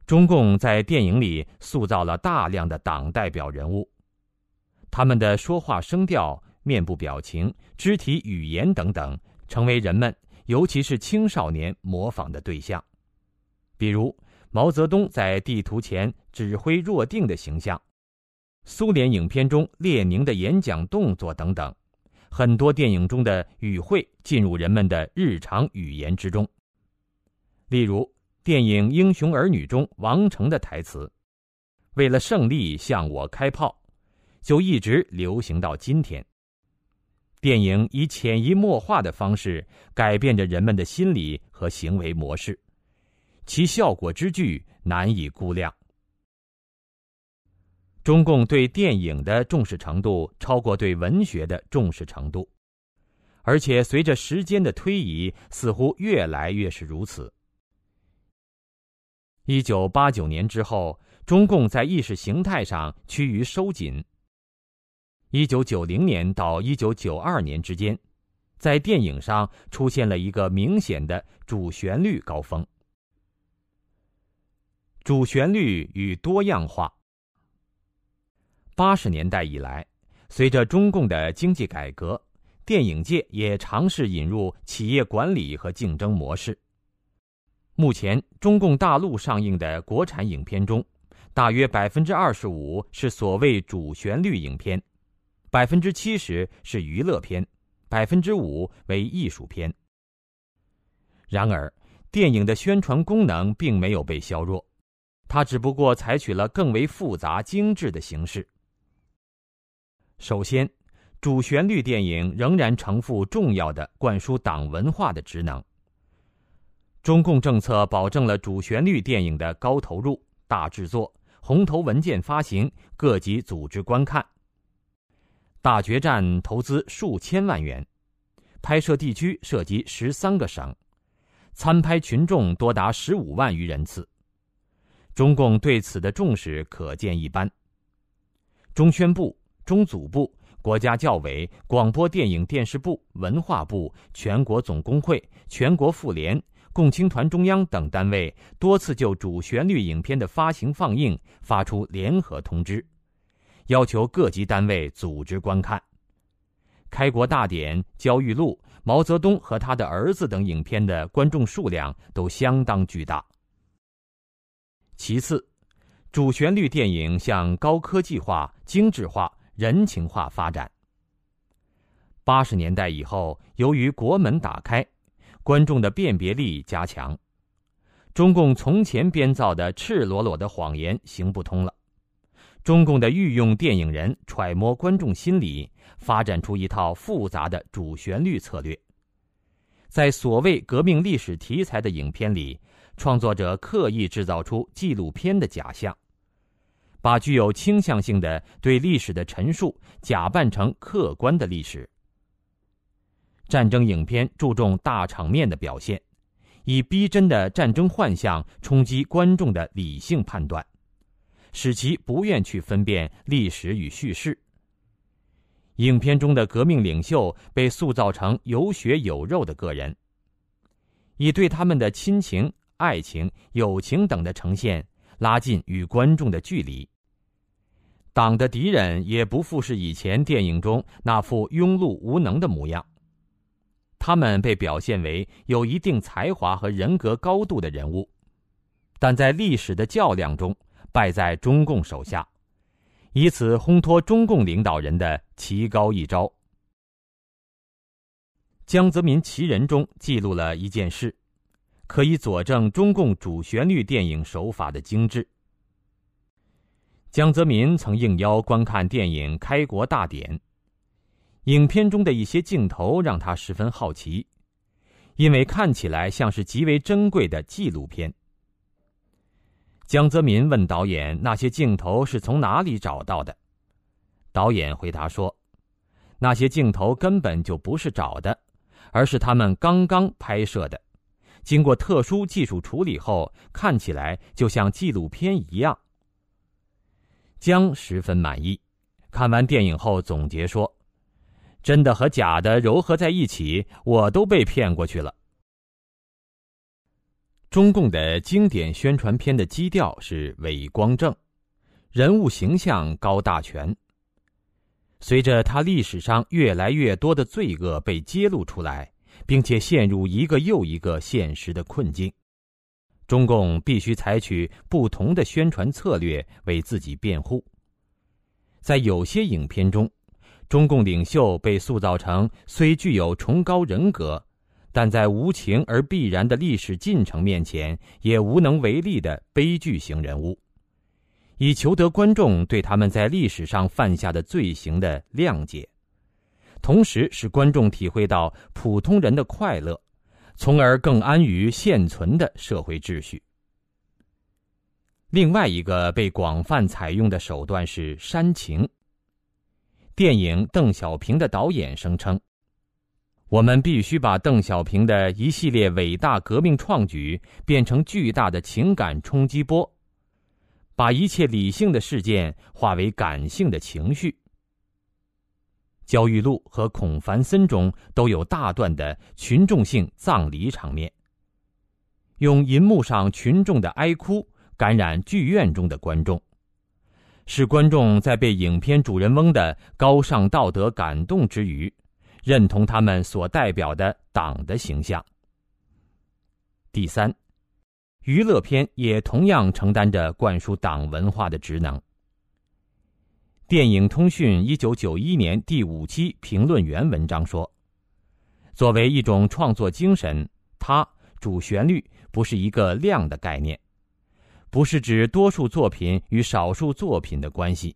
中共在电影里塑造了大量的党代表人物，他们的说话声调、面部表情、肢体语言等等，成为人们，尤其是青少年模仿的对象。比如毛泽东在地图前指挥若定的形象，苏联影片中列宁的演讲动作等等，很多电影中的语汇进入人们的日常语言之中。例如电影《英雄儿女》中王成的台词，为了胜利向我开炮，就一直流行到今天。电影以潜移默化的方式改变着人们的心理和行为模式，其效果之巨难以估量。中共对电影的重视程度超过对文学的重视程度，而且随着时间的推移，似乎越来越是如此。1989年之后，中共在意识形态上趋于收紧。1990年到1992年之间，在电影上出现了一个明显的主旋律高峰。主旋律与多样化。80年代以来，随着中共的经济改革，电影界也尝试引入企业管理和竞争模式。目前，中共大陆上映的国产影片中，大约 25% 是所谓主旋律影片， 70% 是娱乐片， 5% 为艺术片。然而，电影的宣传功能并没有被削弱，它只不过采取了更为复杂精致的形式。首先，主旋律电影仍然承负重要的灌输党文化的职能。中共政策保证了主旋律电影的高投入、大制作、红头文件发行、各级组织观看。大决战投资数千万元，拍摄地区涉及13个省，参拍群众多达15万余人次。中共对此的重视可见一斑。中宣部、中组部、国家教委、广播电影电视部、文化部、全国总工会、全国妇联、共青团中央等单位多次就主旋律影片的发行放映发出联合通知，要求各级单位组织观看。开国大典、焦裕禄、毛泽东和他的儿子等影片的观众数量都相当巨大。其次，主旋律电影向高科技化、精致化、人情化发展。80年代以后，由于国门打开，观众的辨别力加强，中共从前编造的赤裸裸的谎言行不通了。中共的御用电影人揣摩观众心理，发展出一套复杂的主旋律策略。在所谓革命历史题材的影片里，创作者刻意制造出纪录片的假象，把具有倾向性的对历史的陈述假扮成客观的历史。战争影片注重大场面的表现，以逼真的战争幻象冲击观众的理性判断，使其不愿去分辨历史与叙事。影片中的革命领袖被塑造成有血有肉的个人，以对他们的亲情、爱情、友情等的呈现，拉近与观众的距离。党的敌人也不复是以前电影中那副庸碌无能的模样，他们被表现为有一定才华和人格高度的人物，但在历史的较量中败在中共手下，以此烘托中共领导人的奇高一招。江泽民奇人中记录了一件事，可以佐证中共主旋律电影手法的精致。江泽民曾应邀观看电影《开国大典》，影片中的一些镜头让他十分好奇，因为看起来像是极为珍贵的纪录片。江泽民问导演那些镜头是从哪里找到的，导演回答说，那些镜头根本就不是找的，而是他们刚刚拍摄的，经过特殊技术处理后，看起来就像纪录片一样。江十分满意，看完电影后总结说，真的和假的糅合在一起，我都被骗过去了。中共的经典宣传片的基调是伟光正，人物形象高大全。随着他历史上越来越多的罪恶被揭露出来，并且陷入一个又一个现实的困境，中共必须采取不同的宣传策略为自己辩护。在有些影片中，中共领袖被塑造成虽具有崇高人格，但在无情而必然的历史进程面前也无能为力的悲剧型人物，以求得观众对他们在历史上犯下的罪行的谅解，同时使观众体会到普通人的快乐，从而更安于现存的社会秩序。另外一个被广泛采用的手段是煽情。电影《邓小平》的导演声称，我们必须把邓小平的一系列伟大革命创举变成巨大的情感冲击波，把一切理性的事件化为感性的情绪。焦裕禄和孔繁森中都有大段的群众性葬礼场面，用银幕上群众的哀哭感染剧院中的观众，使观众在被影片主人翁的高尚道德感动之余，认同他们所代表的党的形象。第三，娱乐片也同样承担着灌输党文化的职能。电影通讯1991年第5期评论员文章说，作为一种创作精神，它主旋律不是一个量的概念，不是指多数作品与少数作品的关系，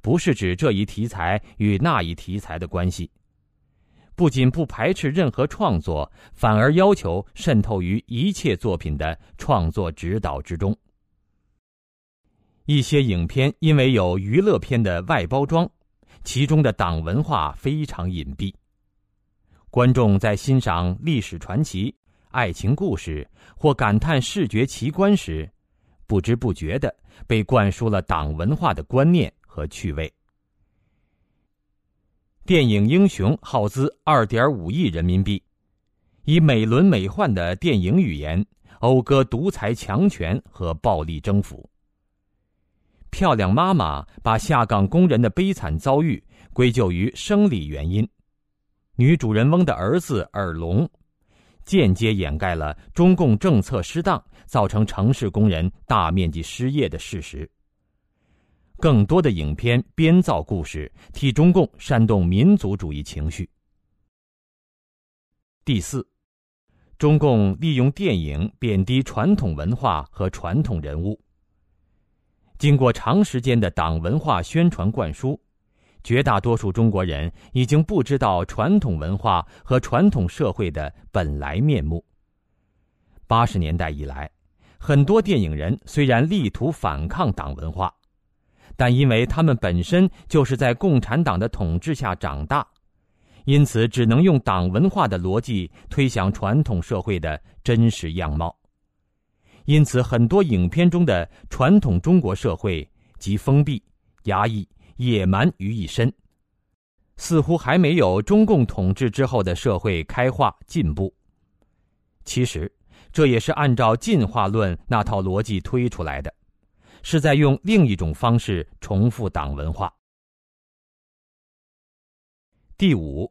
不是指这一题材与那一题材的关系，不仅不排斥任何创作，反而要求渗透于一切作品的创作指导之中。一些影片因为有娱乐片的外包装，其中的党文化非常隐蔽。观众在欣赏历史传奇、爱情故事或感叹视觉奇观时，不知不觉地被灌输了党文化的观念和趣味。电影《英雄》耗资 2.5 亿人民币，以美轮美奂的电影语言讴歌独裁强权和暴力征服。漂亮妈妈把下岗工人的悲惨遭遇归咎于生理原因，女主人翁的儿子耳聋，间接掩盖了中共政策失当造成城市工人大面积失业的事实。更多的影片编造故事，替中共煽动民族主义情绪。第四，中共利用电影贬低传统文化和传统人物。经过长时间的党文化宣传灌输，绝大多数中国人已经不知道传统文化和传统社会的本来面目。80年代以来，很多电影人虽然力图反抗党文化，但因为他们本身就是在共产党的统治下长大，因此只能用党文化的逻辑推想传统社会的真实样貌。因此，很多影片中的传统中国社会集封闭、压抑、野蛮于一身，似乎还没有中共统治之后的社会开化进步。其实这也是按照进化论那套逻辑推出来的，是在用另一种方式重复党文化。第五，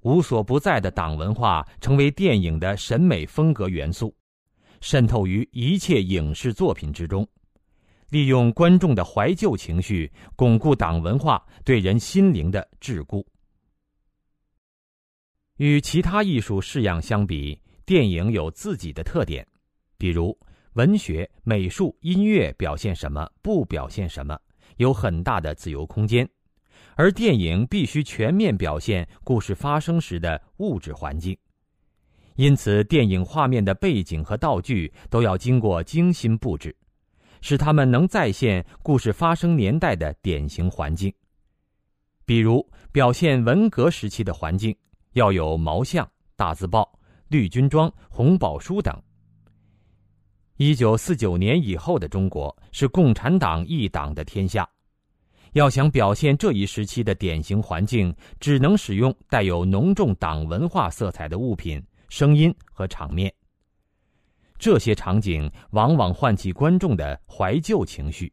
无所不在的党文化成为电影的审美风格元素，渗透于一切影视作品之中，利用观众的怀旧情绪，巩固党文化对人心灵的桎梏。与其他艺术式样相比，电影有自己的特点，比如文学、美术、音乐表现什么，不表现什么，有很大的自由空间，而电影必须全面表现故事发生时的物质环境。因此，电影画面的背景和道具都要经过精心布置，使他们能再现故事发生年代的典型环境。比如表现文革时期的环境，要有毛像、大字报、绿军装、红宝书等。1949年以后的中国是共产党一党的天下，要想表现这一时期的典型环境，只能使用带有浓重党文化色彩的物品、声音和场面。这些场景往往唤起观众的怀旧情绪，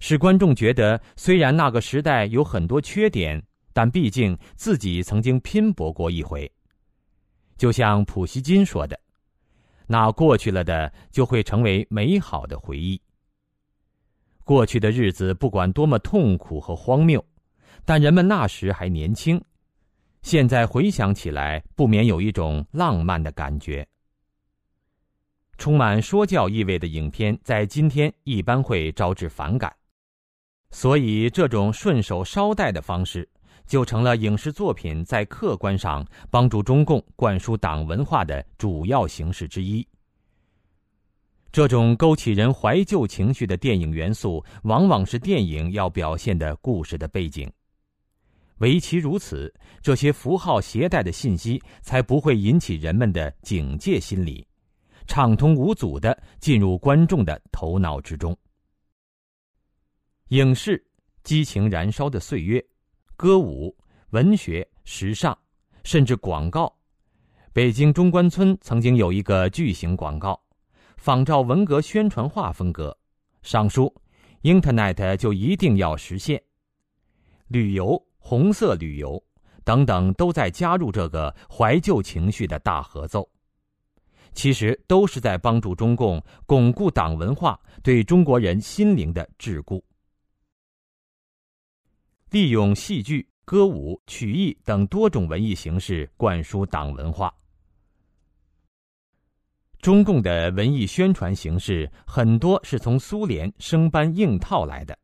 使观众觉得虽然那个时代有很多缺点，但毕竟自己曾经拼搏过一回。就像普希金说的，那过去了的就会成为美好的回忆。过去的日子不管多么痛苦和荒谬，但人们那时还年轻，现在回想起来不免有一种浪漫的感觉。充满说教意味的影片在今天一般会招致反感，所以这种顺手捎带的方式就成了影视作品在客观上帮助中共灌输党文化的主要形式之一。这种勾起人怀旧情绪的电影元素往往是电影要表现的故事的背景，唯其如此，这些符号携带的信息才不会引起人们的警戒心理，畅通无阻地进入观众的头脑之中。影视激情燃烧的岁月，歌舞、文学、时尚，甚至广告。北京中关村曾经有一个巨型广告，仿照文革宣传画风格，上书 Internet 就一定要实现，旅游、红色旅游等等，都在加入这个怀旧情绪的大合奏。其实都是在帮助中共巩固党文化对中国人心灵的桎梏。利用戏剧、歌舞、曲艺等多种文艺形式灌输党文化。中共的文艺宣传形式很多是从苏联生搬硬套来的，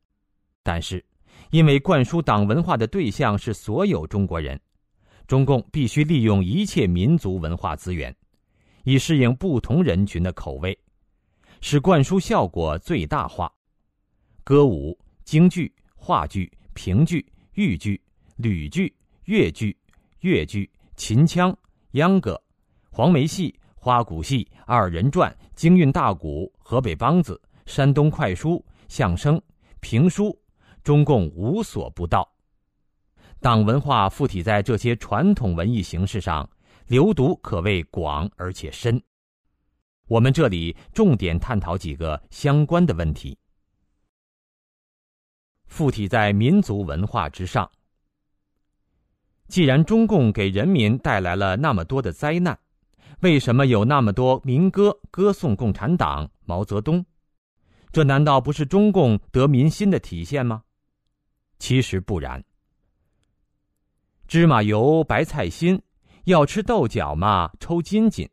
但是因为灌输党文化的对象是所有中国人，中共必须利用一切民族文化资源，以适应不同人群的口味，使灌输效果最大化。歌舞、京剧、话剧、评剧、豫剧、吕剧、越剧、粤剧、秦腔、秧歌、黄梅戏、花鼓戏、二人转、京韵大鼓、河北梆子、山东快书、相声、评书，中共无所不到。党文化附体在这些传统文艺形式上，流毒可谓广而且深。我们这里重点探讨几个相关的问题。附体在民族文化之上。既然中共给人民带来了那么多的灾难，为什么有那么多民歌歌颂共产党、毛泽东？这难道不是中共得民心的体现吗？其实不然。芝麻油白菜心，要吃豆角嘛抽筋筋，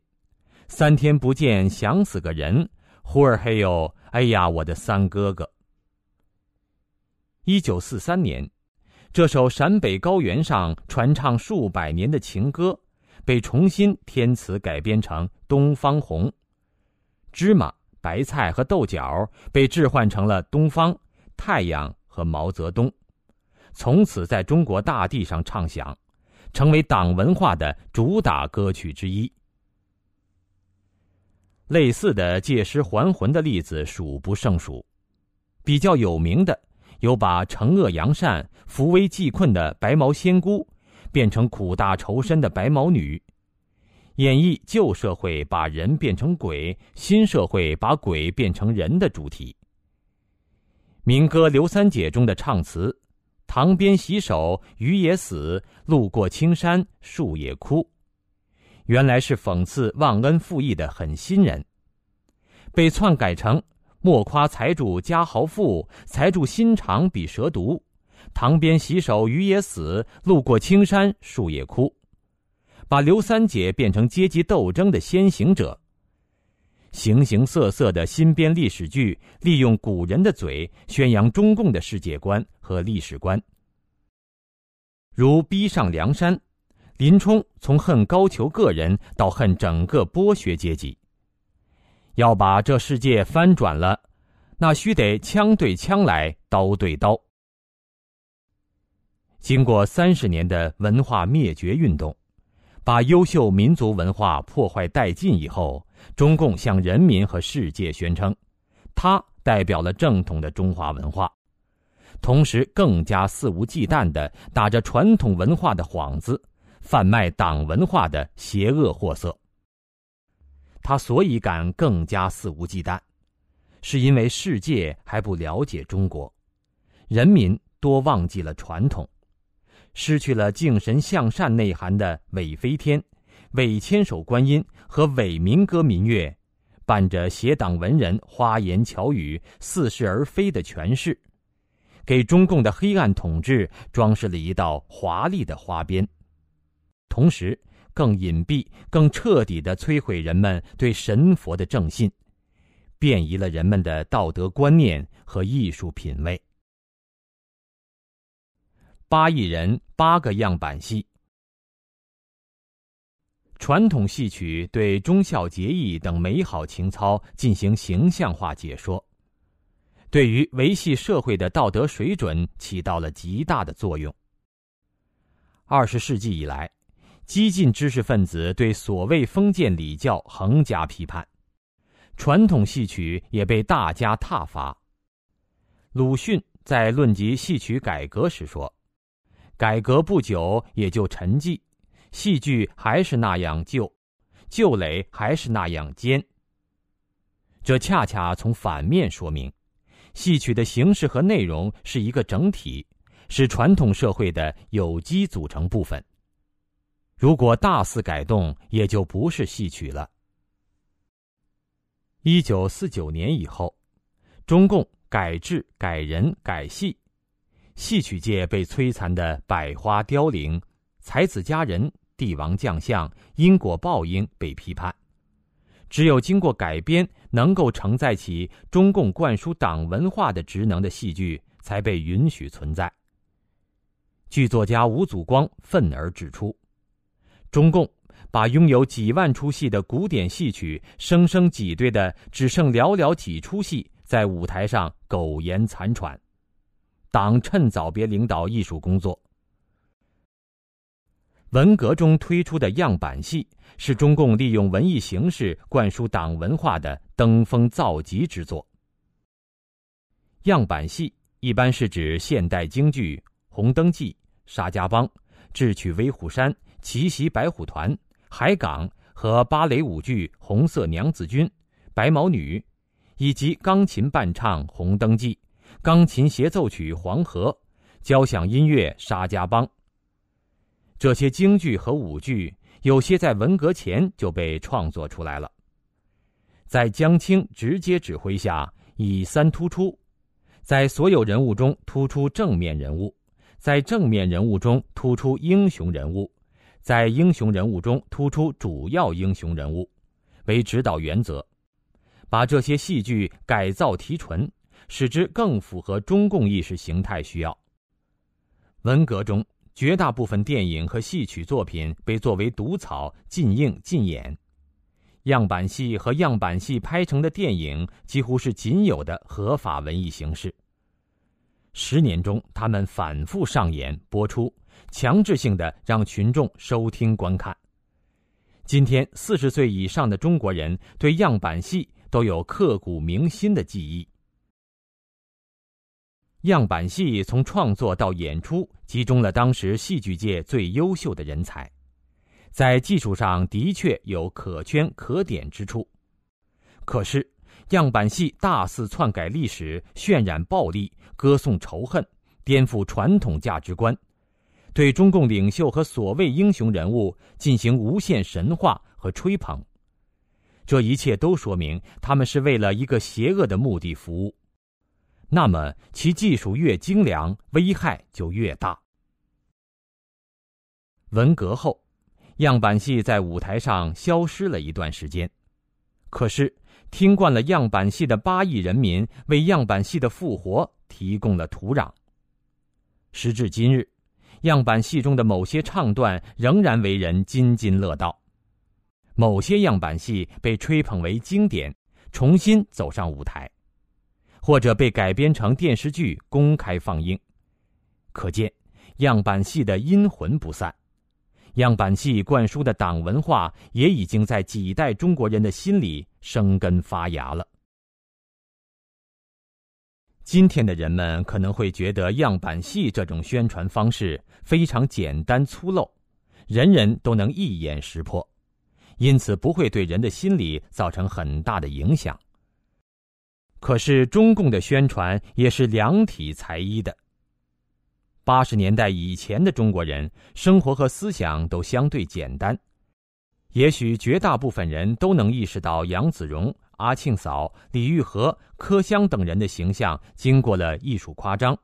三天不见想死个人，忽而嘿哟，哎呀我的三哥哥。1943年，这首陕北高原上传唱数百年的情歌被重新填词改编成《东方红》，芝麻、白菜和豆角被置换成了东方、太阳和毛泽东，从此在中国大地上唱响，成为党文化的主打歌曲之一。类似的借尸还魂的例子数不胜数，比较有名的有把惩恶扬善、扶危济困的白毛仙姑变成苦大仇深的白毛女，演绎旧社会把人变成鬼，新社会把鬼变成人的主题。民歌《刘三姐》中的唱词，塘边洗手，鱼也死，路过青山，树也枯，原来是讽刺忘恩负义的狠心人，被篡改成莫夸财主家豪富，财主心肠比蛇毒，塘边洗手鱼也死，路过青山树也枯，把刘三姐变成阶级斗争的先行者。形形色色的新编历史剧利用古人的嘴宣扬中共的世界观和历史观，如《逼上梁山》，林冲从恨高俅个人到恨整个剥削阶级。要把这世界翻转了，那须得枪对枪来，刀对刀。经过30年的文化灭绝运动，把优秀民族文化破坏殆尽以后，中共向人民和世界宣称，它代表了正统的中华文化，同时更加肆无忌惮地打着传统文化的幌子，贩卖党文化的邪恶货色。他所以敢更加肆无忌惮，是因为世界还不了解中国，人民多忘记了传统，失去了敬神向善内涵的伪飞天、伪千手观音和伪民歌民乐，伴着邪党文人花言巧语、似是而非的诠释，给中共的黑暗统治装饰了一道华丽的花边，同时更隐蔽、更彻底地摧毁人们对神佛的正信，变移了人们的道德观念和艺术品味。8亿人8个样板戏。传统戏曲对忠孝节义等美好情操进行形象化解说，对于维系社会的道德水准起到了极大的作用。20世纪以来，激进知识分子对所谓封建礼教横加批判，传统戏曲也被大加挞伐。鲁迅在论及戏曲改革时说，改革不久也就沉寂，戏剧还是那样旧，旧垒还是那样尖。这恰恰从反面说明，戏曲的形式和内容是一个整体，是传统社会的有机组成部分。如果大肆改动，也就不是戏曲了。1949年以后，中共改制、改人、改戏，戏曲界被摧残得百花凋零，才子佳人、帝王将相、因果报应被批判。只有经过改编，能够承载起中共灌输党文化的职能的戏剧，才被允许存在。剧作家吴祖光愤而指出，中共把拥有几万出戏的古典戏曲生生挤兑的只剩寥寥几出戏在舞台上苟延残喘，党趁早别领导艺术工作。文革中推出的样板戏是中共利用文艺形式灌输党文化的登峰造极之作。样板戏一般是指现代京剧《红灯记》《沙家浜》《智取威虎山》《奇袭白虎团》《海港》和芭蕾舞剧《红色娘子军》《白毛女》，以及钢琴伴唱《红灯记》、钢琴协奏曲《黄河》、交响音乐《沙家浜》。这些京剧和舞剧有些在文革前就被创作出来了，在江青直接指挥下以三突出，在所有人物中突出正面人物，在正面人物中突出英雄人物，在英雄人物中突出主要英雄人物为指导原则，把这些戏剧改造提纯，使之更符合中共意识形态需要。文革中绝大部分电影和戏曲作品被作为毒草禁映禁演，样板戏和样板戏拍成的电影几乎是仅有的合法文艺形式。10年中，他们反复上演播出，强制性的让群众收听观看。今天40岁以上的中国人对样板戏都有刻骨铭心的记忆。样板戏从创作到演出集中了当时戏剧界最优秀的人才，在技术上的确有可圈可点之处，可是样板戏大肆篡改历史，渲染暴力，歌颂仇恨，颠覆传统价值观，对中共领袖和所谓英雄人物进行无限神化和吹捧，这一切都说明他们是为了一个邪恶的目的服务，那么其技术越精良，危害就越大。文革后，样板戏在舞台上消失了一段时间，可是听惯了样板戏的8亿人民为样板戏的复活提供了土壤。时至今日，样板戏中的某些唱段仍然为人津津乐道，某些样板戏被吹捧为经典，重新走上舞台，或者被改编成电视剧公开放映。可见样板戏的阴魂不散，样板戏灌输的党文化也已经在几代中国人的心里生根发芽了。今天的人们可能会觉得样板戏这种宣传方式非常简单粗陋，人人都能一眼识破，因此不会对人的心理造成很大的影响。可是中共的宣传也是两体裁衣的。80年代以前的中国人生活和思想都相对简单，也许绝大部分人都能意识到杨子荣、阿庆嫂、李玉和、柯湘等人的形象经过了艺术夸张，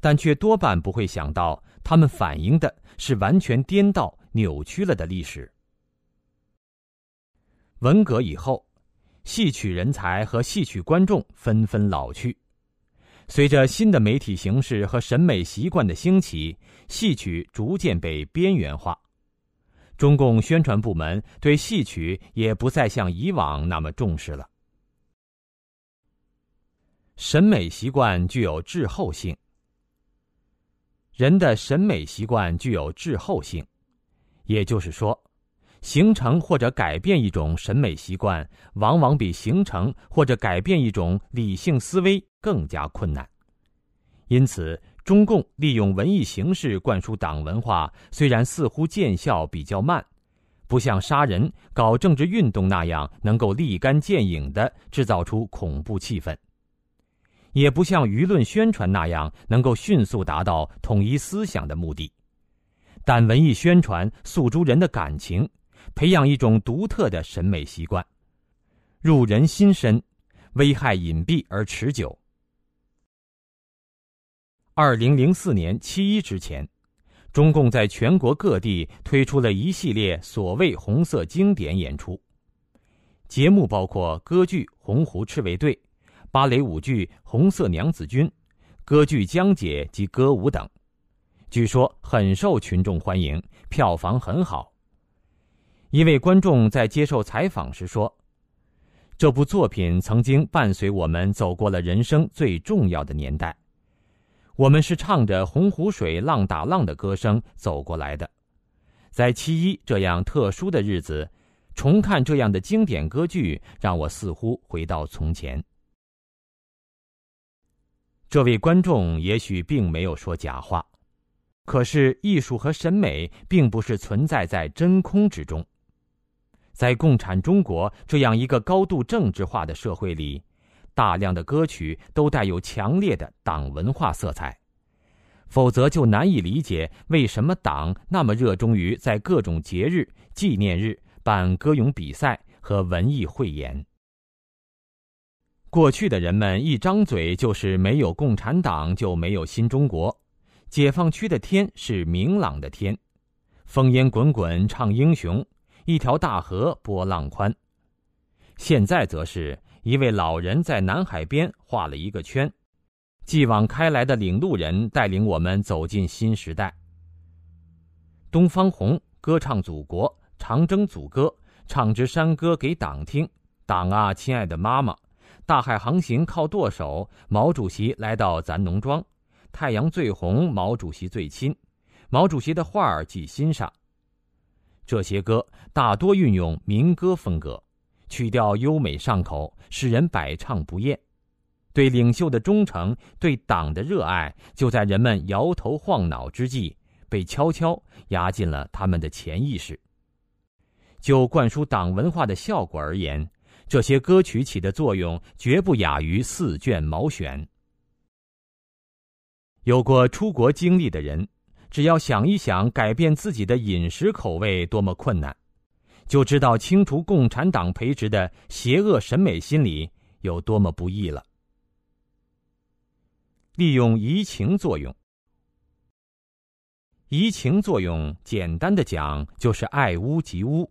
但却多半不会想到他们反映的是完全颠倒扭曲了的历史。文革以后，戏曲人才和戏曲观众纷纷老去，随着新的媒体形式和审美习惯的兴起，戏曲逐渐被边缘化，中共宣传部门对戏曲也不再像以往那么重视了。审美习惯具有滞后性，人的审美习惯具有滞后性，也就是说，形成或者改变一种审美习惯，往往比形成或者改变一种理性思维更加困难。因此，中共利用文艺形式灌输党文化，虽然似乎见效比较慢，不像杀人、搞政治运动那样能够立竿见影地制造出恐怖气氛，也不像舆论宣传那样能够迅速达到统一思想的目的，但文艺宣传诉诸人的感情，培养一种独特的审美习惯，入人心深，危害隐蔽而持久。2004年7·11之前，中共在全国各地推出了一系列所谓红色经典演出，节目包括歌剧《红湖赤卫队》、芭蕾舞剧《红色娘子军》、歌剧《江姐》及歌舞等，据说很受群众欢迎，票房很好。一位观众在接受采访时说，这部作品曾经伴随我们走过了人生最重要的年代，我们是唱着洪湖水浪打浪的歌声走过来的，在七一这样特殊的日子，重看这样的经典歌剧，让我似乎回到从前。这位观众也许并没有说假话，可是艺术和审美并不是存在在真空之中。在共产中国这样一个高度政治化的社会里，大量的歌曲都带有强烈的党文化色彩，否则就难以理解为什么党那么热衷于在各种节日、纪念日办歌咏比赛和文艺汇演。过去的人们一张嘴就是没有共产党就没有新中国，解放区的天是明朗的天，烽烟滚滚唱英雄，一条大河波浪宽。现在则是一位老人在南海边画了一个圈，继往开来的领路人带领我们走进新时代。东方红歌唱祖国，长征组歌唱支山歌给党听，党啊亲爱的妈妈，大海航行靠舵手，毛主席来到咱农庄，太阳最红，毛主席最亲，毛主席的画儿记心上。这些歌大多运用民歌风格，曲调优美上口，使人百唱不厌。对领袖的忠诚，对党的热爱，就在人们摇头晃脑之际，被悄悄压进了他们的潜意识。就灌输党文化的效果而言，这些歌曲起的作用绝不亚于四卷毛选。有过出国经历的人，只要想一想改变自己的饮食口味多么困难，就知道清除共产党培植的邪恶审美心理有多么不易了。利用移情作用。移情作用简单的讲就是爱屋及乌，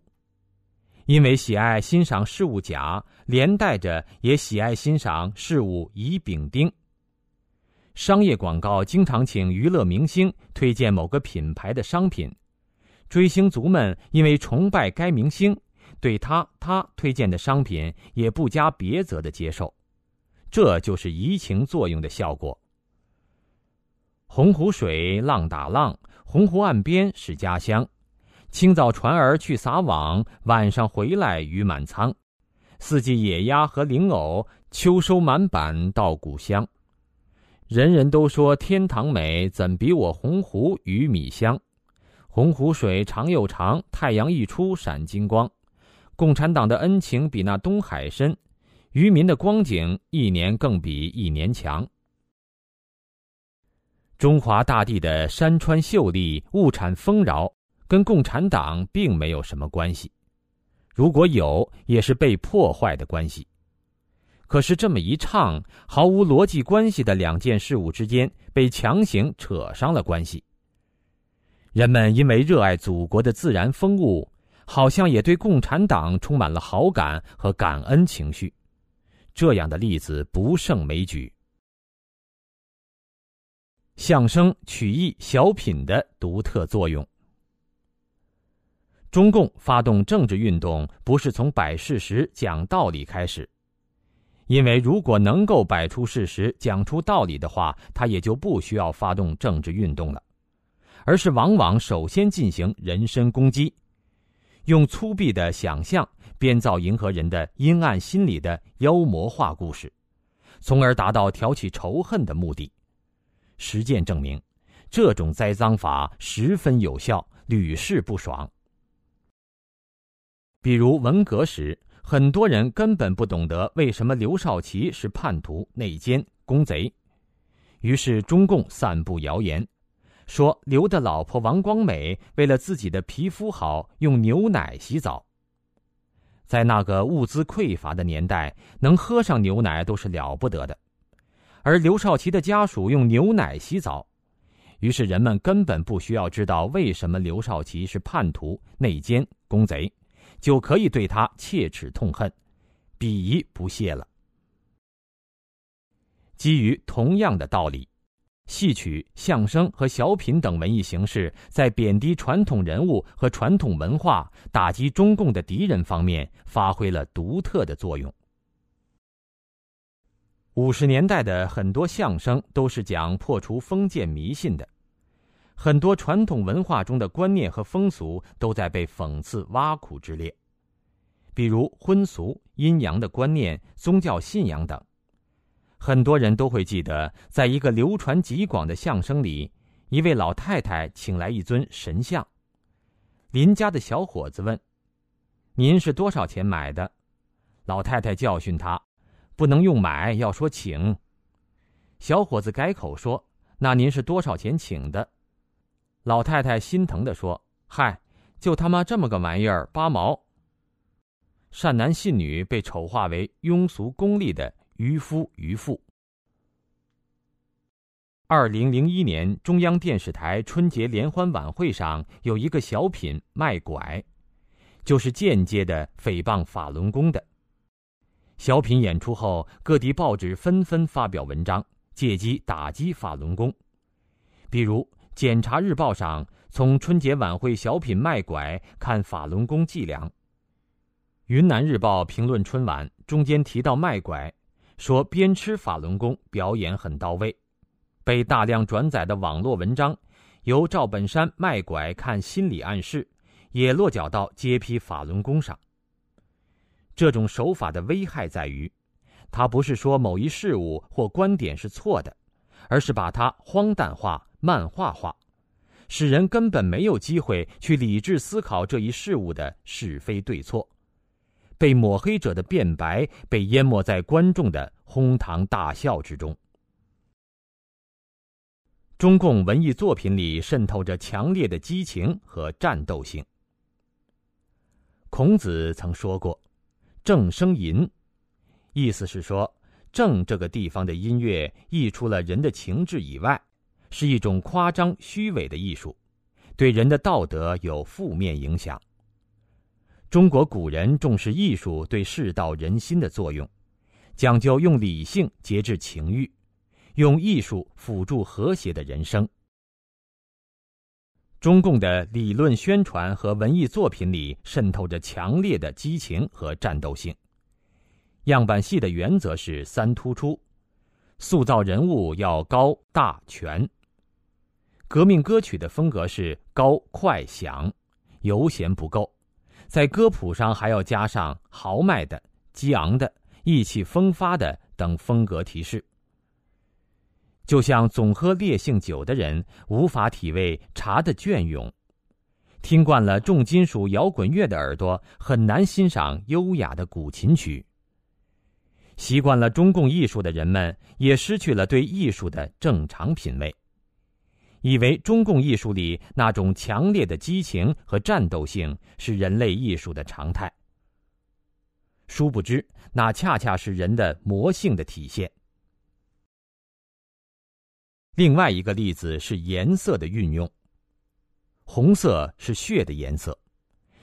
因为喜爱欣赏事物甲，连带着也喜爱欣赏事物乙丙丁。商业广告经常请娱乐明星推荐某个品牌的商品，追星族们因为崇拜该明星，对他推荐的商品也不加别责的接受，这就是移情作用的效果。洪湖水浪打浪，洪湖岸边是家乡，清早船儿去撒网，晚上回来鱼满仓，四季野鸭和灵藕，秋收满板到故乡。人人都说天堂美，怎比我洪湖鱼米香？洪湖水长又长，太阳一出闪金光。共产党的恩情比那东海深，渔民的光景一年更比一年强。中华大地的山川秀丽、物产丰饶，跟共产党并没有什么关系，如果有，也是被破坏的关系。可是这么一唱，毫无逻辑关系的两件事物之间被强行扯上了关系。人们因为热爱祖国的自然风物，好像也对共产党充满了好感和感恩情绪。这样的例子不胜枚举。相声、曲艺、小品的独特作用。中共发动政治运动，不是从摆事实、讲道理开始。因为如果能够摆出事实、讲出道理的话，他也就不需要发动政治运动了，而是往往首先进行人身攻击，用粗鄙的想象编造迎合人的阴暗心理的妖魔化故事，从而达到挑起仇恨的目的。实践证明，这种栽赃法十分有效，屡试不爽。比如文革时，很多人根本不懂得为什么刘少奇是叛徒、内奸、公贼，于是中共散布谣言，说刘的老婆王光美为了自己的皮肤好，用牛奶洗澡。在那个物资匮乏的年代，能喝上牛奶都是了不得的，而刘少奇的家属用牛奶洗澡，于是人们根本不需要知道为什么刘少奇是叛徒、内奸、公贼，就可以对他切齿痛恨，鄙夷不屑了。基于同样的道理，戏曲、相声和小品等文艺形式在贬低传统人物和传统文化、打击中共的敌人方面发挥了独特的作用。50年代的很多相声都是讲破除封建迷信的，很多传统文化中的观念和风俗都在被讽刺挖苦之列，比如婚俗、阴阳的观念、宗教信仰等。很多人都会记得，在一个流传极广的相声里，一位老太太请来一尊神像，邻家的小伙子问：“您是多少钱买的？”老太太教训他：“不能用买，要说请。”小伙子改口说：“那您是多少钱请的？”老太太心疼地说：“嗨，就他妈这么个玩意儿，8毛。”善男信女被丑化为庸俗功利的渔夫渔妇。2001年中央电视台春节联欢晚会上有一个小品《卖拐》，就是间接的诽谤法轮功的。小品演出后，各地报纸纷纷发表文章，借机打击法轮功。比如《检察日报》上从春节晚会小品《卖拐》看法轮功伎俩。云南日报评论春晚中间提到卖拐，说鞭笞法轮功表演很到位，被大量转载的网络文章由赵本山卖拐看心理暗示也落脚到揭批法轮功上。这种手法的危害在于，它不是说某一事物或观点是错的，而是把它荒诞化、漫画化，使人根本没有机会去理智思考这一事物的是非对错，被抹黑者的辩白被淹没在观众的哄堂大笑之中。中共文艺作品里渗透着强烈的激情和战斗性。孔子曾说过：“郑声吟”，意思是说，郑这个地方的音乐溢出了人的情志以外，是一种夸张虚伪的艺术，对人的道德有负面影响。中国古人重视艺术对世道人心的作用，讲究用理性节制情欲，用艺术辅助和谐的人生。中共的理论宣传和文艺作品里渗透着强烈的激情和战斗性。样板戏的原则是三突出，塑造人物要高大全。革命歌曲的风格是高快响，油咸不够，在歌谱上还要加上豪迈的、激昂的、意气风发的等风格提示。就像总喝烈性酒的人无法体味茶的隽永，听惯了重金属摇滚乐的耳朵很难欣赏优雅的古琴曲。习惯了中共艺术的人们也失去了对艺术的正常品味，以为中共艺术里那种强烈的激情和战斗性是人类艺术的常态，殊不知那恰恰是人的魔性的体现。另外一个例子是颜色的运用。红色是血的颜色，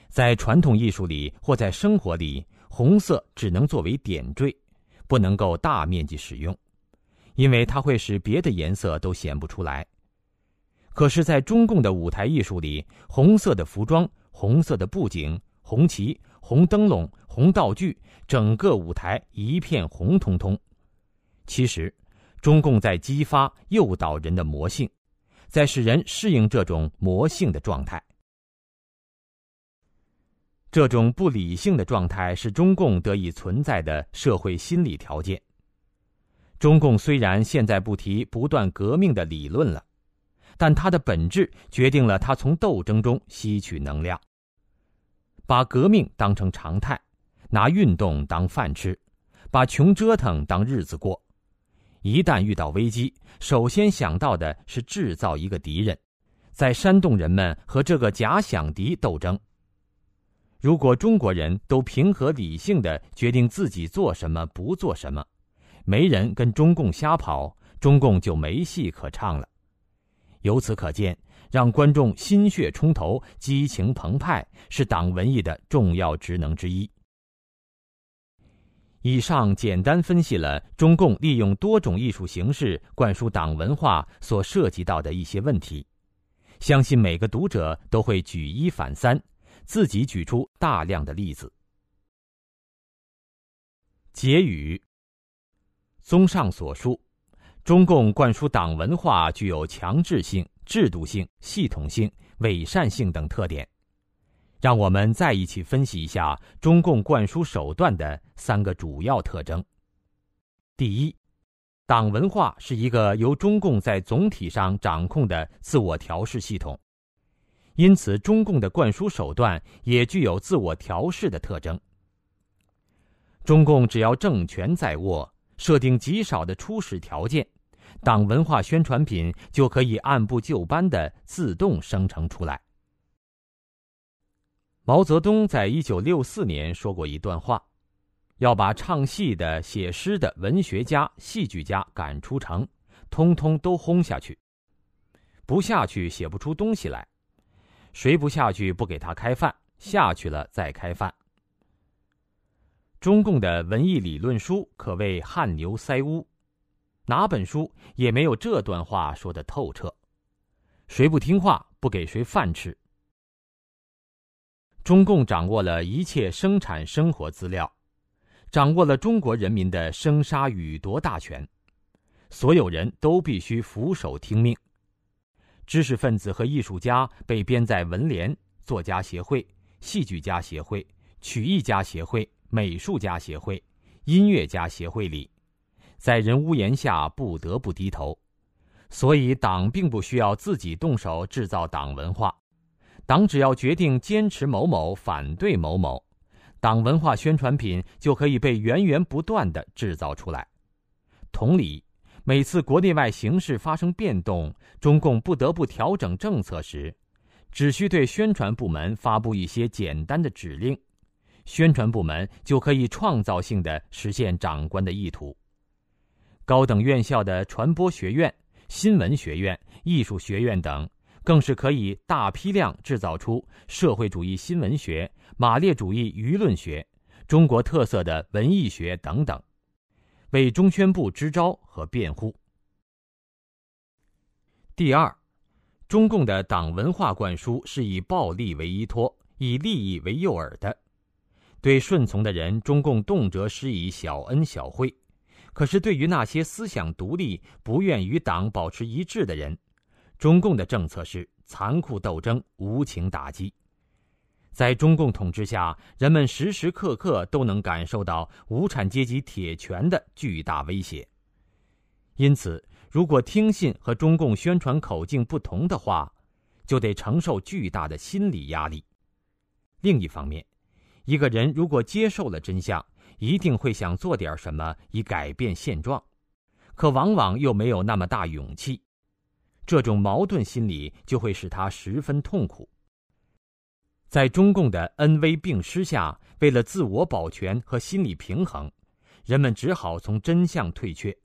在传统艺术里或在生活里，红色只能作为点缀，不能够大面积使用，因为它会使别的颜色都显不出来。可是在中共的舞台艺术里，红色的服装、红色的布景、红旗、红灯笼、红道具，整个舞台一片红彤彤。其实中共在激发、诱导人的魔性，在使人适应这种魔性的状态。这种不理性的状态是中共得以存在的社会心理条件。中共虽然现在不提不断革命的理论了，但它的本质决定了它从斗争中吸取能量，把革命当成常态，拿运动当饭吃，把穷折腾当日子过。一旦遇到危机，首先想到的是制造一个敌人，再煽动人们和这个假想敌斗争。如果中国人都平和理性地决定自己做什么不做什么，没人跟中共瞎跑，中共就没戏可唱了。由此可见，让观众心血冲头、激情澎湃是党文艺的重要职能之一。以上简单分析了中共利用多种艺术形式灌输党文化所涉及到的一些问题，相信每个读者都会举一反三，自己举出大量的例子。结语：综上所述，中共灌输党文化具有强制性、制度性、系统性、伪善性等特点。让我们再一起分析一下中共灌输手段的三个主要特征。第一，党文化是一个由中共在总体上掌控的自我调试系统，因此中共的灌输手段也具有自我调试的特征。中共只要政权在握，设定极少的初始条件，党文化宣传品就可以按部就班地自动生成出来。毛泽东在1964年说过一段话，要把唱戏的、写诗的、文学家、戏剧家赶出城，通通都轰下去，不下去写不出东西来，谁不下去不给他开饭，下去了再开饭。中共的文艺理论书可谓汗牛塞屋，哪本书也没有这段话说得透彻，谁不听话不给谁饭吃。中共掌握了一切生产生活资料，掌握了中国人民的生杀予夺大权，所有人都必须俯首听命。知识分子和艺术家被编在文联、作家协会、戏剧家协会、曲艺家协会、美术家协会、音乐家协会里，在人屋檐下不得不低头。所以党并不需要自己动手制造党文化，党只要决定坚持某某、反对某某，党文化宣传品就可以被源源不断地制造出来。同理，每次国内外形势发生变动，中共不得不调整政策时，只需对宣传部门发布一些简单的指令，宣传部门就可以创造性地实现长官的意图。高等院校的传播学院、新闻学院、艺术学院等，更是可以大批量制造出社会主义新闻学、马列主义舆论学、中国特色的文艺学等等，为中宣部支招和辩护。第二，中共的党文化灌输是以暴力为依托，以利益为诱饵的。对顺从的人，中共动辄施以小恩小惠，可是对于那些思想独立、不愿与党保持一致的人，中共的政策是残酷斗争、无情打击。在中共统治下，人们时时刻刻都能感受到无产阶级铁拳的巨大威胁。因此，如果听信和中共宣传口径不同的话，就得承受巨大的心理压力。另一方面，一个人如果接受了真相，一定会想做点什么以改变现状，可往往又没有那么大勇气，这种矛盾心理就会使他十分痛苦。在中共的恩威并施下，为了自我保全和心理平衡，人们只好从真相退却，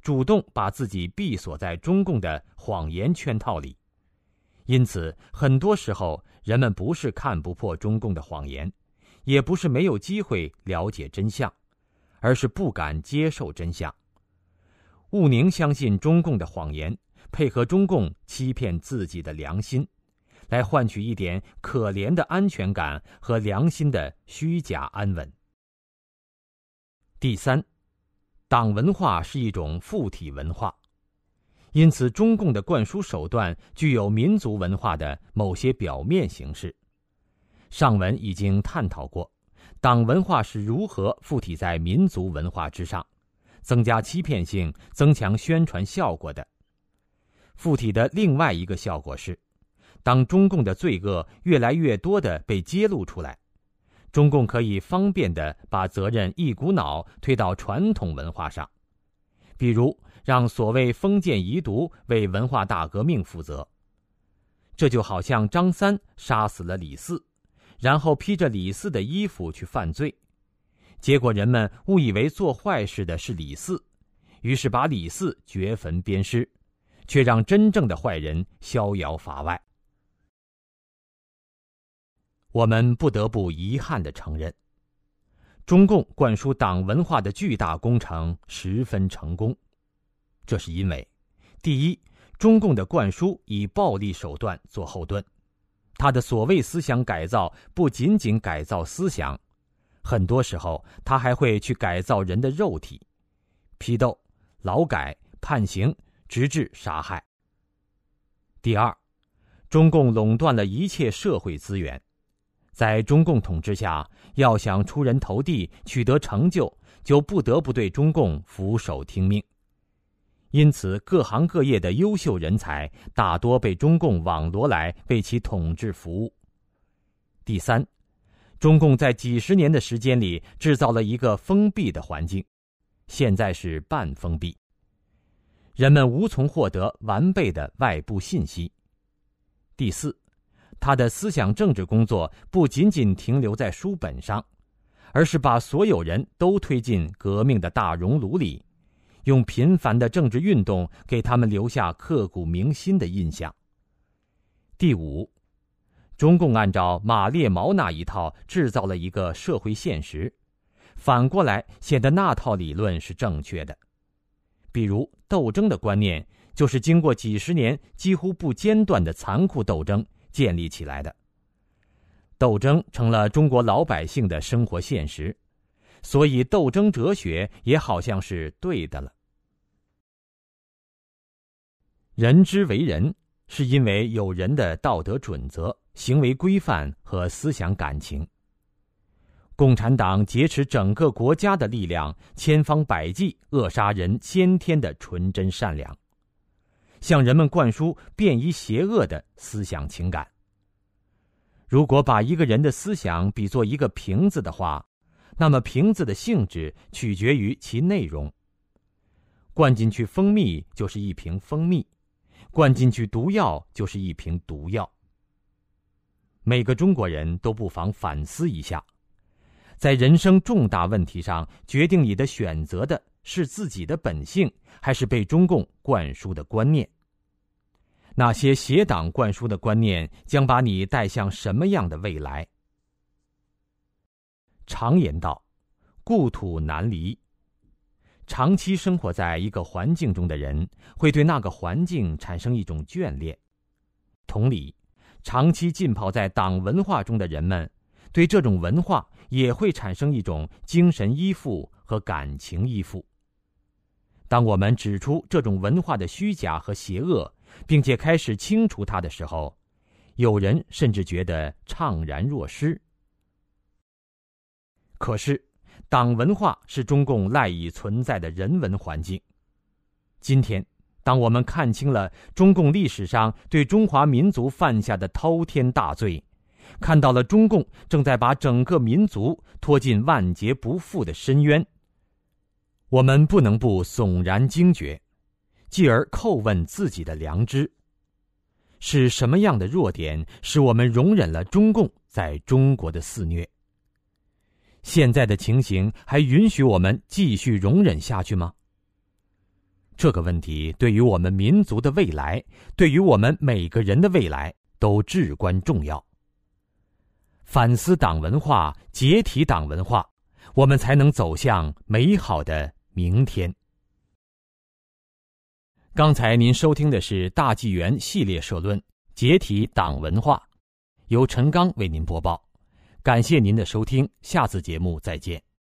主动把自己闭锁在中共的谎言圈套里。因此，很多时候人们不是看不破中共的谎言，也不是没有机会了解真相，而是不敢接受真相。毋宁相信中共的谎言，配合中共欺骗自己的良心，来换取一点可怜的安全感和良心的虚假安稳。第三，党文化是一种附体文化，因此中共的灌输手段具有民族文化的某些表面形式。上文已经探讨过，党文化是如何附体在民族文化之上，增加欺骗性，增强宣传效果的。附体的另外一个效果是，当中共的罪恶越来越多地被揭露出来，中共可以方便地把责任一股脑推到传统文化上，比如让所谓封建遗毒为文化大革命负责。这就好像张三杀死了李四，然后披着李四的衣服去犯罪，结果人们误以为做坏事的是李四，于是把李四掘坟鞭尸，却让真正的坏人逍遥法外。我们不得不遗憾地承认，中共灌输党文化的巨大工程十分成功。这是因为，第一，中共的灌输以暴力手段做后盾，他的所谓思想改造不仅仅改造思想，很多时候他还会去改造人的肉体，批斗、劳改、判刑，直至杀害。第二，中共垄断了一切社会资源。在中共统治下，要想出人头地、取得成就，就不得不对中共俯首听命。因此，各行各业的优秀人才大多被中共网罗来为其统治服务。第三，中共在几十年的时间里制造了一个封闭的环境，现在是半封闭，人们无从获得完备的外部信息。第四，他的思想政治工作不仅仅停留在书本上，而是把所有人都推进革命的大熔炉里，用频繁的政治运动给他们留下刻骨铭心的印象。第五，中共按照马列毛那一套制造了一个社会现实，反过来显得那套理论是正确的。比如斗争的观念，就是经过几十年几乎不间断的残酷斗争建立起来的。斗争成了中国老百姓的生活现实，所以斗争哲学也好像是对的了。人之为人，是因为有人的道德准则、行为规范和思想感情。共产党劫持整个国家的力量，千方百计扼杀人先天的纯真善良，向人们灌输便于邪恶的思想情感。如果把一个人的思想比作一个瓶子的话，那么瓶子的性质取决于其内容。灌进去蜂蜜就是一瓶蜂蜜，灌进去毒药就是一瓶毒药。每个中国人都不妨反思一下，在人生重大问题上，决定你的选择的是自己的本性，还是被中共灌输的观念？那些邪党灌输的观念将把你带向什么样的未来？常言道，故土难离。长期生活在一个环境中的人，会对那个环境产生一种眷恋。同理，长期浸泡在党文化中的人们，对这种文化也会产生一种精神依附和感情依附。当我们指出这种文化的虚假和邪恶，并且开始清除它的时候，有人甚至觉得怅然若失。可是，党文化是中共赖以存在的人文环境。今天，当我们看清了中共历史上对中华民族犯下的滔天大罪，看到了中共正在把整个民族拖进万劫不复的深渊，我们不能不悚然惊觉，继而叩问自己的良知：是什么样的弱点使我们容忍了中共在中国的肆虐？现在的情形还允许我们继续容忍下去吗？这个问题对于我们民族的未来，对于我们每个人的未来都至关重要。反思党文化，解体党文化，我们才能走向美好的明天。刚才您收听的是大纪元系列社论《解体党文化》，由陈刚为您播报。感谢您的收听，下次节目再见。